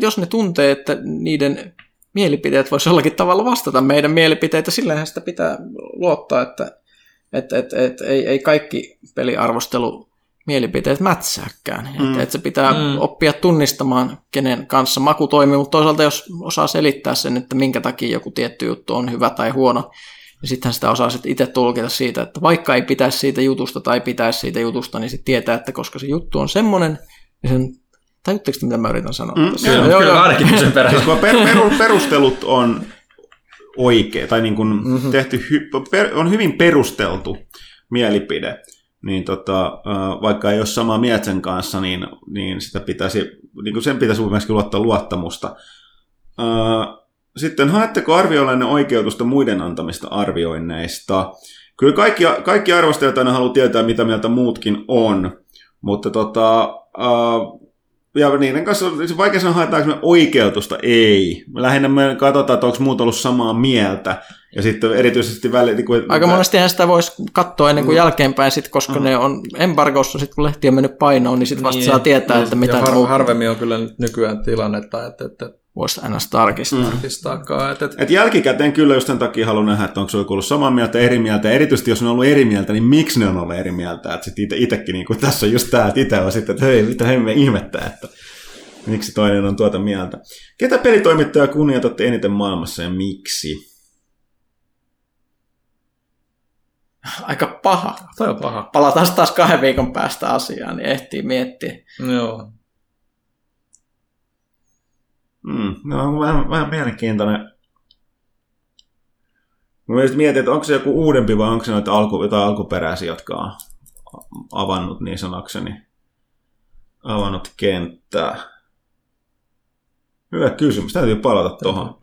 jos ne tuntee, että niiden mielipiteet voisi jollakin tavalla vastata meidän mielipiteitä, sillähän sitä pitää luottaa, että ei kaikki peliarvostelu mielipiteet mätsääkään. Että se pitää oppia tunnistamaan, kenen kanssa maku toimii, mutta toisaalta jos osaa selittää sen, että minkä takia joku tietty juttu on hyvä tai huono, ja sittenhän sitä osaa sit itse tulkita siitä, että vaikka ei pitäisi siitä jutusta tai pitäisi siitä jutusta, niin sitten tietää, että koska se juttu on semmoinen, niin sen... Täyttekö te, mitä mä yritän sanoa? Kyllä, ainakin sen perässä. Perustelut on oikea, tai niin kun tehty, on hyvin perusteltu mielipide, niin vaikka ei ole samaa mieltä sen kanssa, niin sitä pitäisi, niin kun sen pitäisi myöskin luottaa luottamusta. Sitten haetteko arvioillanne oikeutusta muiden antamista arvioinneista? Kyllä kaikki arvostelijat aina haluaa tietää, mitä mieltä muutkin on, mutta ja niiden kanssa vaikea sanoa, haetaanko me oikeutusta? Ei. Lähinnä me katsotaan, että onko muut ollut samaa mieltä. Ja sitten erityisesti aika monestihan sitä voisi katsoa ennen kuin jälkeenpäin, sit, koska ne on embargossa, sit, kun lehti on mennyt painoon, niin sitten vasta saa tietää, että mitä... Harvemmin on kyllä nykyään tilannetta, että voisi aina tarkistaakaan. Et jälkikäteen kyllä just sen takia haluan nähdä, että onko se ollut samaa mieltä, eri mieltä. Ja erityisesti jos ne on ollut eri mieltä, niin miksi ne on ollut eri mieltä? Että sitten itsekin niin tässä on just tämä, että itse on sitten, että hei, mitä hemme ihmettää, että miksi toinen on tuota mieltä. Ketä pelitoimittajaa kunnioitatte eniten maailmassa ja miksi? Aika paha. Toi on paha. Palataan taas 2 viikon päästä asiaan, niin ehtii miettiä. Joo. No, vähän mielenkiintoinen. Mä just mietin, että onko se joku uudempi vai onko se noita jotain alkuperäisiä, jotka on avannut niin sanakseni. Avannut kenttää. Hyvä kysymys. Täytyy palata tuohon.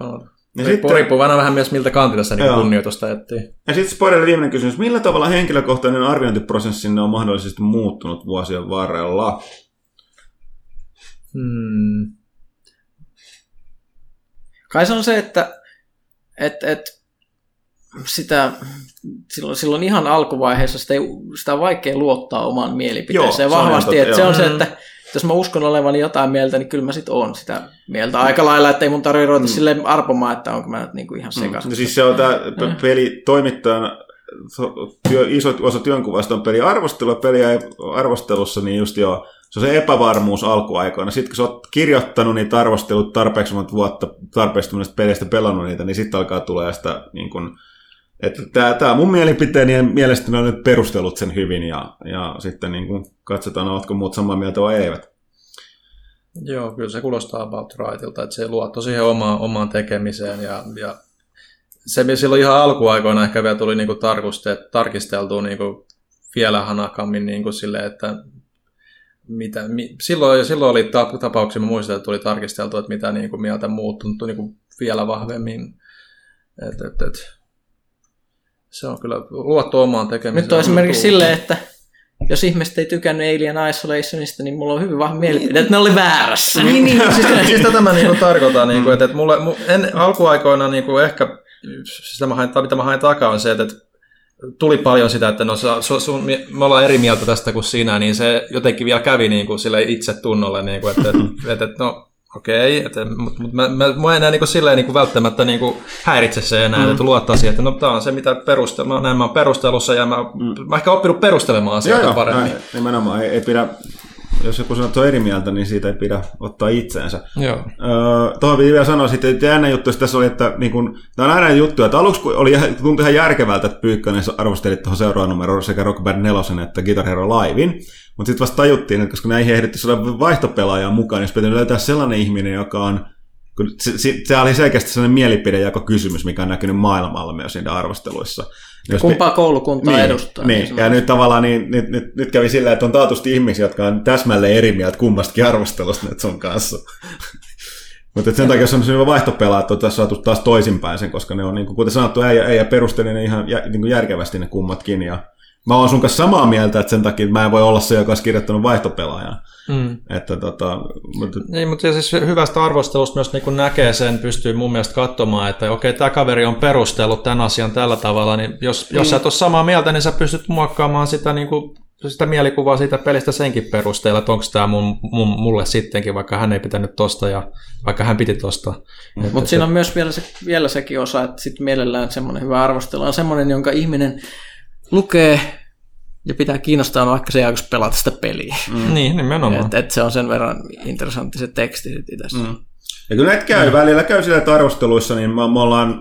Riippuu vähän myös miltä kantilta sitä niin kunnioitusta etsii. Ja sitten Spoilerille viimeinen kysymys. Millä tavalla henkilökohtainen arviointiprosessinne on mahdollisesti muuttunut vuosien varrella? Kai se on se, että sitä silloin ihan alkuvaiheessa sitä on vaikea luottaa omaan mielipiteeseen vahvasti. Että se on se, että jos mä uskon olevani jotain mieltä, niin kyllä mä sit oon sitä mieltä aika lailla, että ei mun tarvitse ruveta silleen arpomaan, että onko mä nyt niinku ihan sekaisin. No siis se on tää pelitoimittajan iso osa työnkuvasta on peliarvostelua. Peliarvostelussa niin just joo. Se on se epävarmuus alkuaikoina. Sitten kun sä oot kirjoittanut niitä arvostelut tarpeeksi monta vuotta, tarpeeksi tämmöistä pelistä pelannut niitä, niin sitten alkaa tulla sitä, niin kun, että tämä on mun mielipiteeni ja mielestäni on nyt perustellut sen hyvin ja sitten niin kun katsotaan, ootko muut samaa mieltä vai eivät. Joo, kyllä se kuulostaa about rightilta, että se luotto siihen omaan tekemiseen ja se silloin ihan alkuaikoina ehkä vielä tuli niinku tarkisteltua niinku vielä hanakammin niinku silleen, että silloin oli tapauksia, mä muistan, että tuli tarkisteltu, että mitä niin kuin mieltä muuttunut niin kuin vielä vahvemmin. Se on kyllä luottu omaan tekemiseen. Nyt on esimerkiksi silleen, että jos ihmiset ei tykännyt Alien Isolationista, niin mulla on hyvin vahva mielipide, että ne oli väärässä. Siis tätä mä tarkoitan, että alkuaikoina ehkä, mitä mä hain takaa on se, että tuli paljon sitä, että me ollaan eri mieltä tästä kuin sinä, niin se jotenkin vielä kävi sille itsetunnolle, että no okei, mutta mä enää silleen välttämättä häiritse se enää, että luottaa siihen, että no tämä on se, mitä mä oon perustelussa ja mä ehkä oppinut perustelemaan asioita paremmin. Joo, nimenomaan. Ei pidä, jos joku sanoo, että on eri mieltä, niin siitä ei pidä ottaa itseensä. Tuohon piti vielä sanoa, että jännä juttu tässä oli, että tämä on aina juttu, että aluksi tuntui ihan järkevältä, että Pyykkönen arvostelit tuohon seuraavan numeroon sekä Rock Band 4 että Guitar Hero Livein. Mutta sitten vasta tajuttiin, että koska näihin ehdittiin saada vaihtopelaajaa mukaan, niin jos pitää löytää sellainen ihminen, joka on... Se oli selkeästi sellainen mielipidejakokysymys, mikä on näkynyt maailmalla myös niiden arvosteluissa. Kumpaa koulukuntaa edustaa. Niin. Ja nyt tavallaan nyt kävi sillä, että on taatusti ihmisiä, jotka on täsmälleen eri mieltä kummastakin arvostelusta nyt sun kanssa. Mutta sen takia, jos on sellainen vaihtopelaaja, että on saatu taas toisinpäin sen, koska ne on, niin kuin, kuten sanottu, äijä perusteli ne ihan niin kuin järkevästi ne kummatkin ja... Mä oon sun kanssa samaa mieltä, että sen takia mä en voi olla se, joka olisi kirjoittanut vaihtopelaajan. Niin, mutta siis hyvästä arvostelusta myös niin kun näkee sen, pystyy mun mielestä katsomaan, että okei, tämä kaveri on perustellut tämän asian tällä tavalla, niin jos sä et ole samaa mieltä, niin sä pystyt muokkaamaan sitä, niin kun, sitä mielikuvaa siitä pelistä senkin perusteella, että onko tämä mulle sittenkin, vaikka hän ei pitänyt tosta ja vaikka hän piti tosta. Mutta siinä on myös vielä sekin osa, että sit mielellään semmoinen hyvä arvostelu on semmoinen, jonka ihminen lukee ja pitää kiinnostaa, vaikka se ei aikaisi pelata sitä peliä. Niin, nimenomaan. Että se on sen verran interessantti se teksti sitten itse. Ja kyllä näitä käy välillä, käy sillä, että arvosteluissa, niin me ollaan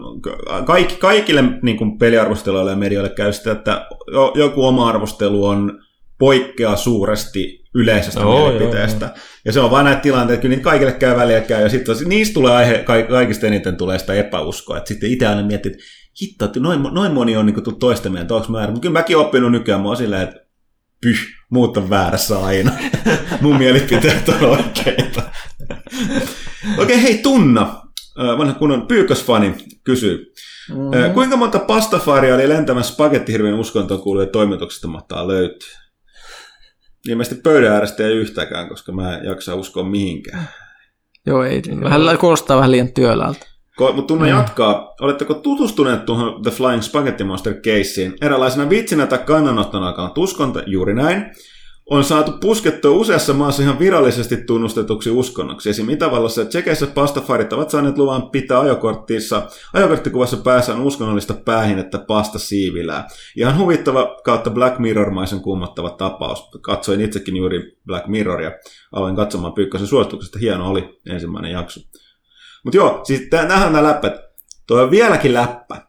kaikille niin kuin peliarvosteluille ja medioille käy sitä, että joku oma arvostelu on poikkea suuresti yleisestä mielipiteestä. Ja se on vain näitä tilanteita, että kyllä niitä kaikille käy välillä käy, ja sitten niistä tulee kaikista eniten tulee sitä epäuskoa. Että sitten itse aina miettii, että hitto, noin moni on niinku toista mieltä, onko mä väärä? Mutta kyllä mäkin olen oppinut nykyään, mä oon silleen, että muut on väärässä aina. Mun mielipiteet on oikeita. Okei, hei Tunna, vanha kunnon Pyykkösfani, kysyy. Kuinka monta pastafaria oli lentämässä spagettihirvien uskontoon kuuluvien toimituksesta mahtaa löytyä? Ilmeisesti pöydän äärestä ei yhtäkään, koska mä en jaksa uskoa mihinkään. Joo, ei. Kuulostaa vähän liian työläältä. Mutta Tunna jatkaa. Oletteko tutustuneet tuohon The Flying Spaghetti Monster-keissiin? Eräänlaisena vitsinä tai kannanottona kannat uskonta, juuri näin, on saatu puskettua useassa maassa ihan virallisesti tunnustetuksi uskonnoksi. Esimerkiksi Itävallassa ja Tsekeissä pastafarit ovat saaneet luvan pitää ajokorttikuvassa päässään uskonnollista päähinettä pastasiivilää. Ihan huvittava kautta Black Mirror-maisen kummattava tapaus. Katsoin itsekin juuri Black Mirroria. Aloin katsomaan Pyykkösen suosituksesta. Hieno oli ensimmäinen jakso. Mutta joo, siis nämähän on nämä läppät. Toi on vieläkin läppä.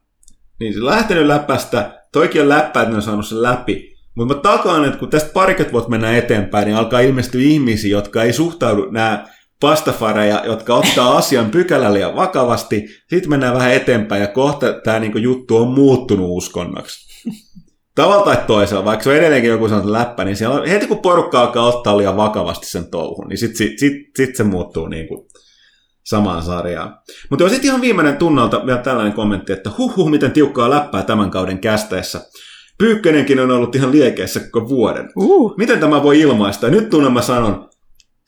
Niin se on lähtenyt läppästä, toikin on läppä, että ne on saanut sen läpi. Mutta mä takaan, että kun tästä parikymmentä vuotta mennään eteenpäin, niin alkaa ilmestyä ihmisiä, jotka ei suhtaudu nämä pastafareja, jotka ottaa asian pykälälle ja vakavasti. Sitten mennään vähän eteenpäin ja kohta tämä niinku juttu on muuttunut uskonnoksi. Tavalla tai toisella, vaikka se on edelleenkin joku sanottu läppä, niin siellä on, heti kun porukka alkaa ottaa liian vakavasti sen touhun, niin sit se muuttuu niinku samaan sarjaan. Mutta on sitten ihan viimeinen Tunnalta vielä tällainen kommentti, että huhhuh, miten tiukkaa läppää tämän kauden kästeessä. Pyykkönenkin on ollut ihan liekeissä koko vuoden. Miten tämä voi ilmaista? Nyt Tunna mä sanon,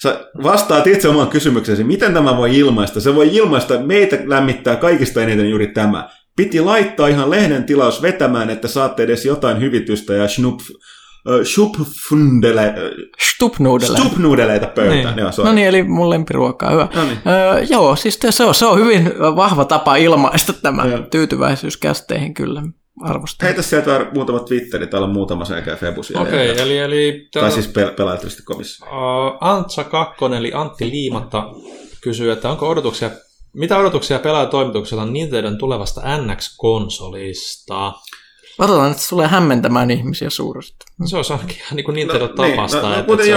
sä vastaat itse omaan kysymykseesi, miten tämä voi ilmaista? Se voi ilmaista, meitä lämmittää kaikista eniten juuri tämä. Piti laittaa ihan lehden tilaus vetämään, että saatte edes jotain hyvitystä ja stupnudeleita pöytään. Niin. No niin, eli mun lempiruokaa. Hyvä. Joo, siis se on hyvin vahva tapa ilmaista tämä tyytyväisyys kästeihin kyllä. Arvostan. Heitä sieltä muutama Twitteri, täällä on muutama selkeä febusia. Okei, eli... Tai siis pelailusti komissa. Antsa Kakkonen, eli Antti Liimatta, kysyy, että onko odotuksia... Mitä odotuksia pelaajatoimituksella on Nintendon tulevasta NX-konsolista? Odotan, että se tulee hämmentämään ihmisiä suuresti. Se on ainakin ihan Nintendo tapasta.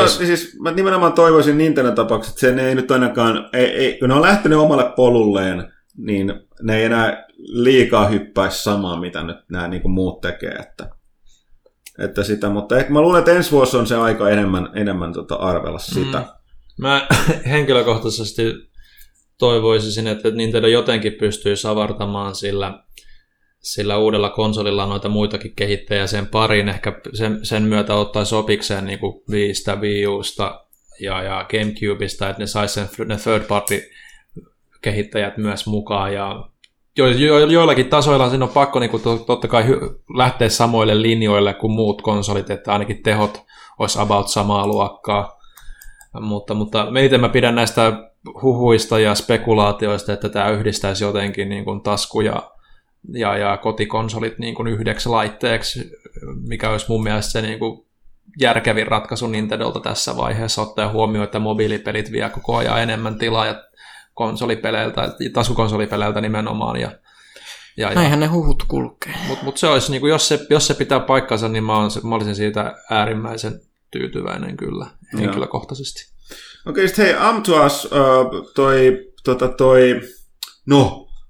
Siis mä nimenomaan toivoisin Nintendo tapauksessa, että sen ei nyt ainakaan... Kun ne on lähtenyt omalle polulleen, niin ne ei enää liikaa hyppäisi samaa, mitä nyt nämä niin kuin muut tekee. Että Että sitä, mutta ehkä mä luulen, että ensi vuosi on se aika enemmän arvella sitä. Mä henkilökohtaisesti toivoisin, että Nintendo jotenkin pystyisi avartamaan sillä uudella konsolilla noita muitakin kehittäjiä sen pariin. Ehkä sen myötä ottaisi opikseen niin kuin Viista, Wii Usta ja Gamecubeista, että ne saisi ne third party kehittäjät myös mukaan. Ja joillakin tasoilla siinä on pakko niin kuin totta kai lähteä samoille linjoille kuin muut konsolit, että ainakin tehot olisi about samaa luokkaa. Mutta eniten mä pidän näistä huhuista ja spekulaatioista, että tämä yhdistäisi jotenkin niin kuin taskuja ja kotikonsolit niin kuin yhdeksi laitteeksi, mikä olisi mun mielestä se niin kuin järkevin ratkaisu Nintendolta tässä vaiheessa, ottaen huomioon, että mobiilipelit vie koko ajan enemmän tilaa ja konsolipeleiltä, taskukonsolipeleiltä nimenomaan. Näinhän ne huhut kulkee. Mutta se olisi, niin kuin, jos se pitää paikkansa, niin mä olisin siitä äärimmäisen tyytyväinen kyllä, henkilökohtaisesti. Okei, sitten hei, Amtuas,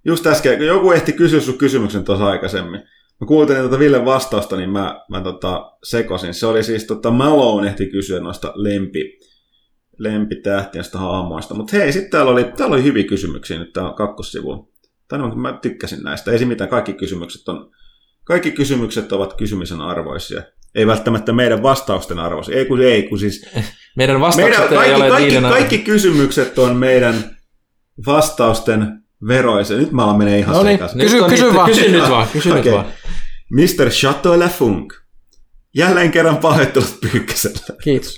just äsken, kun joku ehti kysyä sun kysymyksen tuossa aikaisemmin. Mä kuultelin Villen vastausta, niin mä sekosin. Se oli siis Malone ehti kysyä noista lempitähtiöstä hahmoista. Mutta hei, sitten täällä oli hyviä kysymyksiä nyt täällä kakkossivuun. Tänään mä tykkäsin näistä. Ei se mitään, kaikki kysymykset ovat kysymisen arvoisia. Ei välttämättä meidän vastausten arvoisia. Ei kun siis... Meidän vastaukset ei ole niiden arvoisia. Kaikki kysymykset on meidän vastausten veroisen. Nyt mä menee ihan sekaisin. Kysy nyt vaan. Mr. Chateau Lafunk. Jälleen kerran pahoittelut Pyykkäsellä. Kiitos.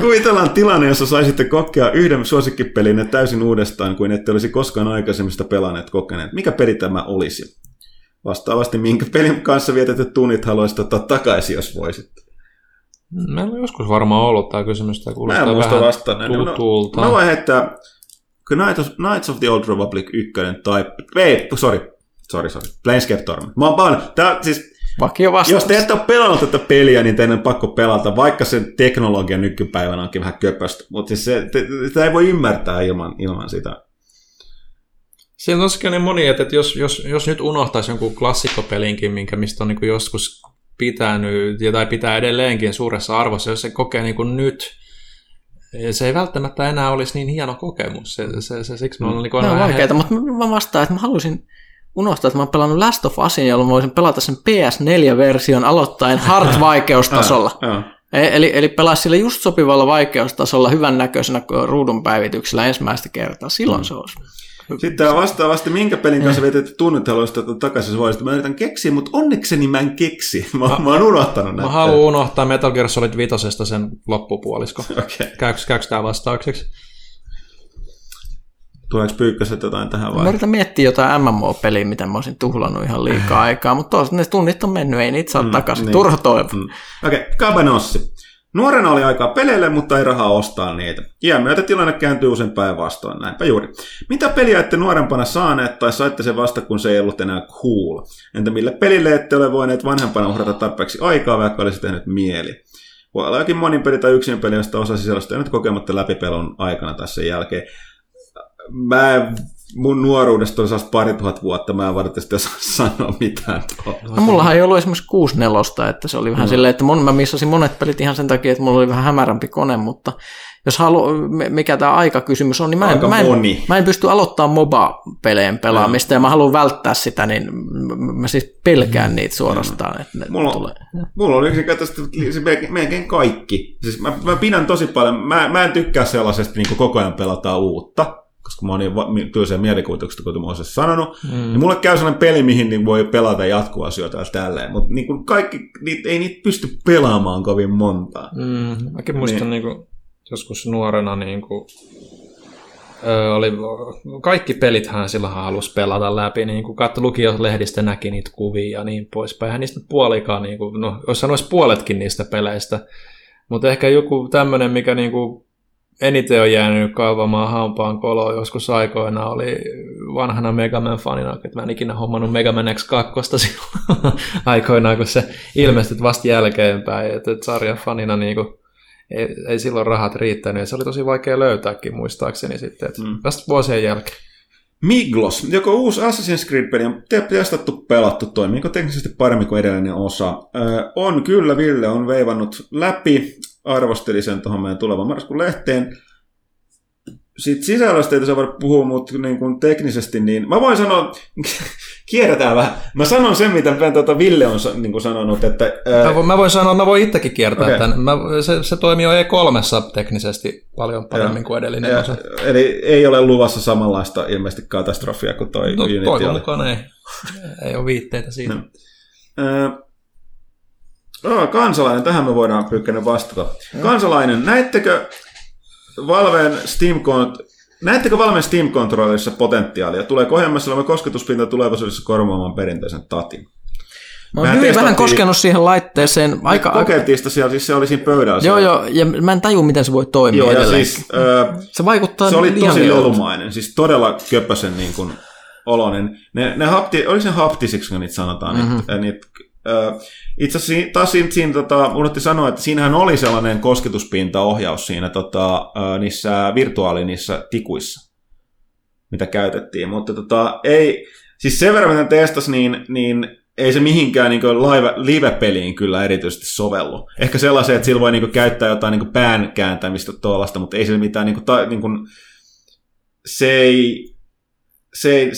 Kuvitellaan tilanne, jossa saisitte kokea yhden suosikkipelinne täysin uudestaan, kuin ette olisi koskaan aikaisemmista pelanneet kokeneet. Mikä peli tämä olisi? Vastaavasti, minkä pelin kanssa vietette tunnit haluaisit ottaa takaisin, jos voisitte? Mä en joskus varmaan ollut tämä kysymys. Tämä kuulostaa vähän tutulta. Mä voin heittää... Knights of the Old Republic 1 tai... Ei, sorry. Planescape Torment. Mä oon siis... Jos te ette ole pelannut tätä peliä, niin teidän on pakko pelata, vaikka sen teknologia nykypäivänä onkin vähän köpöstä. Mutta siis sitä ei voi ymmärtää ilman sitä. Siinä on sellainen moni, että jos nyt unohtaisi jonkun klassikkopelinkin, mistä on niin kuin joskus pitänyt, tai pitää edelleenkin suuressa arvossa, jos se kokee niin kuin nyt... Se ei välttämättä enää olisi niin hieno kokemus. Siksi on niin aina vaikeaa, mutta mä vastaan, että mä haluaisin unohtaa, että mä oon pelannut Last of Usin, jolloin mä voisin pelata sen PS4-version aloittain hard-vaikeustasolla. Eli pelaa sillä just sopivalla vaikeustasolla hyvän näköisenä ruudunpäivityksellä ensimmäistä kertaa. Silloin se olisi. Sitten vastaavasti, minkä pelin kanssa vietit tunnit haluaisit ottaa takaisin, mä yritän keksiä, mutta onnekseni mä en keksi. Mä oon unohtanut näitä. Mä haluan unohtaa Metal Gear Solid 5:sta sen loppupuolisko. Okay. Käykö tää vastaukseksi? Tuleeko Pyykköset jotain tähän vai? Mä yritän miettiä jotain MMO-peliä, mitä mä olisin tuhlannut ihan liikaa aikaa, mutta toisaalta ne tunnit on mennyt, ei niitä saa takaisin. Niin. Turha toivo. Okei, Kabanossi. Nuorena oli aikaa peleille, mutta ei rahaa ostaa niitä. Iän myötä tilanne kääntyy usein päinvastoin, näinpä juuri. Mitä peliä ette nuorempana saaneet tai saitte sen vasta, kun se ei ollut enää cool? Entä millä pelille ette ole voineet vanhempana uhrata tarpeeksi aikaa, vaikka olisi tehnyt mieli? Voi olla jokin monin peli tai yksin peli, josta osa sisällöstä ei nyt kokematta läpipelun aikana tai sen jälkeen. Mun nuoruudesta on saas 2000 vuotta, mä en varmasti sanoa mitään. No, mullahan ei ollut esimerkiksi 64, että se oli vähän silleen, että mä missasin monet pelit ihan sen takia, että mulla oli vähän hämärämpi kone, mutta jos mikä tämä aikakysymys on, niin mä en pysty aloittamaan MOBA-peleen pelaamista ja mä haluan välttää sitä, niin mä siis pelkään niitä suorastaan. Että mulla on yksinkertaisesti melkein kaikki. Siis mä pidän tosi paljon, mä en tykkää sellaisesta, niin kuin koko ajan pelataan uutta. Koska mä oon niin tylsää mielikuvituksesta, kun mä oon sanonut, niin mulle käy sellainen peli, mihin niin voi pelata jatkuvaa asioita ja tälleen, mutta niin kaikki, ei niitä pysty pelaamaan kovin montaa. Mäkin muistan niin joskus nuorena, niin kuin, kaikki pelithän sillähän halusi pelata läpi, niin kuin lukiolehdistä näki niitä kuvia ja niin poispäin, ja niistä puolikaan, niin kuin, no jos sanoisi puoletkin niistä peleistä, mutta ehkä joku tämmöinen, mikä niinku... Eniten on jäänyt kaivamaan hampaan koloa joskus aikoina, oli vanhana Mega Man-fanina, että mä en ikinä hommannut Mega Man X2 silloin aikoinaan, kun se ilmestyi vasta jälkeenpäin, että sarjan fanina niin kuin, ei silloin rahat riittänyt, ja se oli tosi vaikea löytääkin muistaakseni sitten, että vasta vuosien jälkeen. Miglos, joka on uusi Assassin's Creed-peli, on testattu, pelattu, toimiiko teknisesti paremmin kuin edellinen osa. On kyllä, Ville on veivannut läpi, arvosteli sen tuohon meidän tulevan marraskuun lehteen. Sitten sisällöstä ei tässä voida puhua, mutta niin kuin teknisesti, niin mä voin sanoa, kierretään vähän. Mä sanon sen, mitä Ville on niin kuin sanonut, että... Mä voin itsekin kiertää okay. Tämän. Se toimii jo E3 teknisesti paljon paremmin kuin edellinen osa. Eli ei ole luvassa samanlaista ilmeisesti katastrofia kuin toi Unity oli. Toivon mukaan ei ole viitteitä siitä. No. Kansalainen, tähän me voidaan Pyykkönen vastata. Kansalainen, näettekö Valven Steam-kontrollissa potentiaalia? Tuleeko ohjelmassamme kosketuspinta tulevaisuudessa korvaamaan perinteisen tatin? Mä oon hyvin vähän koskenut siihen laitteeseen. Kokeiltiin sitä siellä, siis se oli siinä pöydällä. Joo, ja mä en taju, miten se voi toimia edelleen. Siis, se vaikuttaa se oli tosi lolumainen, siis todella köpösen niin kuin oloinen. Oliko ne haptisiksi, kun niitä sanotaan? Itse asiassa taas siinä unohdin sanoa, että siinähän oli sellainen kosketuspintaohjaus siinä niissä virtuaalinissä tikuissa, mitä käytettiin, mutta ei, siis sen verran mitä testasi, niin ei se mihinkään niin live-peliin kyllä erityisesti sovellu. Ehkä sellaiseen, että sillä voi niin käyttää jotain niin pään kääntämistä tuollaista, mutta ei se mitään, se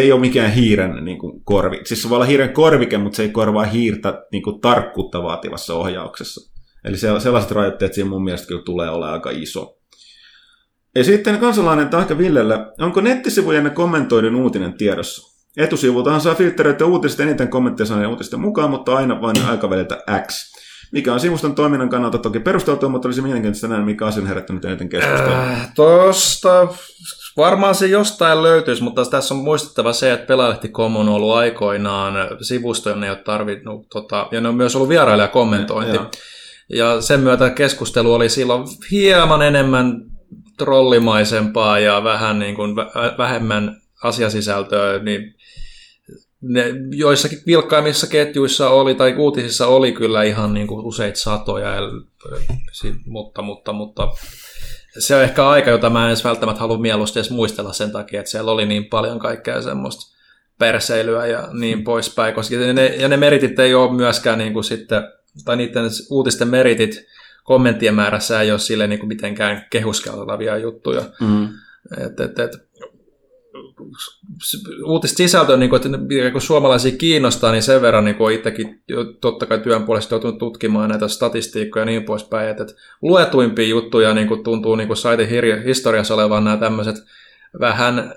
ei ole mikään hiiren niin kuin, korvi. Siis se voi olla hiiren korvike, mutta se ei korvaa hiirtä niin kuin, tarkkuutta vaativassa ohjauksessa. Eli sellaiset rajoitteet siinä mun mielestä kyllä tulee olemaan aika iso. Ja sitten kansalainen Tahka Villelle. Onko nettisivujenne kommentoidun uutinen tiedossa? Etusivultahan saa filtteröitä uutiset eniten kommentteja uutisten mukaan, mutta aina vain aikaväliltä X. Mikä on sivuston toiminnan kannalta toki perusteltua, mutta olisi mielenkiintoista nähdä, mikä asia on herättänyt eniten keskustelua. Tuosta varmaan se jostain löytyisi, mutta tässä on muistettava se, että Pelaajalehti.com on ollut aikoinaan sivusto, jonne ei ole tarvinnut, ja ne on myös ollut vierailijakommentointi. Ja sen myötä keskustelu oli silloin hieman enemmän trollimaisempaa ja vähän niin kuin vähemmän asiasisältöä, niin ne joissakin vilkkaimmissa ketjuissa oli, tai uutisissa oli kyllä ihan niin kuin useita satoja, mutta se on ehkä aika, jota mä en edes välttämättä halua mieluusti edes muistella sen takia, että siellä oli niin paljon kaikkea semmoista perseilyä ja niin poispäin, koska ne meritit ei ole myöskään niin kuin sitten, tai niiden uutisten meritit kommenttien määrässä ei ole sille niin kuin mitenkään kehuskeltavia juttuja. Mm. Uutista sisältöä, niin kun suomalaisia kiinnostaa, niin sen verran niin itsekin totta kai työn puolesta joutunut tutkimaan näitä statistiikkoja ja niin poispäin, että luetuimpia juttuja niin tuntuu niin saitin historiassa olevan nämä tämmöiset vähän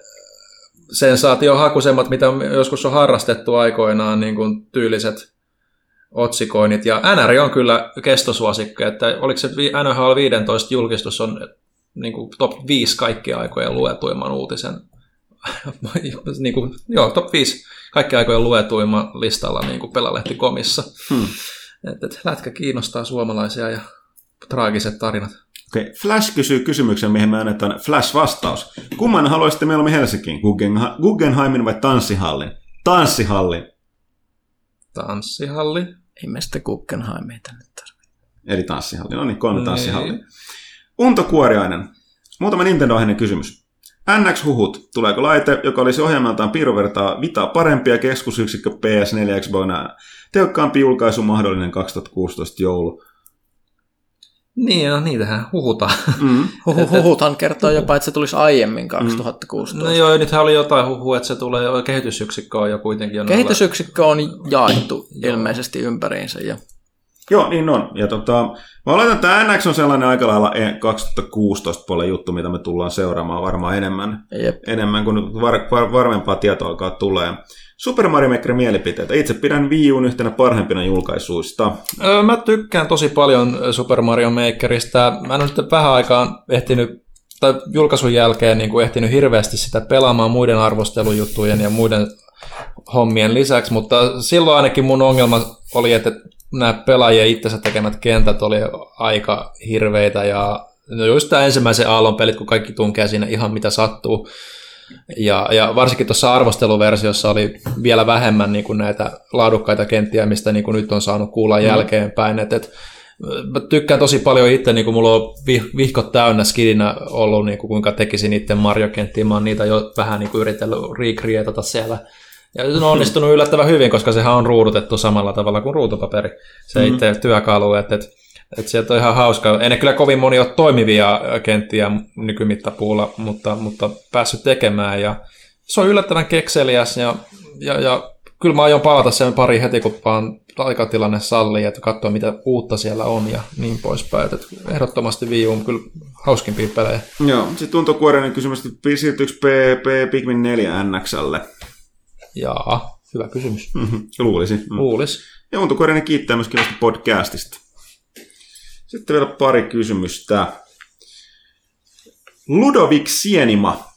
sensaatiohakuisemmat, mitä joskus on harrastettu aikoinaan, niin kuin tyyliset otsikoinnit. Ja NR on kyllä kestosuosikko, että oliko se NHL 15 julkistus on niin top 5 kaikkia aikojen luetuimman uutisen. Niin kuin, top 5 kaikki aikojen luetuimman listalla niin Pelalehti.comissa. Lätkä kiinnostaa suomalaisia ja traagiset tarinat. Okay. Flash kysyy kysymyksen, mihin me annetaan Flash-vastaus. Kumman haluaisitte mieluummin Helsinkiin? Guggenheimin vai Tanssihallin? Tanssihalli. Ei me sitä Guggenheimia tänne tarvitse. Eli Tanssihalli. No niin, 3 Tanssihalli. Unto Kuoriainen. Muutama Nintendo-ohjainen kysymys. NX-huhut. Tuleeko laite, joka olisi ohjelmaltaan piirrovertaa vitaa parempia keskusyksikkö PS4 Xboxina? Tehokkaampi julkaisu mahdollinen 2016 joulu. Niin, no niitähän huhutaan. Mm. Huhuthan kertoo jopa, että se tulisi aiemmin 2016. No joo, nythän oli jotain huhua, että se tulee, kehitysyksikkö on jo kuitenkin. Kehitysyksikkö on jaettu ilmeisesti ympäriinsä jo. Joo, niin on. Ja mä oletan, että NX on sellainen aika lailla 2016 puolen juttu, mitä me tullaan seuraamaan varmaan enemmän kuin varmempaa tietoa alkaa tulee. Super Mario Maker mielipiteitä. Itse pidän Wii U:n yhtenä parhaimpina julkaisuista. Mä tykkään tosi paljon Super Mario Makerista. Mä en ole nyt vähän aikaan ehtinyt, tai julkaisun jälkeen niin kuin ehtinyt hirveästi sitä pelaamaan muiden arvostelujuttujen ja muiden hommien lisäksi, mutta silloin ainakin mun ongelma oli, että nämä pelaajien itsensä tekemät kentät oli aika hirveitä ja just tämä ensimmäisen aallon pelit, kun kaikki tunkee siinä ihan mitä sattuu. Ja varsinkin tuossa arvosteluversiossa oli vielä vähemmän niin kuin näitä laadukkaita kenttiä, mistä niin kuin nyt on saanut kuulla jälkeenpäin. Et Mä tykkään tosi paljon itse, niin kuin mulla on vihkot täynnä skidinä ollut, niin kuin kuinka tekisin itse Mario-kenttiä. Mä oon niitä jo vähän niin kuin yritellyt recreatata siellä. Ja se on onnistunut yllättävän hyvin, koska sehän on ruudutettu samalla tavalla kuin ruutupaperi. Se itse työkalu, että sieltä on ihan hauskaa. En kyllä kovin moni ole toimivia kenttiä nykymittapuulla, mutta päässyt tekemään. Ja se on yllättävän kekseliäs ja kyllä mä aion palata sen pari heti, kun vaan aikatilanne sallii, että katsoa mitä uutta siellä on ja niin poispäin. Että ehdottomasti Wii U on kyllä hauskimpia pelejä. Joo, sitten tuntokuoreinen kysymys, että siirtyykö Pikmin 4 NX:lle? Jaa, hyvä kysymys. Luulisi. Ja tuntokuoreinen kiittää myöskin näistä podcastista. Sitten vielä pari kysymystä. Ludovik Sienima.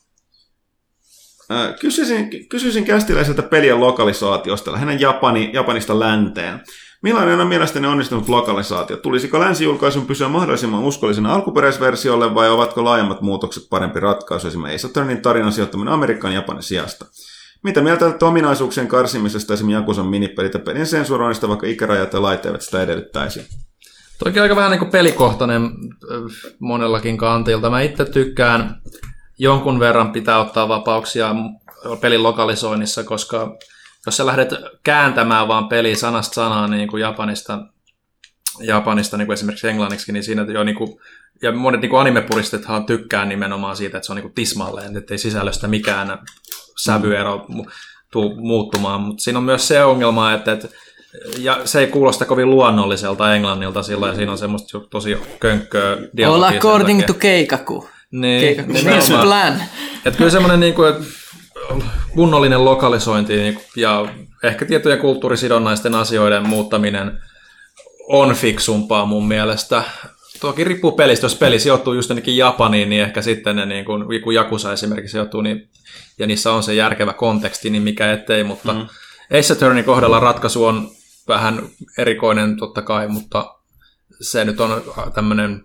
Kysyisin kästiläiseltä pelien lokalisaatiosta, hänen Japanista länteen. Millainen on mielestäni onnistunut lokalisaatio? Tulisiko länsijulkaisun pysyä mahdollisimman uskollisena alkuperäisversiolle vai ovatko laajemmat muutokset parempi ratkaisu, esimerkiksi Saturnin tarinan sijoittaminen Amerikan ja Japanin sijasta? Mitä mieltä olette ominaisuuksien karsimisesta, esimerkiksi Jakusan minipelit ja pelin sensuroinnista, vaikka ikärajat ja lait eivät sitä edellyttäisi? Toki aika vähän niin kuin pelikohtainen monellakin kantilta. Mä itse tykkään jonkun verran pitää ottaa vapauksia pelin lokalisoinnissa, koska jos sä lähdet kääntämään vaan peliä sanasta sanaan niin kuin Japanista niin kuin esimerkiksi englanniksi, niin siinä jo niin kuin, ja monet niin kuin animepuristethan tykkää nimenomaan siitä, että se on niin kuin tismalleen, ettei sisällöstä mikään sävyero tule muuttumaan, mutta siinä on myös se ongelma, että ja se ei kuulosta kovin luonnolliselta englannilta sillä ja siinä on semmoista tosi könkköä dialogia. All according to Keikaku. Niin, plan. Että kyllä semmoinen niin kuin, kunnollinen lokalisointi niin kuin, ja ehkä tiettyjen kulttuurisidonnaisten asioiden muuttaminen on fiksumpaa mun mielestä. Toki riippuu pelistä. Jos peli sijoittuu just jonnekin Japaniin, niin ehkä sitten ne, niin kuin Yakuza esimerkiksi sijoittuu, niin, ja niissä on se järkevä konteksti, niin mikä ettei, mutta Ace Attorneyn kohdalla ratkaisu on vähän erikoinen totta kai, mutta se nyt on tämmöinen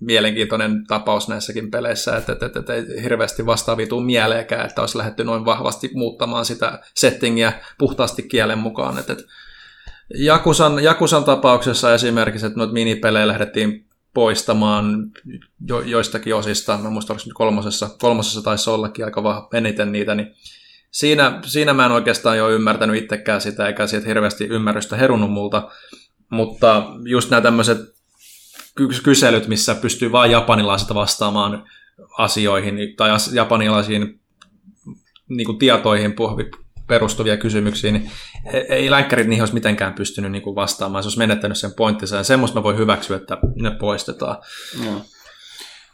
mielenkiintoinen tapaus näissäkin peleissä, että ei hirveästi vastaavia tule mieleenkään, että olisi lähdetty noin vahvasti muuttamaan sitä settingiä puhtaasti kielen mukaan. Että Yakusan tapauksessa esimerkiksi, että noita minipelejä lähdettiin poistamaan joistakin osista, mä muistan, oliko kolmosessa taisi ollakin aika eniten niitä, niin siinä mä en oikeastaan jo ymmärtänyt itsekään sitä, eikä siitä hirveästi ymmärrystä herunut multa, mutta just nämä tämmöiset kyselyt, missä pystyy vain japanilaiset vastaamaan asioihin tai japanilaisiin niin kuin tietoihin perustuvia kysymyksiä, niin ei länkkärit niihin olisi mitenkään pystynyt niin kuin vastaamaan, se olisi menettänyt sen pointtinsa, ja semmoista mä voin hyväksyä, että ne poistetaan. No.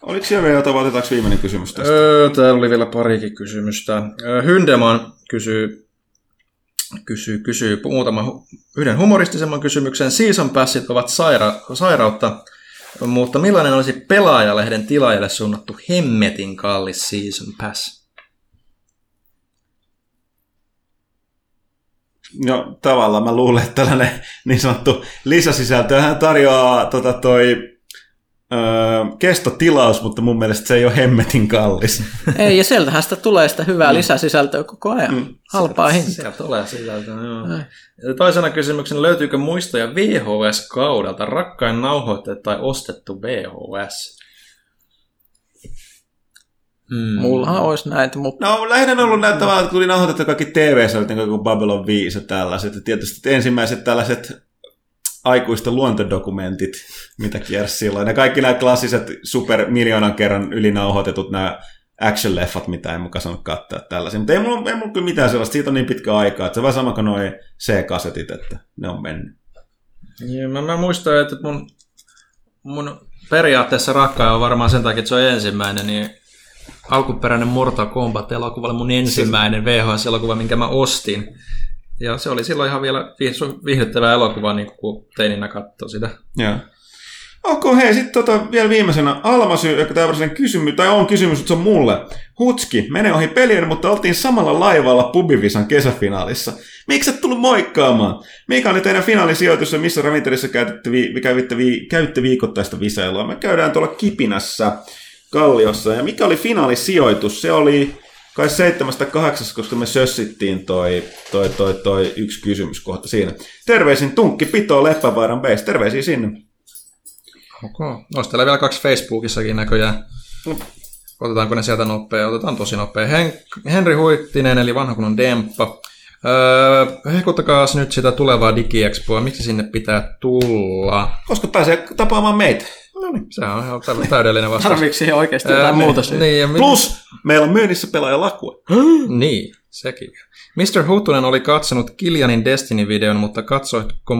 Oliko siellä vielä jotain, otetaanko viimeinen kysymys tästä? Täällä oli vielä parikin kysymystä. Hyndeman kysyy yhden humoristisemman kysymyksen. Season passit ovat sairautta, mutta millainen olisi Pelaajalehden tilaajalle suunnattu hemmetin kallis season pass? No tavallaan mä luulen, että tällainen niin sanottu lisäsisältöhän tarjoaa kestotilaus, mutta mun mielestä se ei ole hemmetin kallis. Ei, ja sieltähän sitä tulee sitä hyvää lisäsisältöä koko ajan. Halpaa hintaa. Sieltä tulee sisältöä, joo. Toisena kysymyksenä, löytyykö muistoja VHS-kaudelta? Rakkain nauhoitteet tai ostettu VHS? Mullahan olisi näitä, mutta... No lähinnä on ollut näitä tavalla, että tuli nauhoitettu kaikki TV-sältä, kuin Babylon 5 ja tällaiset. Ja tietysti ensimmäiset tällaiset aikuisten luontodokumentit, mitä kiersi silloin. Ja kaikki nämä klassiset supermiljoonan kerran ylinauhoitetut nämä action-leffat, mitä en mukaan saanut katsoa tällaisia. Mutta ei mulla kyllä mitään sellaista. Siitä on niin pitkä aikaa. Että se on vähän sama kuin nuo C-kasetit, että ne on mennyt. Ja mä muistan, että mun periaatteessa rakkain on varmaan sen takia, että se on ensimmäinen, niin alkuperäinen Mortal Kombat -elokuva oli mun ensimmäinen VHS-elokuva, minkä mä ostin. Ja se oli silloin ihan vielä viihdyttävä elokuva, niin kun teininä katsoi sitä. Joo. Okay, hei, sitten vielä viimeisenä Almasy, joka tämmöisen kysymys, tai on kysymys, että se on mulle. Hutski, mene ohi pelien, mutta oltiin samalla laivalla Pubivisan kesäfinaalissa. Miksi et tullut moikkaamaan? Mikä oli teidän finaalisijoitus ja missä ravintelissa käytte viikoittaista visailua? Me käydään tuolla Kipinässä, Kalliossa. Ja mikä oli finaalisijoitus? Se oli... Kai 7-8, koska me sössittiin toi yksi kysymys kohta siinä. Terveisin Tunkki Pito Leppävaaran base. Terveisiä sinne. Okay. Olisi täällä vielä 2 Facebookissakin näköjään. Otetaanko ne sieltä nopea? Otetaan tosi nopea. Henri Huittinen, eli vanha kunnon Demppa. Hehkuttakaas nyt sitä tulevaa digiexpoa. Miksi sinne pitää tulla? Koska pääsee tapaamaan meitä. No niin, se on ihan täydellinen vastaus. Tarviiko siihen oikeasti jotain muuta syytä? Niin, plus, meillä on myynnissä pelaajalakua. Niin, sekin. Mr. Huttunen oli katsonut Kiljanin Destiny-videon, mutta katsoitko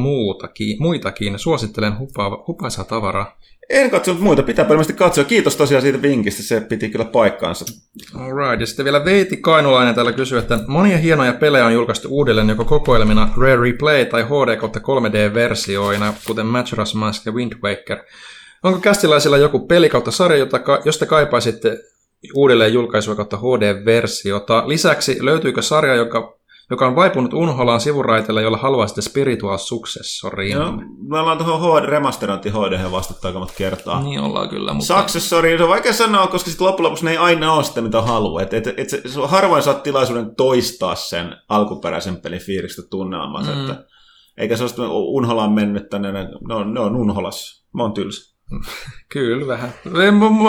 muitakin? Suosittelen hupaisaa tavaraa. En katsonut muita, pitää varmasti katsoa. Kiitos tosiaan siitä vinkistä, se piti kyllä paikkaansa. Alright, ja sitten vielä Veiti Kainulainen täällä kysyy, että monia hienoja pelejä on julkaistu uudelleen joko kokoelmina Rare Replay tai HD/3D-versioina, kuten Majora's Mask ja Wind Waker. Onko kästiläisillä joku peli kautta sarja, josta kaipaisitte uudelleen julkaisua kautta HD-versiota? Lisäksi löytyykö sarja, joka on vaipunut unholaan sivuraiteella, jolla haluaisitte spiritual successoriin? No, me ollaan tuohon remasterointi HD vastattu aika monta kertaa. Niin ollaan kyllä, mutta... Successori, se on vaikea sanoa, koska sitten loppujen lopuksi ne ei aina ole sitä, mitä haluaa. Harvoin saat tilaisuuden toistaa sen alkuperäisen pelin fiilistä tunnelmassa. Mm. Eikä se ole sitten unholaan mennyt tänne, ne on unholassa. Mä oon tylsä. Kyllä vähän.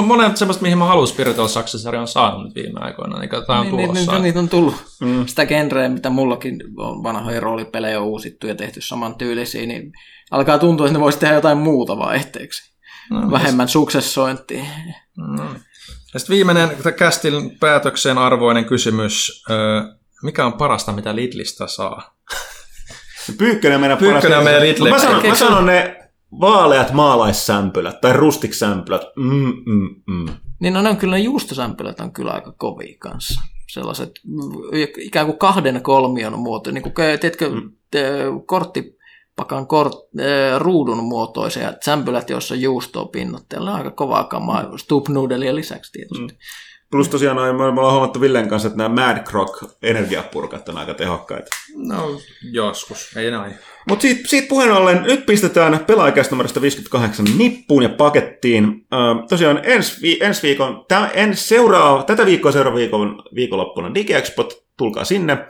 Monet semmoista, mihin mä haluan Spiritual Successori on saanut viime aikoina, niin katsotaan tulossa. Niitä on tullut. Mm. Sitä genreä, mitä mullakin on vanhoja roolipelejä on uusittu ja tehty samantyylisiä, niin alkaa tuntua, että ne voisi tehdä jotain muuta vaihteeksi. No, vähemmän suksessointia. No. Ja sitten viimeinen kästin päätökseen arvoinen kysymys. Mikä on parasta, mitä Lidlistä saa? Pyykkönen meidän parasta. Lidlistä. Mä sanon ne... Vaaleat maalaissämpylät tai rustiksämpylät. Niin no, ne on kyllä, ne juustosämpylät on kyllä aika kovia kanssa. Sellaiset ikään kuin 2 kolmion muotoja. Niin kuin teetkö korttipakan ruudun muotoisia sämpylät, joissa on juustoa pinnotteella. On aika kovaa kamaa stupnudelia lisäksi tietysti. Plus tosiaan me ollaan huomattu Villen kanssa, että nämä Mad Croc-energiapurkat on aika tehokkaita. No, joskus. Ei näin. Mutta siitä puheen ollen nyt pistetään pelaajakäistä numerosta 58 nippuun ja pakettiin. Tosiaan tätä viikkoa seuraavan viikonloppuna DigiExpot, tulkaa sinne.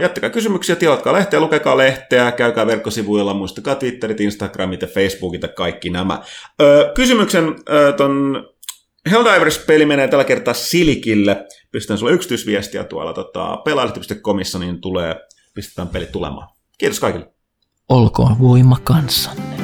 Jättäkää kysymyksiä, tilatkaa lehteä, lukekaa lehteä, käykää verkkosivuilla, muistakaa Twitterit, Instagramit ja Facebookit ja kaikki nämä. Kysymyksen ton... Helldivers-peli menee tällä kertaa Silkille. Pistetään sulle yksityisviestiä tuolla pelaajalehti.comissa, niin pistetään peli tulemaan. Kiitos kaikille. Olkoon voima kanssanne.